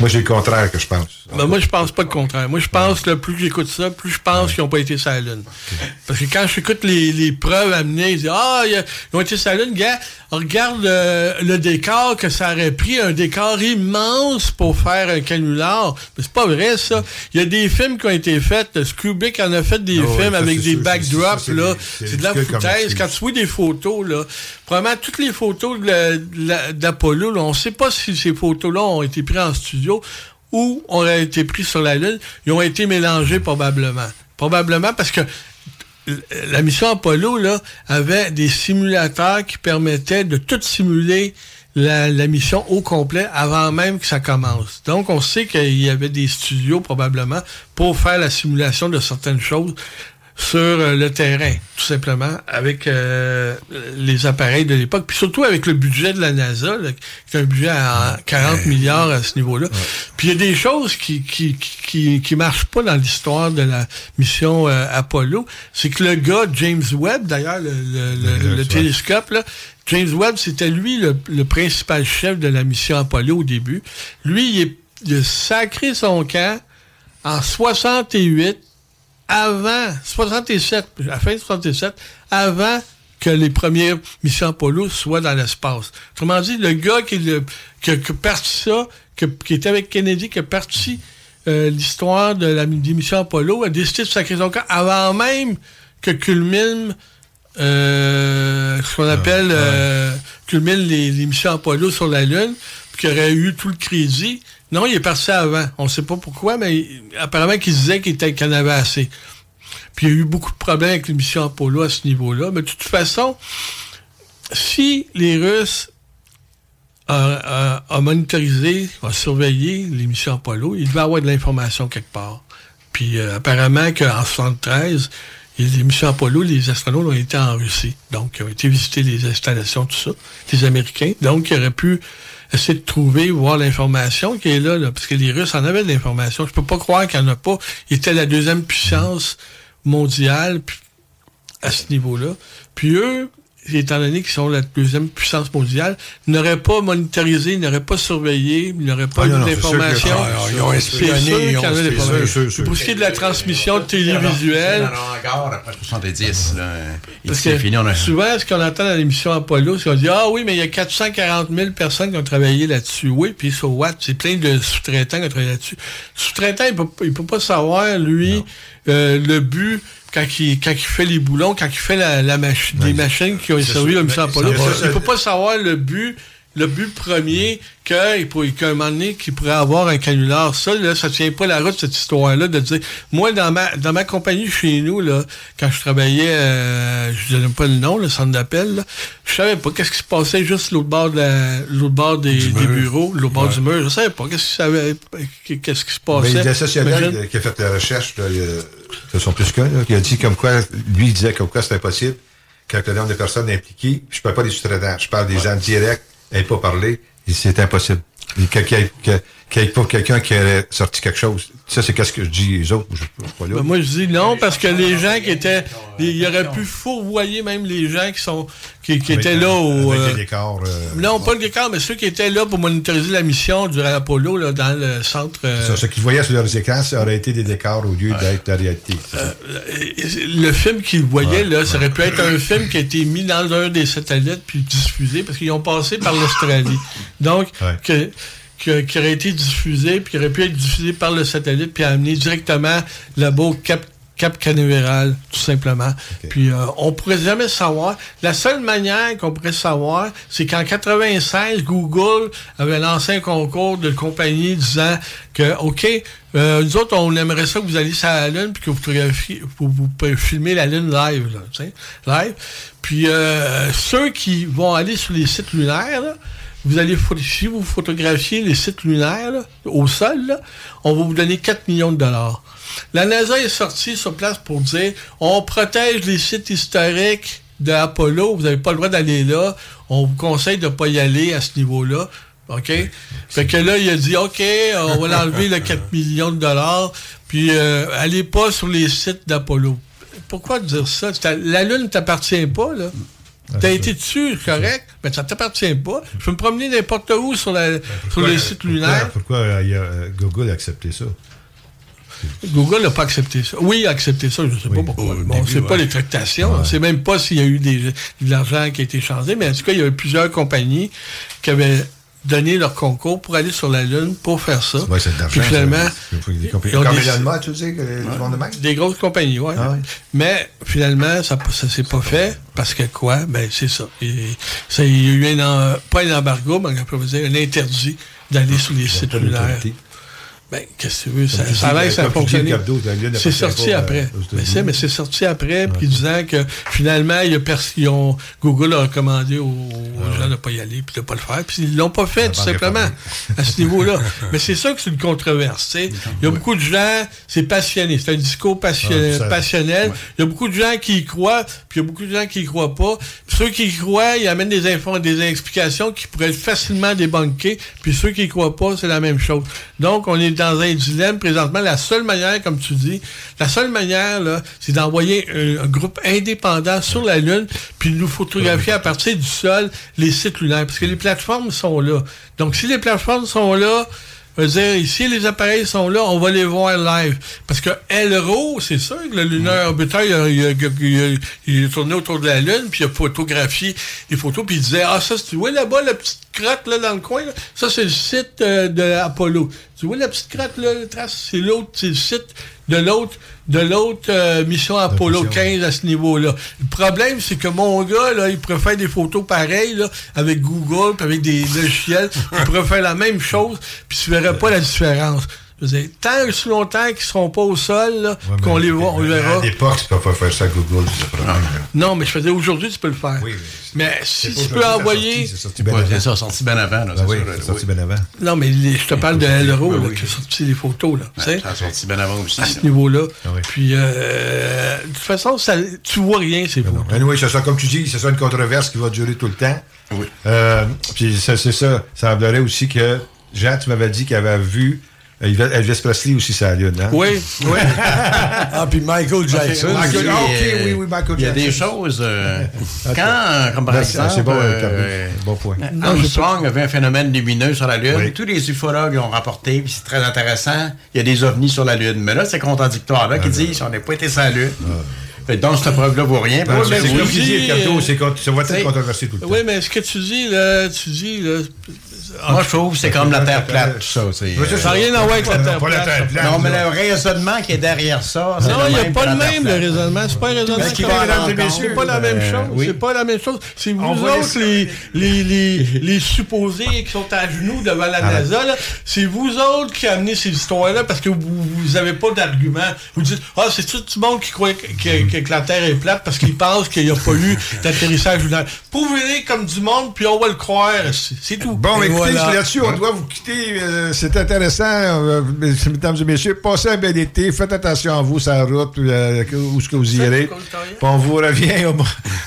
Moi, j'ai le contraire que je pense. Ben moi, je pense pas le contraire. Moi, je pense, ouais. le plus j'écoute ça, plus je pense ouais. qu'ils n'ont pas été sur la Lune. Okay. Parce que quand j'écoute les, les preuves amenées, ils disent « Ah, ils ont été sur la Lune, gars, regarde le, le décor que ça aurait pris, un décor immense pour faire un canular. » Mais c'est pas vrai, ça. Il y a des films qui ont été faits. Kubrick en a fait des oh, films ouais, avec des sûr, backdrops, c'est, là. C'est, c'est, c'est de la foutaise. Quand tu vois des photos, là, probablement toutes les photos de la, de la, d'Apollo, là, on ne sait pas si ces photos-là ont été prises en studio où on a été pris sur la Lune, ils ont été mélangés probablement. Probablement parce que la mission Apollo là, avait des simulateurs qui permettaient de tout simuler la, la mission au complet avant même que ça commence. Donc, on sait qu'il y avait des studios probablement pour faire la simulation de certaines choses sur le terrain, tout simplement, avec euh, les appareils de l'époque, puis surtout avec le budget de la NASA, là, qui est un budget à quarante milliards à ce niveau-là. Ouais. Puis il y a des choses qui qui qui qui marchent pas dans l'histoire de la mission euh, Apollo. C'est que le gars, James Webb, d'ailleurs, le, le, le, le télescope, là, James Webb, c'était lui le, le principal chef de la mission Apollo au début. Lui, il, est, il a sacré son camp en soixante-huit, avant soixante-sept, à la fin de soixante-sept, avant que les premières missions Apollo soient dans l'espace. Autrement dit, le gars qui, le, qui, qui partit ça, qui, qui était avec Kennedy, qui a parti euh, l'histoire de la des missions Apollo, a décidé de sacrer son camp avant même que culmine euh, ce qu'on appelle euh, culmine les, les missions Apollo sur la Lune, puis qu'il aurait eu tout le crédit. Non, il est parti avant. On ne sait pas pourquoi, mais apparemment qu'il disait qu'il, était, qu'il en avait assez. Puis il y a eu beaucoup de problèmes avec les missions Apollo à ce niveau-là. Mais de toute façon, si les Russes ont monitorisé, ont surveillé les missions Apollo, ils devaient avoir de l'information quelque part. Puis euh, apparemment qu'en soixante-treize, les missions Apollo, les astronautes ont été en Russie. Donc, ils ont été visiter les installations, tout ça, les Américains. Donc, ils auraient pu essayer de trouver, voir l'information qui est là, là, parce que les Russes en avaient de l'information. Je peux pas croire qu'il n'y en a pas. Ils étaient la deuxième puissance mondiale puis, à ce niveau-là. Puis eux, étant donné qu'ils sont la deuxième puissance mondiale, ils n'auraient pas monitorisé, ils n'auraient pas surveillé, ils n'auraient pas ah, eu non, d'informations. C'est sûr qu'ils, ils ont espionné, ils ont espionné. Pour ce qui est de la transmission télévisuelle... Il y en a encore après soixante-dix. Parce que souvent, ce qu'on entend dans l'émission Apollo, c'est qu'on dit « Ah oui, mais il y a quatre cent quarante mille personnes qui ont travaillé là-dessus. » Oui, puis sur Watt, c'est plein de sous-traitants qui ont travaillé là-dessus. Le sous-traitant, il ne peut, peut pas savoir, lui, euh, le but... Quand il, quand il fait les boulons, quand il fait la, la machi- oui, les machines qui ont servi à mission Apollo, il ne peut pas savoir le but, le but premier que, pour, qu'à un moment donné, qu'il pourrait avoir un canular. Ça, là, ça ne tient pas la route, cette histoire-là, de dire... Moi, dans ma dans ma compagnie chez nous, là, quand je travaillais, euh, je ne donne pas le nom, le centre d'appel, là, je savais pas qu'est-ce qui se passait juste l'autre bord, de la, l'autre bord des, des bureaux, l'autre bord ouais. du mur. Je ne savais pas qu'est-ce qui, savait, qu'est-ce qui se passait. Mais les sociologues qui ont fait la recherche... Là, ce sont plus qu'un, là, qui a dit comme quoi, lui, il disait comme quoi c'est impossible, quand le nombre de personnes impliquées, je ne parle pas des sous-traitants, je parle des ouais. gens directs, ils n'avaient pas parlé, et c'est impossible. Il n'y a pas quelqu'un qui aurait sorti quelque chose. Ça, c'est qu'est-ce que je dis les autres. Je, je, je, je, ben moi, je dis non, parce que les gens qui étaient... Il aurait pu fourvoyer même les gens qui sont qui, qui étaient là au... Euh, décors, euh, non, pas le décor, mais ceux qui étaient là pour monitoriser la mission durant Apollo, là, dans le centre... Euh, ça, ce qu'ils voyaient sur leurs écrans, ça aurait été des décors au lieu euh, d'être la réalité. Euh, le film qu'ils voyaient, ouais, là, ça aurait pu être un film qui a été mis dans un des satellites puis diffusé, parce qu'ils ont passé par l'Australie. Donc, ouais. que... qui aurait été diffusé, puis qui aurait pu être diffusé par le satellite, puis amené directement là-bas au Cap, Cap Canaveral, tout simplement. Okay. Puis euh, on pourrait jamais savoir. La seule manière qu'on pourrait savoir, c'est qu'en quatre-vingt-seize, Google avait lancé un concours de compagnie disant que, OK, euh, nous autres, on aimerait ça que vous alliez sur la Lune, puis que vous, vous pouvez filmer la Lune live. Là, live. Puis euh, ceux qui vont aller sur les sites lunaires, là, vous allez, si vous photographiez les sites lunaires, là, au sol, là, on va vous donner quatre millions de dollars. La NASA est sortie sur place pour dire, on protège les sites historiques de Apollo, vous n'avez pas le droit d'aller là, on vous conseille de ne pas y aller à ce niveau-là. OK? Fait que là, il a dit, OK, on va l'enlever le quatre millions de dollars, puis euh, allez pas sur les sites d'Apollo. Pourquoi dire ça? La Lune ne t'appartient pas, là. T'as été dessus, correct, mais ben, ça t'appartient pas. Je peux me promener n'importe où sur, la, ben, pourquoi, sur les sites lunaires. Pourquoi, pourquoi euh, y a, euh, Google a accepté ça? Google n'a pas accepté ça. Oui, il a accepté ça, je ne sais oui, pas pourquoi. Bon, début, c'est ouais. pas les tractations. Ouais. C'est même pas s'il y a eu des, de l'argent qui a été changé, mais en tout cas, il y a eu plusieurs compagnies qui avaient donné leur concours pour aller sur la Lune pour faire ça. Ouais, c'est de l'argent. Puis finalement, c'est des compagnies. Comme Elon Musk, tu sais, que le monde de Mac. Des grosses compagnies, oui. Ah ouais. Mais finalement, ça ne s'est pas fait. Parce que quoi? Ben, c'est ça. Il y a eu un, en, pas un embargo, mais on peut dire un interdit d'aller sur les sites lunaires. Ben, qu'est-ce que tu veux? Ça, ça a l'air que ça a fonctionné. C'est sorti après. Mais c'est, mais c'est sorti après, puis disant que finalement, il y a pers- ils ont, Google a recommandé aux, aux gens de ne pas y aller, puis de ne pas le faire, puis ils l'ont pas fait, tout simplement, à ce niveau-là. Mais c'est ça que c'est une controverse, tu sais. Il y a beaucoup de gens, c'est passionné, c'est un discours passion- passionnel. Il y a beaucoup de gens qui y croient, puis il y a beaucoup de gens qui y croient pas. Puis ceux qui y croient, ils amènent des infos, des explications qui pourraient facilement débunker, puis ceux qui y croient pas, c'est la même chose. Donc, on est dans un dilemme présentement. La seule manière, comme tu dis, la seule manière, là, c'est d'envoyer un, un groupe indépendant sur la Lune, puis nous photographier à partir du sol les sites lunaires, parce que les plateformes sont là. Donc, si les plateformes sont là, je veux dire, ici, les appareils sont là, on va les voir live. Parce que L R O, c'est sûr que le lunaire orbiteur, il a, il, a, il, a, il a tourné autour de la Lune, puis il a photographié les photos, puis il disait, ah, ça, c'est, tu vois là-bas, la petite crotte, là, dans le coin, là, ça, c'est le site euh, de Apollo. Tu vois la petite crotte, là, la trace, c'est l'autre, c'est le site de l'autre, de l'autre euh, mission Apollo quinze à ce niveau-là. Le problème, c'est que mon gars, là, il préfère des photos pareilles, là, avec Google, puis avec des logiciels, il préfère la même chose, puis tu verrais pas la différence. Je veux dire, tant que si longtemps qu'ils seront pas au sol, là, ouais, qu'on les voit, on les verra. À l'époque, tu peux pas faire ça à Google, c'est le problème. Non, mais je faisais aujourd'hui, tu peux le faire. Oui, mais mais si tu peux envoyer... C'est sorti bien ouais, avant. C'est ça, sorti bien avant. Là, ben c'est oui, sûr, c'est sorti oui. bien avant. Non, mais les, je te parle de L R O, ben oui. qui a sorti les photos, là. Ben, ça a sorti bien avant aussi. À ce niveau-là. Ah oui. Puis, euh, de toute façon, ça, tu vois rien, ces photos. Ben oui, ce sera, comme tu dis, ce sera une controverse qui va durer tout le temps. Oui. Euh, puis, c'est ça. Ça semblerait aussi que... Jean, tu m'avais dit qu'il avait vu... Elvis Presley aussi, ça a lieu, non? Oui, oui. Ah, puis Michael Jackson. Okay, Michael, ah, OK, oui, oui, Michael Jackson. Il y a des choses... Euh, quand, comme par Merci, exemple... C'est bon, euh, bon point. Armstrong avait un phénomène lumineux sur la Lune. Oui. Tous les ufologues l'ont rapporté, puis c'est très intéressant. Il y a des ovnis sur la Lune. Mais là, c'est contradictoire. Là, ah, qui disent, on n'a pas été sur la Lune. Ah. Fait, donc, cette preuve-là vaut rien. Non, c'est oui, oui, dis, euh, c'est con- ça va être controversé tout le temps. Oui, mais ce que tu dis, là, tu dis... Là, moi, je trouve que c'est comme la Terre plate, tout ça. C'est, euh, ça n'a rien à voir avec la Terre plate. Non, mais le raisonnement qui est derrière ça, c'est non, il n'y a pas le même, le raisonnement. C'est pas un raisonnement. C'est pas la même chose. C'est pas la même chose. C'est vous autres, les, les, les, les supposés qui sont à genoux devant la NASA, là, c'est vous autres qui amenez ces histoires-là parce que vous n'avez pas d'argument. Vous dites, ah, c'est tout le monde qui croit que la Terre est plate parce qu'ils pensent qu'il n'y a pas eu d'atterrissage lunaire. Prouvez-les comme du monde, puis on va le croire. C'est tout. Voilà. Là-dessus, on doit vous quitter. Euh, c'est intéressant, euh, mesdames et messieurs. Passez un bel été. Faites attention à vous sur la route, euh, où est-ce que vous irez. On vous revient au,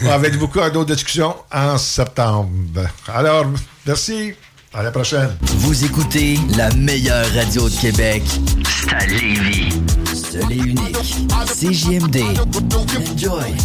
avec beaucoup d'autres discussions en septembre. Alors, merci. À la prochaine. Vous écoutez la meilleure radio de Québec. C'est à Lévis. Seul et unique. C J M D. Enjoy.